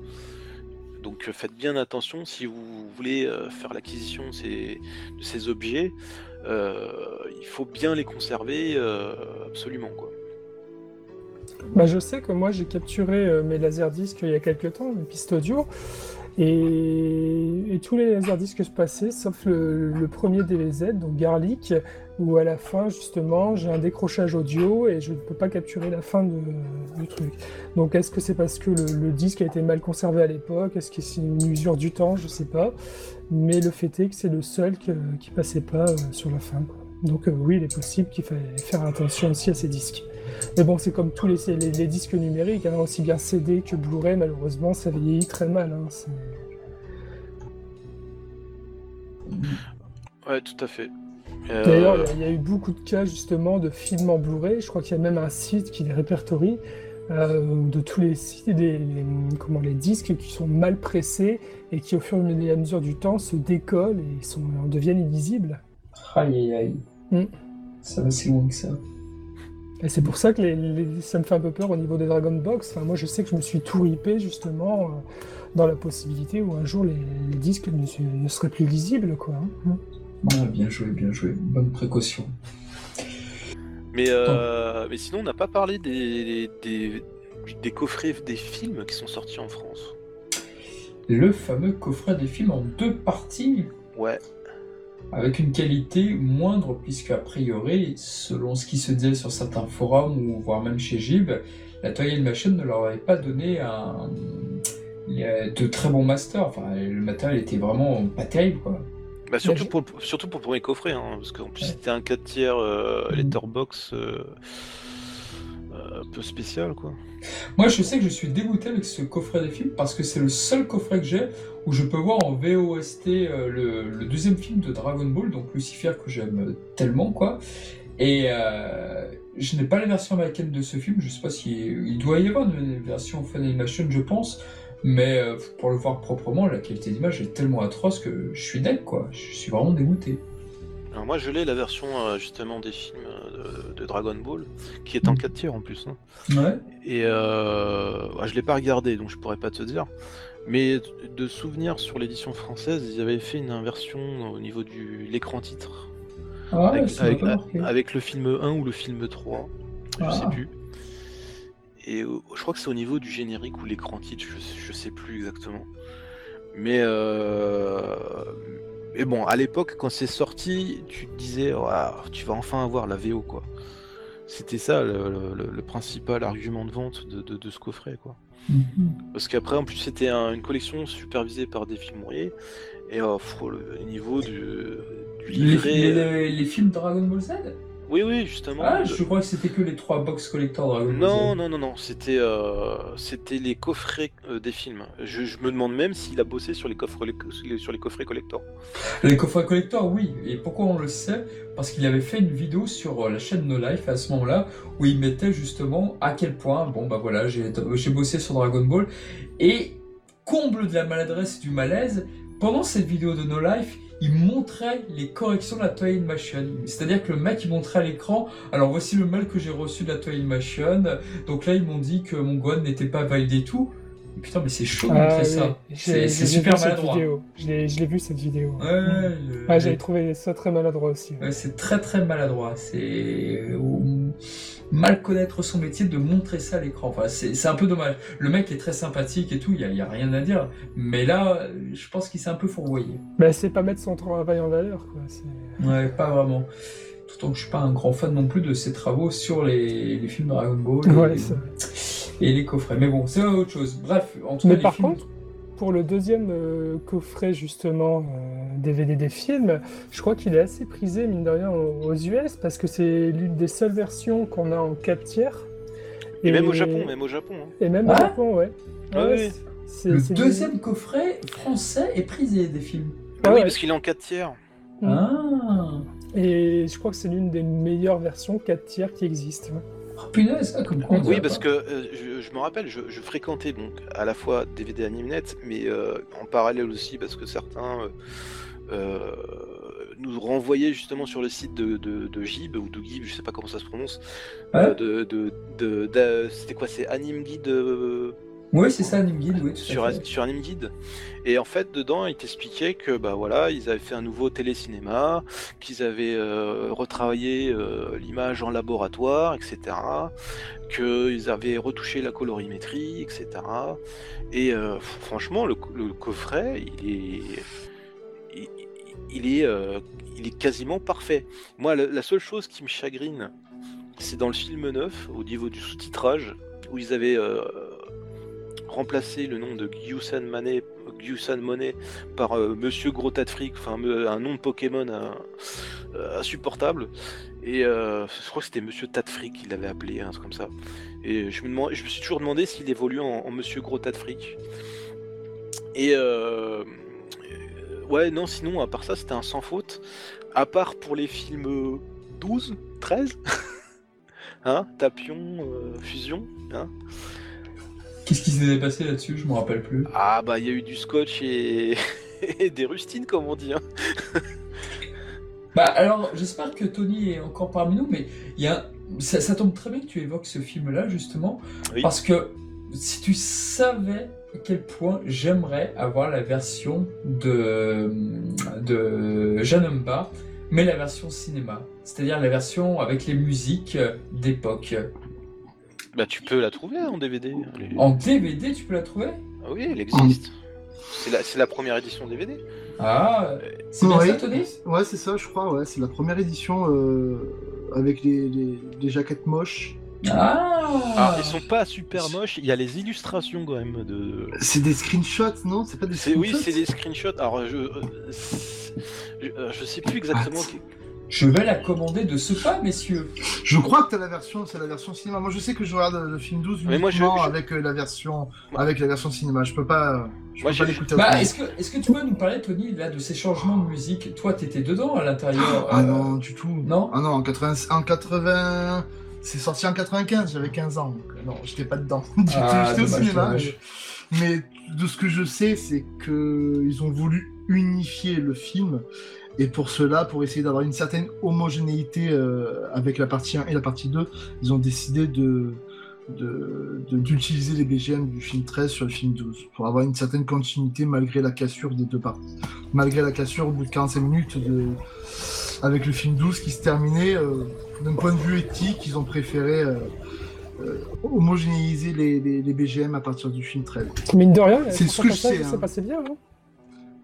Donc faites bien attention si vous voulez euh, faire l'acquisition de ces, de ces objets, euh, il faut bien les conserver euh, absolument, quoi. Bah, je sais que moi j'ai capturé euh, mes laserdiscs il y a quelques temps, mes pistes audio. Et, et tous les laserdiscs que je passais, sauf le, le premier D V Z, donc Garlic, où à la fin, justement, j'ai un décrochage audio et je ne peux pas capturer la fin de, du truc. Donc, est-ce que c'est parce que le, le disque a été mal conservé à l'époque? Est-ce que c'est une usure du temps? Je ne sais pas. Mais le fait est que c'est le seul que, qui ne passait pas sur la fin, quoi. Donc, euh, oui, il est possible qu'il fallait faire attention aussi à ces disques. Mais bon, c'est comme tous les, les, les disques numériques, hein, aussi bien C D que Blu-ray, malheureusement, ça vieillit très mal. Hein, c'est... Ouais, tout à fait. Euh... D'ailleurs, il y, y a eu beaucoup de cas, justement, de films en Blu-ray. Je crois qu'il y a même un site qui les répertorie, euh, de tous les, les, les, comment, les disques qui sont mal pressés et qui, au fur et à mesure du temps, se décollent et sont, deviennent illisibles. Aïe, aïe, aïe. Ça va si loin que ça. Et c'est pour ça que les, les, ça me fait un peu peur au niveau des Dragon Box. Enfin, moi, je sais que je me suis tout ripé, justement, euh, dans la possibilité où un jour les, les disques ne, ne seraient plus lisibles, quoi. Hein. Ouais, bien joué, bien joué. Bonne précaution. Mais, euh, mais sinon, on n'a pas parlé des, des, des coffrets des films qui sont sortis en France. Le fameux coffret des films en deux parties. Ouais. avec une qualité moindre, puisque a priori, selon ce qui se disait sur certains forums, ou voire même chez Jib, la Toei Animation ne leur avait pas donné un... de très bons masters. Enfin, le matériel était vraiment pas terrible, quoi. Bah surtout, pour, surtout pour le premier coffret, hein, parce qu'en plus ouais. c'était un quatre tiers euh, letterbox euh, euh, un peu spécial, quoi. Moi je sais que je suis dégoûté avec ce coffret des films, parce que c'est le seul coffret que j'ai où je peux voir en V O S T euh, le, le deuxième film de Dragon Ball, donc Lucifer, que j'aime tellement, quoi. Et euh, je n'ai pas la version américaine de ce film, je sais pas s'il il doit y avoir une version fan animation, je pense. Mais pour le voir proprement, la qualité d'image est tellement atroce que je suis deck, quoi. Je suis vraiment dégoûté. Alors moi je l'ai, la version euh, justement des films de, de Dragon Ball, qui est en quatre tiers en plus. Hein. Ouais. Et euh, je l'ai pas regardé, donc je pourrais pas te dire. Mais de souvenir, sur l'édition française, ils avaient fait une version au niveau de l'écran titre. Ah, avec, avec, avec le film un ou le film trois, je ah. sais plus. Et je crois que c'est au niveau du générique ou l'écran titre, je, je sais plus exactement. Mais, euh... mais bon, à l'époque, quand c'est sorti, tu te disais, oh, tu vas enfin avoir la V O, quoi. C'était ça le, le, le principal argument de vente de, de, de ce coffret, quoi. Mm-hmm. Parce qu'après, en plus, c'était un, une collection supervisée par des filmouriers. Et au euh, niveau du, du livret... Les, les, les films Dragon Ball Z ? Oui, oui, justement. Ah, je crois que c'était que les trois box collector Dragon Ball Z. Non, non, non, non, c'était, euh, c'était les coffrets euh, des films. Je, je me demande même s'il a bossé sur les coffres, sur les coffrets collector. Les coffrets collector, oui. Et pourquoi on le sait ? Parce qu'il avait fait une vidéo sur la chaîne No Life à ce moment-là, où il mettait justement à quel point, bon, bah voilà, j'ai, j'ai bossé sur Dragon Ball. Et comble de la maladresse et du malaise, pendant cette vidéo de No Life, il montrait les corrections de la Toei Animation. C'est-à-dire que le mec, il montrait à l'écran, alors voici le mail que j'ai reçu de la Toei Animation, donc là, ils m'ont dit que mon Gohan n'était pas validé et tout. Mais putain, mais c'est chaud de ah, montrer oui. ça. C'est, c'est super maladroit. Je l'ai, je l'ai vu, cette vidéo. Ouais, ouais. Le... ouais, j'avais trouvé ça très maladroit aussi. Ouais. Ouais, c'est très, très maladroit. C'est... mal connaître son métier de montrer ça à l'écran. Enfin, c'est, c'est un peu dommage. Le mec est très sympathique et tout, il n'y a, a rien à dire. Mais là, je pense qu'il s'est un peu fourvoyé. Bah, c'est pas mettre son travail en valeur, quoi. C'est... ouais, pas vraiment. D'autant que je suis pas un grand fan non plus de ses travaux sur les, les films Dragon Ball ouais, et, ça. et les coffrets. Mais bon, c'est autre chose. Bref, en tout cas, les par films... contre, pour le deuxième euh, coffret, justement, euh, D V D des films, je crois qu'il est assez prisé, mine de rien, aux U S, parce que c'est l'une des seules versions qu'on a en quatre tiers. Et, et même au Japon, même au Japon. Hein. Et même ah au Japon, ouais. Ah ouais oui. c'est, le c'est deuxième des... coffret français est prisé des films. Ah, ah oui, ouais. Parce qu'il est en quatre tiers. Mmh. Ah. Et je crois que c'est l'une des meilleures versions quatre tiers qui existent. Ouais. Oh, punaise, ça, comme quoi, oui, parce que euh, je, je me rappelle, je, je fréquentais donc à la fois D V D AnimeNet, mais euh, en parallèle aussi parce que certains euh, euh, nous renvoyaient justement sur le site de, de, de Gib ou de Gib, je sais pas comment ça se prononce. Ouais. Euh, de, de, de, de, de, c'était quoi, c'est Anime Guide. Euh... Oui, c'est ça, Anime Guide, oui. Sur, sur Anime Guide. Et en fait, dedans, ils t'expliquaient que, bah voilà, ils avaient fait un nouveau télécinéma, qu'ils avaient euh, retravaillé euh, l'image en laboratoire, et cetera. Qu'ils avaient retouché la colorimétrie, et cetera. Et euh, franchement, le, le coffret, il est... Il, il, est, euh, il est quasiment parfait. Moi, la, la seule chose qui me chagrine, c'est dans le film neuf, au niveau du sous-titrage, où ils avaient... Euh, remplacer le nom de Gyusan Manet, Gyusan Monet par euh, Monsieur Gros Tas de Fric, enfin un nom de Pokémon euh, insupportable. Et euh, je crois que c'était Monsieur Tas de Fric qu'il l'avait appelé, un truc comme ça. Et je me, demand... je me suis toujours demandé s'il évolue en, en Monsieur Gros Tas de Fric. Et euh... ouais, non, sinon, à part ça, c'était un sans faute. À part pour les films douze, treize, hein, Tapion, euh, Fusion, hein. Qu'est-ce qui s'est passé là-dessus ? Je m'en rappelle plus. Ah bah il y a eu du scotch et, et des rustines comme on dit. Hein. Bah alors j'espère que Tony est encore parmi nous, mais il y a ça, ça tombe très bien que tu évoques ce film-là justement, oui. Parce que si tu savais à quel point j'aimerais avoir la version de de Jeanne Umba, mais la version cinéma, c'est-à-dire la version avec les musiques d'époque. Bah tu peux la trouver en D V D. En D V D tu peux la trouver ? Ah oui, elle existe. C'est la, c'est la première édition D V D. Ah, c'est bien ça, Tony ? Ouais, c'est ça, je crois, ouais. C'est la première édition euh, avec les, les, les jaquettes moches. Ah. Alors, ils sont pas super moches, il y a les illustrations quand même de... C'est des screenshots, non ? C'est pas des screenshots ? Oui, c'est des screenshots, alors je... Je, je sais plus exactement... Att- je vais la commander de ce pas, messieurs. Je crois que t'as la version, c'est la version cinéma. Moi, je sais que je regarde le film douze uniquement moi, je, je... avec la version, avec la version cinéma. Je peux pas, je moi, peux pas l'écouter. Bah, est-ce que, est-ce que tu peux nous parler, Tony, là, de ces changements de musique ? Toi, t'étais dedans à l'intérieur. Ah euh... non, du tout. Non. Ah non, en quatre-vingts, en quatre-vingts, c'est sorti en quatre-vingt-quinze. J'avais quinze ans. Donc, non, j'étais pas dedans. Ah, j'étais dommage, au cinéma. Mais... mais de ce que je sais, c'est que ils ont voulu unifier le film. Et pour cela, pour essayer d'avoir une certaine homogénéité euh, avec la partie un et la partie deux, ils ont décidé de, de, de, d'utiliser les B G M du film treize sur le film douze, pour avoir une certaine continuité malgré la cassure des deux parties. Malgré la cassure au bout de quarante-cinq minutes de... avec le film douze qui se terminait, euh, d'un point de vue éthique, ils ont préféré euh, euh, homogénéiser les, les, les B G M à partir du film treize. Mine de rien, c'est ce que je sais. Ça s'est passé bien, non ?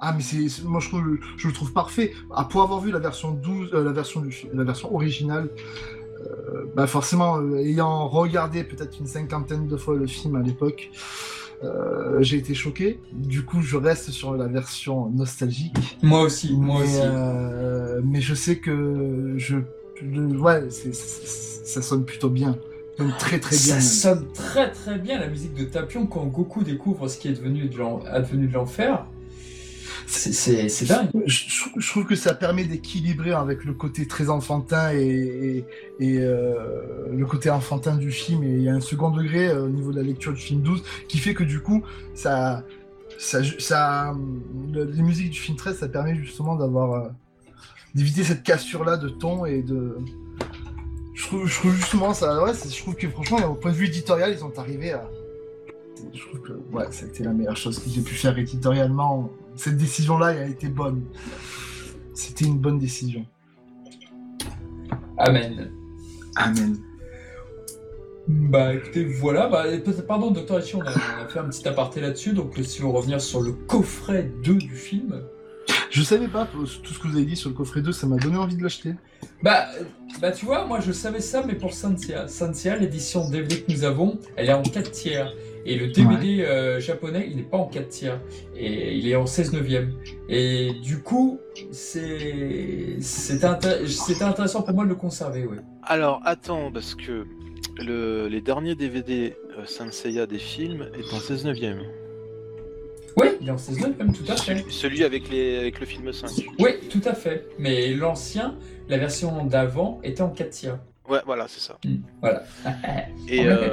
Ah mais c'est moi je trouve je le trouve parfait. Ah, pour avoir vu la version douze, euh, la version du la version originale, euh, bah forcément euh, ayant regardé peut-être une cinquantaine de fois le film à l'époque, euh, j'ai été choqué. Du coup je reste sur la version nostalgique. Moi aussi, moi mais, aussi. Euh, mais je sais que je le, ouais c'est, c'est, ça sonne plutôt bien. Très, très bien. Ça sonne très très bien la musique de Tapion quand Goku découvre ce qui est devenu de, l'en, devenu de l'enfer. C'est, c'est, c'est dingue. Je, je trouve que ça permet d'équilibrer avec le côté très enfantin et, et, et euh, le côté enfantin du film. Et il y a un second degré euh, au niveau de la lecture du film douze qui fait que du coup, ça, ça, ça, le, les musiques du film treize, ça permet justement d'avoir euh, d'éviter cette cassure-là de ton et de. Je trouve, je trouve justement ça. Ouais, je trouve que franchement, au point de vue éditorial, ils ont arrivé à. Je trouve que ouais, c'était la meilleure chose que j'ai pu faire éditorialement. Cette décision-là, elle a été bonne. C'était une bonne décision. Amen. Amen. Bah écoutez, voilà. Bah, pardon, Docteur Raichi, on, on a fait un petit aparté là-dessus. Donc, si vous revenir sur le coffret deux du film. Je savais pas, tout ce que vous avez dit sur le coffret deux, ça m'a donné envie de l'acheter. Bah, bah tu vois, moi je savais ça, mais pour Sancia. Sancia, l'édition D V D que nous avons, elle est en quatre tiers. Et le D V D ouais. euh, japonais, il n'est pas en quatre tiers, et il est en seize neuvième. Et du coup, c'est... c'était, intér- c'était intéressant pour moi de le conserver, oui. Alors, attends, parce que le... les derniers D V D euh, Sanseiya des films est en seize neuvième. Oui, il est en seize neuvième, tout à fait. Celui avec, les... avec le film cinq. Oui, tout à fait. Mais l'ancien, la version d'avant, était en quatre tiers. Ouais, voilà, c'est ça. Mmh, voilà. Et euh,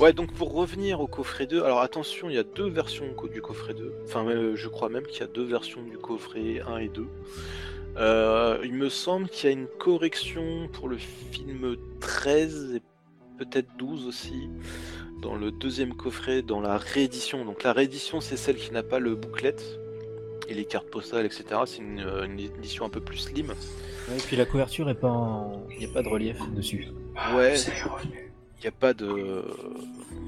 ouais, donc pour revenir au coffret deux, alors attention, il y a deux versions du coffret deux. Enfin, euh, je crois même qu'il y a deux versions du coffret un et deux. Euh, il me semble qu'il y a une correction pour le film treize et peut-être douze aussi, dans le deuxième coffret, dans la réédition. Donc la réédition, c'est celle qui n'a pas le booklet et les cartes postales, et cetera. C'est une, une édition un peu plus slim. Ouais, et puis la couverture est pas en... Il n'y a pas de relief dessus. Ouais, il n'y a pas de...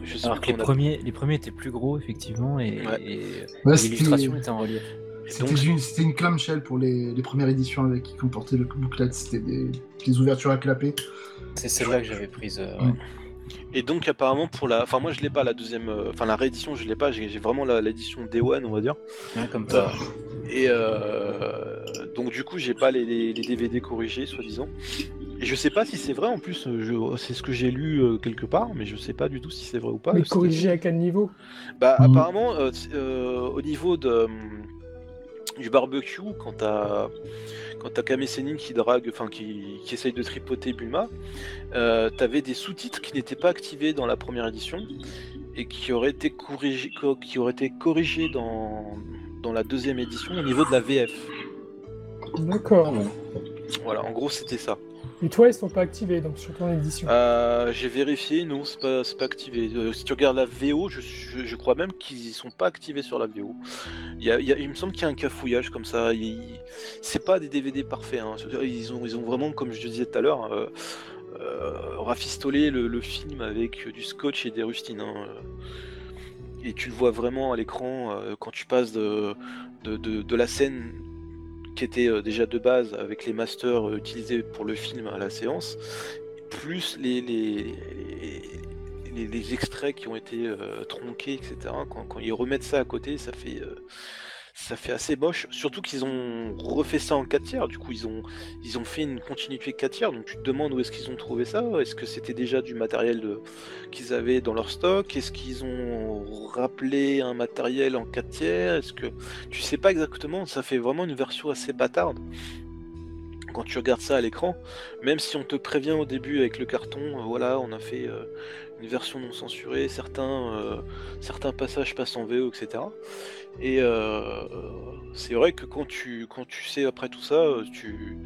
Je sais alors que les premiers, a... les premiers étaient plus gros, effectivement, et, ouais. et... Ouais, l'illustration était en relief. C'était, donc... une, c'était une clamshell pour les, les premières éditions avec qui comportait le booklet, c'était des, des ouvertures à clapper. C'est celle-là que j'avais prise. Euh... Ouais. Et donc apparemment pour la... Enfin moi je l'ai pas la deuxième... Enfin la réédition je l'ai pas, j'ai, j'ai vraiment la, l'édition Day One on va dire. Ouais, comme ça. Euh, et euh... donc du coup j'ai pas les, les, les D V D corrigés soi-disant. Et je sais pas si c'est vrai en plus, je... c'est ce que j'ai lu euh, quelque part, mais je sais pas du tout si c'est vrai ou pas. Mais corrigé à quel niveau ? Bah mmh. apparemment euh, euh, au niveau de... du barbecue, quand t'as, quand t'as Kame Sennin qui drague, enfin qui, qui essaye de tripoter Bulma, euh, t'avais des sous-titres qui n'étaient pas activés dans la première édition et qui auraient été corrigés, qui auraient été corrigés dans, dans la deuxième édition au niveau de la V F. D'accord. Voilà, en gros c'était ça. Et toi, ils sont pas activés donc sur ton édition. Euh, j'ai vérifié, non, c'est pas, c'est pas activé. Euh, si tu regardes la V O, je, je, je crois même qu'ils sont pas activés sur la V O. Il, y a, il, y a, il me semble qu'il y a un cafouillage comme ça. Il, c'est pas des D V D parfaits. Hein. Ils ont, ils ont vraiment, comme je disais tout à l'heure, euh, euh, rafistolé le, le film avec du scotch et des rustines. Hein. et tu le vois vraiment à l'écran euh, quand tu passes de, de, de, de la scène qui était euh, déjà de base avec les masters euh, utilisés pour le film à la séance, plus les, les, les, les, les extraits qui ont été euh, tronqués, et cetera. Quand, quand ils remettent ça à côté, ça fait... Euh, Ça fait assez moche, surtout qu'ils ont refait ça en quatre tiers, du coup ils ont ils ont fait une continuité quatre tiers, donc tu te demandes où est-ce qu'ils ont trouvé ça, est-ce que c'était déjà du matériel de... qu'ils avaient dans leur stock, est-ce qu'ils ont rappelé un matériel en quatre tiers, est-ce que... Tu sais pas exactement, ça fait vraiment une version assez bâtarde. Quand tu regardes ça à l'écran, même si on te prévient au début avec le carton, euh, voilà, on a fait euh, une version non censurée, certains, euh, certains passages passent en V O, et cetera. Et euh, c'est vrai que quand tu, quand tu sais après tout ça, tu,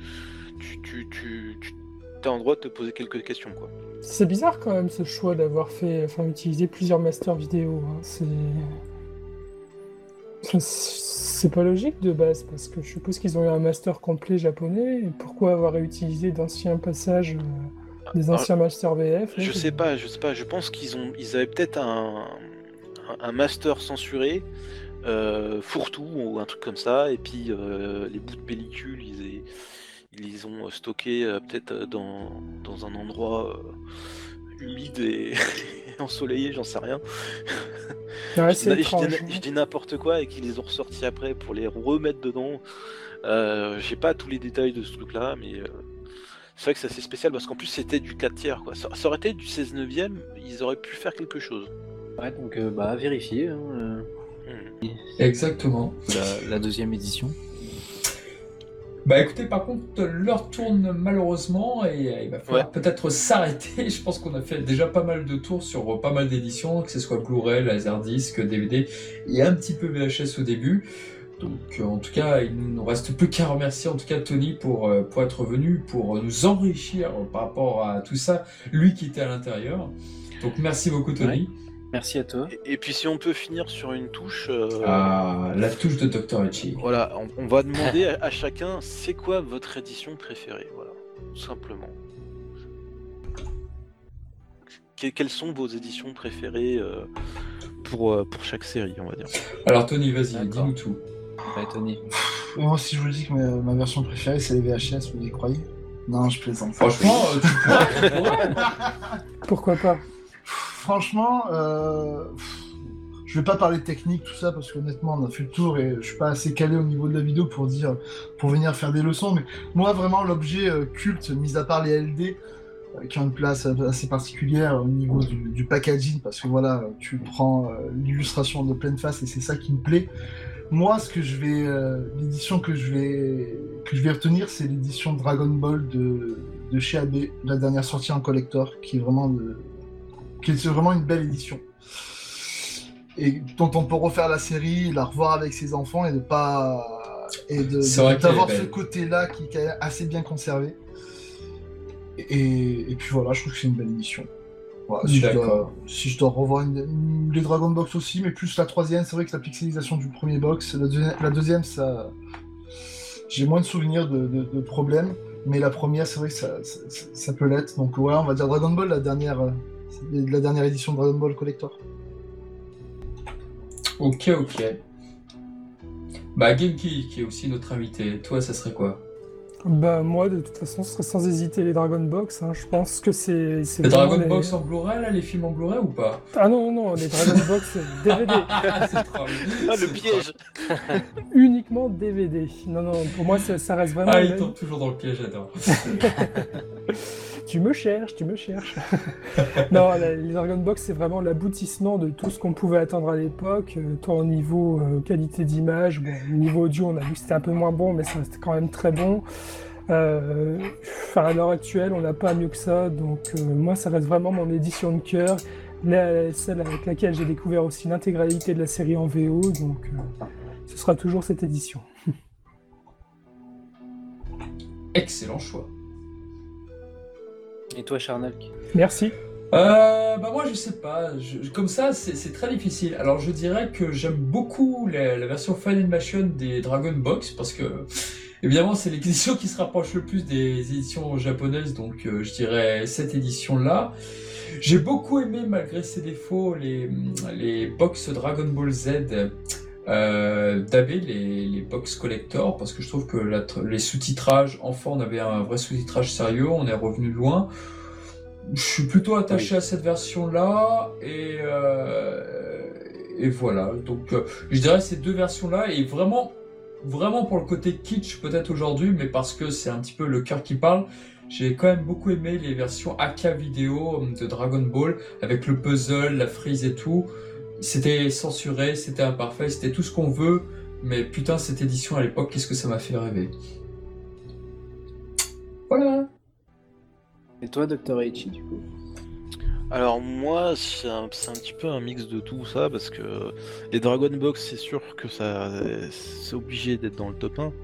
tu, tu, tu, tu as en droit de te poser quelques questions, quoi. C'est bizarre quand même ce choix d'avoir fait, enfin, utilisé plusieurs masters vidéo, hein. C'est... C'est pas logique de base, parce que je suppose qu'ils ont eu un master complet japonais, et pourquoi avoir réutilisé d'anciens passages euh, des anciens Alors, masters V F Je hein, sais pas, je sais pas, je pense qu'ils ont, ils avaient peut-être un, un master censuré, euh, fourre-tout, ou un truc comme ça, et puis euh, les bouts de pellicule, ils aient, ils les ont stockés euh, peut-être dans, dans un endroit... Euh, humide et ensoleillé, j'en sais rien. Ouais, je, dis, je, dis, je dis n'importe quoi et qu'ils les ont ressortis après pour les remettre dedans. Euh, j'ai pas tous les détails de ce truc-là, mais euh, c'est vrai que c'est assez spécial parce qu'en plus c'était du quatre tiers, quoi. Ça, ça aurait été du seize neuvième, ils auraient pu faire quelque chose. Ouais, donc euh, bah à vérifier. Hein, euh... mmh. Exactement. La, la deuxième édition. Bah écoutez, par contre, l'heure tourne malheureusement et il va falloir ouais. peut-être s'arrêter. Je pense qu'on a fait déjà pas mal de tours sur pas mal d'éditions, que ce soit Blu-ray, Laserdisc, D V D et un petit peu V H S au début. Donc en tout cas, il ne nous reste plus qu'à remercier en tout cas Tony pour, pour être venu, pour nous enrichir par rapport à tout ça, lui qui était à l'intérieur. Donc merci beaucoup Tony. Ouais. Merci à toi. Et, et puis si on peut finir sur une touche... Euh... Ah, la touche de docteur Raichi. Voilà, on, on va demander à, à chacun, c'est quoi votre édition préférée, voilà, tout simplement. Que, quelles sont vos éditions préférées euh, pour, euh, pour chaque série, on va dire. Alors Tony, vas-y, D'accord. dis-nous tout. Ouais, Tony. Moi, si je vous dis que ma, ma version préférée, c'est les V H S, vous y croyez ? Non, je plaisante. Franchement, euh, tu peux... Pourquoi pas ? Franchement, euh, je vais pas parler de technique, tout ça, parce qu'honnêtement, on a fait le tour et je suis pas assez calé au niveau de la vidéo pour dire, pour venir faire des leçons. Mais moi, vraiment, l'objet euh, culte, mis à part les L D, euh, qui ont une place assez particulière au niveau du, du packaging, parce que voilà, tu prends euh, l'illustration de pleine face et c'est ça qui me plaît. Moi, ce que je vais, euh, l'édition que je vais, que je vais retenir, c'est l'édition Dragon Ball de, de chez A B, la dernière sortie en collector, qui est vraiment de... qui est vraiment une belle édition et dont on peut refaire la série, la revoir avec ses enfants et de pas et de, de d'avoir ce côté-là qui est assez bien conservé. Et, et puis voilà, je trouve que c'est une belle édition. Voilà, si, je dois, si je dois revoir une, une, les Dragon Box aussi, mais plus la troisième, c'est vrai que la pixelisation du premier box, la, deuxi- la deuxième, ça, j'ai moins de souvenirs de, de, de problèmes, mais la première, c'est vrai que ça, ça, ça, ça peut l'être. Donc voilà, on va dire Dragon Ball, la dernière. La dernière édition de Dragon Ball Collector. Ok, ok. Bah, Genki, qui est aussi notre invité, toi, ça serait quoi ? Bah, moi, de toute façon, ce serait sans hésiter les Dragon Box. Hein. Je pense que c'est. c'est les Dragon les... Box en Blu-ray, là, les films en Blu-ray ou pas ? Ah non, non, les Dragon Box D V D. C'est trop... Ah, le piège ! Uniquement D V D. Non, non, pour moi, ça, ça reste vraiment. Ah, ils tombent toujours dans le piège, j'adore. Tu me cherches, tu me cherches. Non, la, les Dragon Box, c'est vraiment l'aboutissement de tout ce qu'on pouvait attendre à l'époque, euh, tant au niveau euh, qualité d'image, bon, au niveau audio, on a vu que c'était un peu moins bon, mais ça restait quand même très bon. Euh, à l'heure actuelle, on n'a pas mieux que ça, donc euh, moi, ça reste vraiment mon édition de cœur, la, celle avec laquelle j'ai découvert aussi l'intégralité de la série en V O, donc euh, ce sera toujours cette édition. Excellent choix. Et toi, Charnalc ? Merci. Euh, bah moi, je sais pas. Je, comme ça, c'est, c'est très difficile. Alors, je dirais que j'aime beaucoup la, la version Final Animation des Dragon Box parce que Évidemment, c'est l'édition qui se rapproche le plus des éditions japonaises, donc euh, je dirais cette édition-là. J'ai beaucoup aimé, malgré ses défauts, les, les box Dragon Ball Z euh, d'A B, les, les box collector, parce que je trouve que la, les sous-titrages, enfant, on avait un vrai sous-titrage sérieux, on est revenu loin. Je suis plutôt attaché oui. à cette version-là, et, euh, et voilà. Donc, euh, je dirais ces deux versions-là, et vraiment... Vraiment pour le côté kitsch peut-être aujourd'hui, mais parce que c'est un petit peu le cœur qui parle, j'ai quand même beaucoup aimé les versions A K Vidéo de Dragon Ball, avec le puzzle, la frise et tout. C'était censuré, c'était imparfait, c'était tout ce qu'on veut, mais putain cette édition à l'époque, qu'est-ce que ça m'a fait rêver. Voilà. Et toi, docteur Raichi, du coup ? Alors moi, c'est un, c'est un petit peu un mix de tout ça, parce que les Dragon Box, c'est sûr que ça, c'est obligé d'être dans le top un,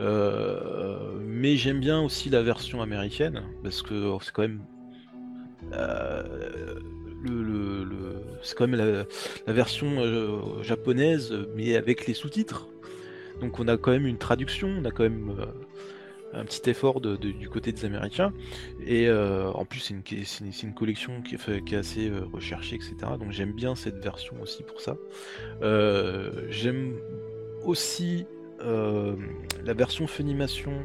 euh, mais j'aime bien aussi la version américaine, parce que c'est quand même, euh, le, le, le, c'est quand même la, la version euh, japonaise, mais avec les sous-titres, donc on a quand même une traduction, on a quand même... Euh, un petit effort de, de, du côté des Américains, et euh, en plus c'est une, c'est une, c'est une collection qui est, qui est assez recherchée, et cetera. Donc j'aime bien cette version aussi pour ça. Euh, j'aime aussi euh, la version Funimation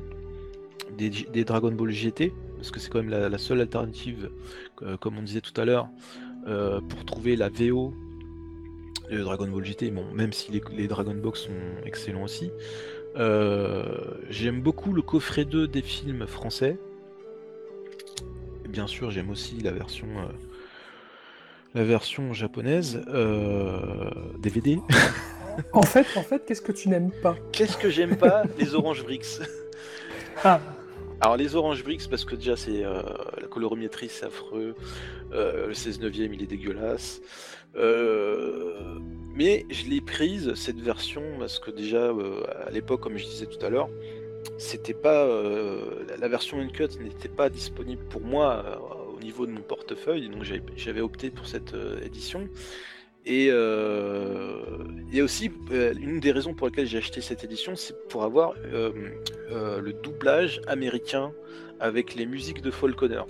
des, des Dragon Ball G T, parce que c'est quand même la, la seule alternative, euh, comme on disait tout à l'heure, euh, pour trouver la V O de Dragon Ball G T, bon, même si les, les Dragon Box sont excellents aussi. Euh, j'aime beaucoup le coffret deux des films français. Et bien sûr, j'aime aussi la version, euh, la version japonaise euh, D V D. En fait, en fait, qu'est-ce que tu n'aimes pas ? Qu'est-ce que j'aime pas ? Les Orange Bricks. Ah. Alors les Orange Bricks, parce que déjà c'est euh, la colorimétrie, c'est affreux. Euh, le seize neuvième, il est dégueulasse. Euh, mais je l'ai prise cette version parce que déjà euh, à l'époque, comme je disais tout à l'heure, c'était pas euh, la, la version uncut n'était pas disponible pour moi euh, au niveau de mon portefeuille, donc j'avais, j'avais opté pour cette euh, édition. Et il euh, y a aussi euh, une des raisons pour lesquelles j'ai acheté cette édition, c'est pour avoir euh, euh, le doublage américain avec les musiques de Falconer.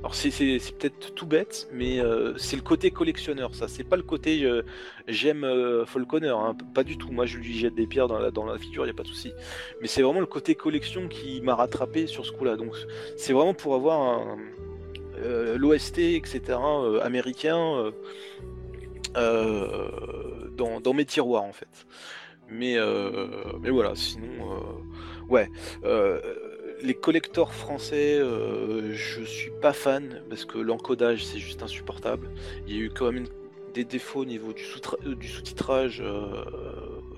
Alors c'est, c'est, c'est peut-être tout bête, mais euh, c'est le côté collectionneur, ça. C'est pas le côté euh, j'aime euh, Falconer, hein, pas du tout. Moi, je lui jette des pierres dans la, dans la figure, il n'y a pas de souci. Mais c'est vraiment le côté collection qui m'a rattrapé sur ce coup-là. Donc c'est vraiment pour avoir un, euh, l'O S T, et cetera euh, américain euh, euh, dans, dans mes tiroirs, en fait. Mais, euh, mais voilà, sinon... Euh, ouais... Euh, Les collectors français, euh, je suis pas fan parce que l'encodage c'est juste insupportable. Il y a eu quand même des défauts au niveau du, sous-tra- du sous-titrage euh,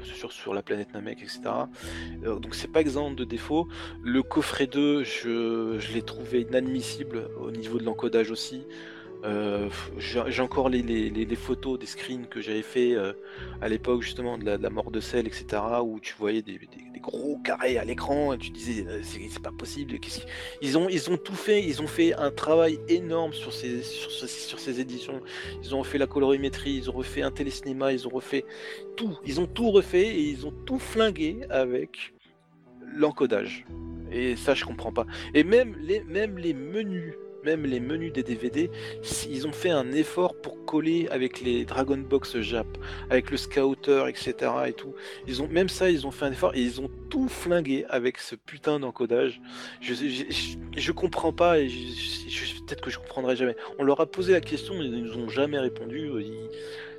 sur, sur la planète Namek, et cetera. Euh, donc c'est pas exempt de défauts. Le coffret deux, je, je l'ai trouvé inadmissible au niveau de l'encodage aussi. Euh, j'ai, j'ai encore les, les, les photos des screens que j'avais fait euh, à l'époque justement de la, de la mort de sel, et cetera, où tu voyais des, des, des gros carrés à l'écran et tu disais c'est, c'est pas possible, qu'est-ce ils ont ils ont tout fait, ils ont fait un travail énorme sur ces sur, sur, sur ces éditions, ils ont refait la colorimétrie, ils ont refait un télécinéma, ils ont refait tout, ils ont tout refait et ils ont tout flingué avec l'encodage. Et ça je comprends pas. Et même les même les menus Même les menus des D V D, ils ont fait un effort pour coller avec les Dragon Box Jap, avec le Scouter, et cetera et tout. Ils ont même ça, ils ont fait un effort et ils ont tout flingué avec ce putain d'encodage. Je, je, je, je comprends pas et je, je, je, peut-être que je comprendrai jamais. On leur a posé la question, ils nous ont jamais répondu. Ils,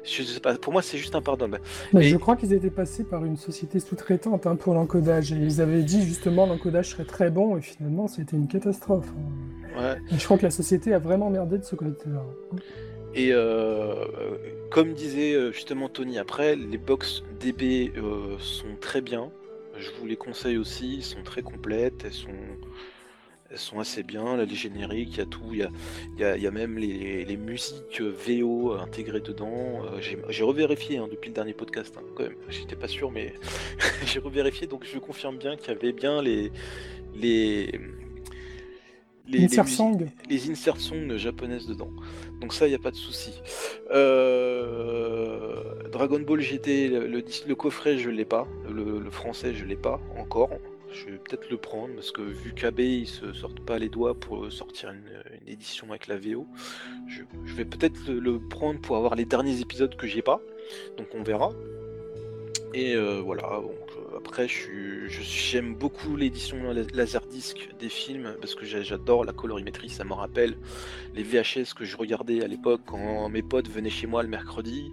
je sais pas. Pour moi, c'est juste impardonnable. Mais et... je crois qu'ils étaient passés par une société sous-traitante hein, pour l'encodage et ils avaient dit justement l'encodage serait très bon et finalement c'était une catastrophe. Hein. Ouais. Je crois que la société a vraiment merdé de ce côté-là. Et euh, comme disait justement Tony après, les box D B euh, sont très bien. Je vous les conseille aussi, elles sont très complètes, elles sont, elles sont assez bien. Là, les génériques, il y a tout, il y a, y a, y a même les, les musiques V O intégrées dedans. J'ai, j'ai revérifié hein, depuis le dernier podcast, hein, quand même. J'étais pas sûr, mais j'ai revérifié, donc je confirme bien qu'il y avait bien les... les... Les insert songs les insert songs japonaises dedans. Donc ça, il n'y a pas de souci. Euh, Dragon Ball G T, le, le, le coffret, je ne l'ai pas. Le, le français, je ne l'ai pas encore. Je vais peut-être le prendre parce que vu qu'A B ils se sortent pas les doigts pour sortir une, une édition avec la V O, je, je vais peut-être le, le prendre pour avoir les derniers épisodes que j'ai pas, donc on verra. Et euh, voilà, donc euh, après je, je, j'aime beaucoup l'édition laserdisc des films parce que j'adore la colorimétrie, ça me rappelle les V H S que je regardais à l'époque quand mes potes venaient chez moi le mercredi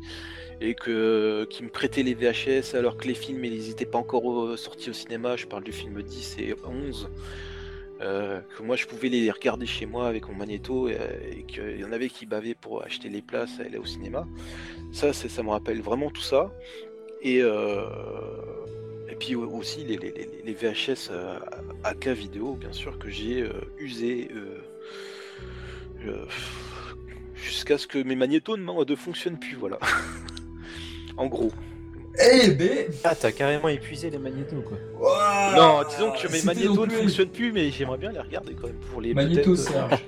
et que, qui me prêtaient les V H S alors que les films ils n'étaient pas encore sortis au cinéma, je parle du film dix et onze. Euh, que moi je pouvais les regarder chez moi avec mon magnéto et, et qu'il y en avait qui bavaient pour acheter les places à aller au cinéma. Ça, c'est, ça me rappelle vraiment tout ça. Et, euh, et puis aussi les, les, les V H S euh, A K Vidéo, bien sûr, que j'ai euh, usé euh, euh, jusqu'à ce que mes magnétos ne fonctionnent plus, voilà. En gros. Eh ben ah, t'as carrément épuisé les magnétos, quoi. Wow, non, disons que mes magnétos ne fonctionnent plus, mais j'aimerais bien les regarder quand même pour les magnétos, Serge.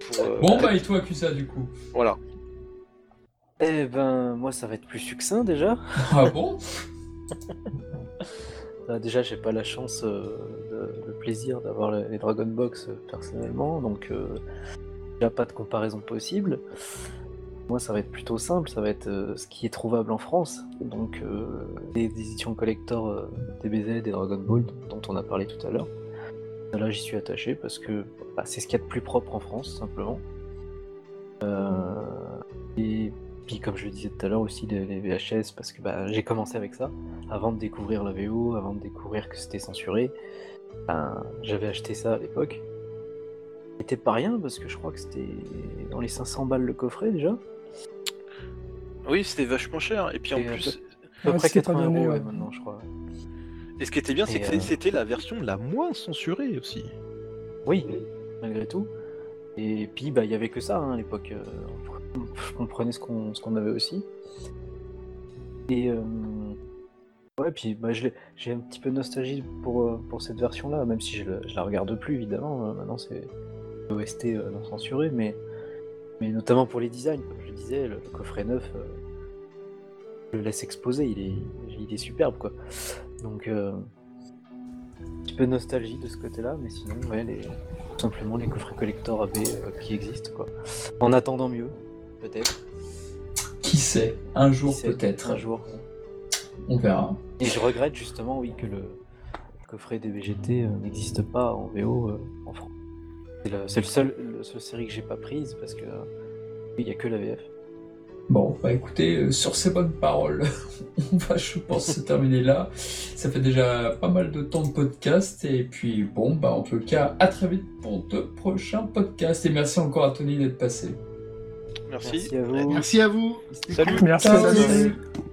Pour, euh, bon, bah, et toi, Kusa, du coup. Voilà. Eh ben, moi, ça va être plus succinct, déjà. Ah bon? Déjà, j'ai pas la chance, euh, de, le plaisir d'avoir les Dragon Box, euh, personnellement, donc euh, déjà pas de comparaison possible. Moi, ça va être plutôt simple, ça va être euh, ce qui est trouvable en France, donc euh, des éditions collector euh, D B Z, des Dragon Ball, dont on a parlé tout à l'heure. Là, j'y suis attaché, parce que bah, c'est ce qu'il y a de plus propre en France, simplement. Euh, et... Puis comme je le disais tout à l'heure aussi, les V H S, parce que bah, j'ai commencé avec ça, avant de découvrir la V O, avant de découvrir que c'était censuré, ben, j'avais acheté ça à l'époque. C'était pas rien, parce que je crois que c'était dans les cinq cents balles le coffret déjà. Oui, c'était vachement cher, et puis en et plus... À peu, à peu ouais, près quatre-vingts euros ouais, ouais. Maintenant, je crois. Et ce qui était bien, et c'est que euh... c'était la version la moins censurée aussi. Oui, malgré tout. Et puis, bah, il n'y avait que ça hein, à l'époque. Je comprenais ce qu'on, ce qu'on avait aussi. Et euh, ouais, puis bah, je j'ai un petit peu de nostalgie pour, pour cette version-là, même si je, je la regarde plus, évidemment. Maintenant, c'est l'O S T euh, non censuré, mais, mais notamment pour les designs. Comme je disais, le, le coffret neuf, euh, je le laisse exposer, il est, il est superbe, quoi. Donc, euh, un petit peu de nostalgie de ce côté-là, mais sinon, ouais, les... simplement les coffrets collector A B euh, qui existent quoi. En attendant mieux, peut-être. Qui sait, un jour sait, peut-être. Un jour. On verra. Et je regrette justement oui que le coffret D B G T euh, n'existe pas en V O euh, en France. C'est la c'est le seul le seule série que j'ai pas prise parce que euh, il y a que la V F. Bon, bah écoutez, euh, sur ces bonnes paroles, on va, je pense, se terminer là. Ça fait déjà pas mal de temps de podcast. Et puis, bon, bah en tout cas, à très vite pour de prochains podcasts. Et merci encore à Tony d'être passé. Merci. Merci à vous. Merci à vous. Salut. Merci. Salut. Salut.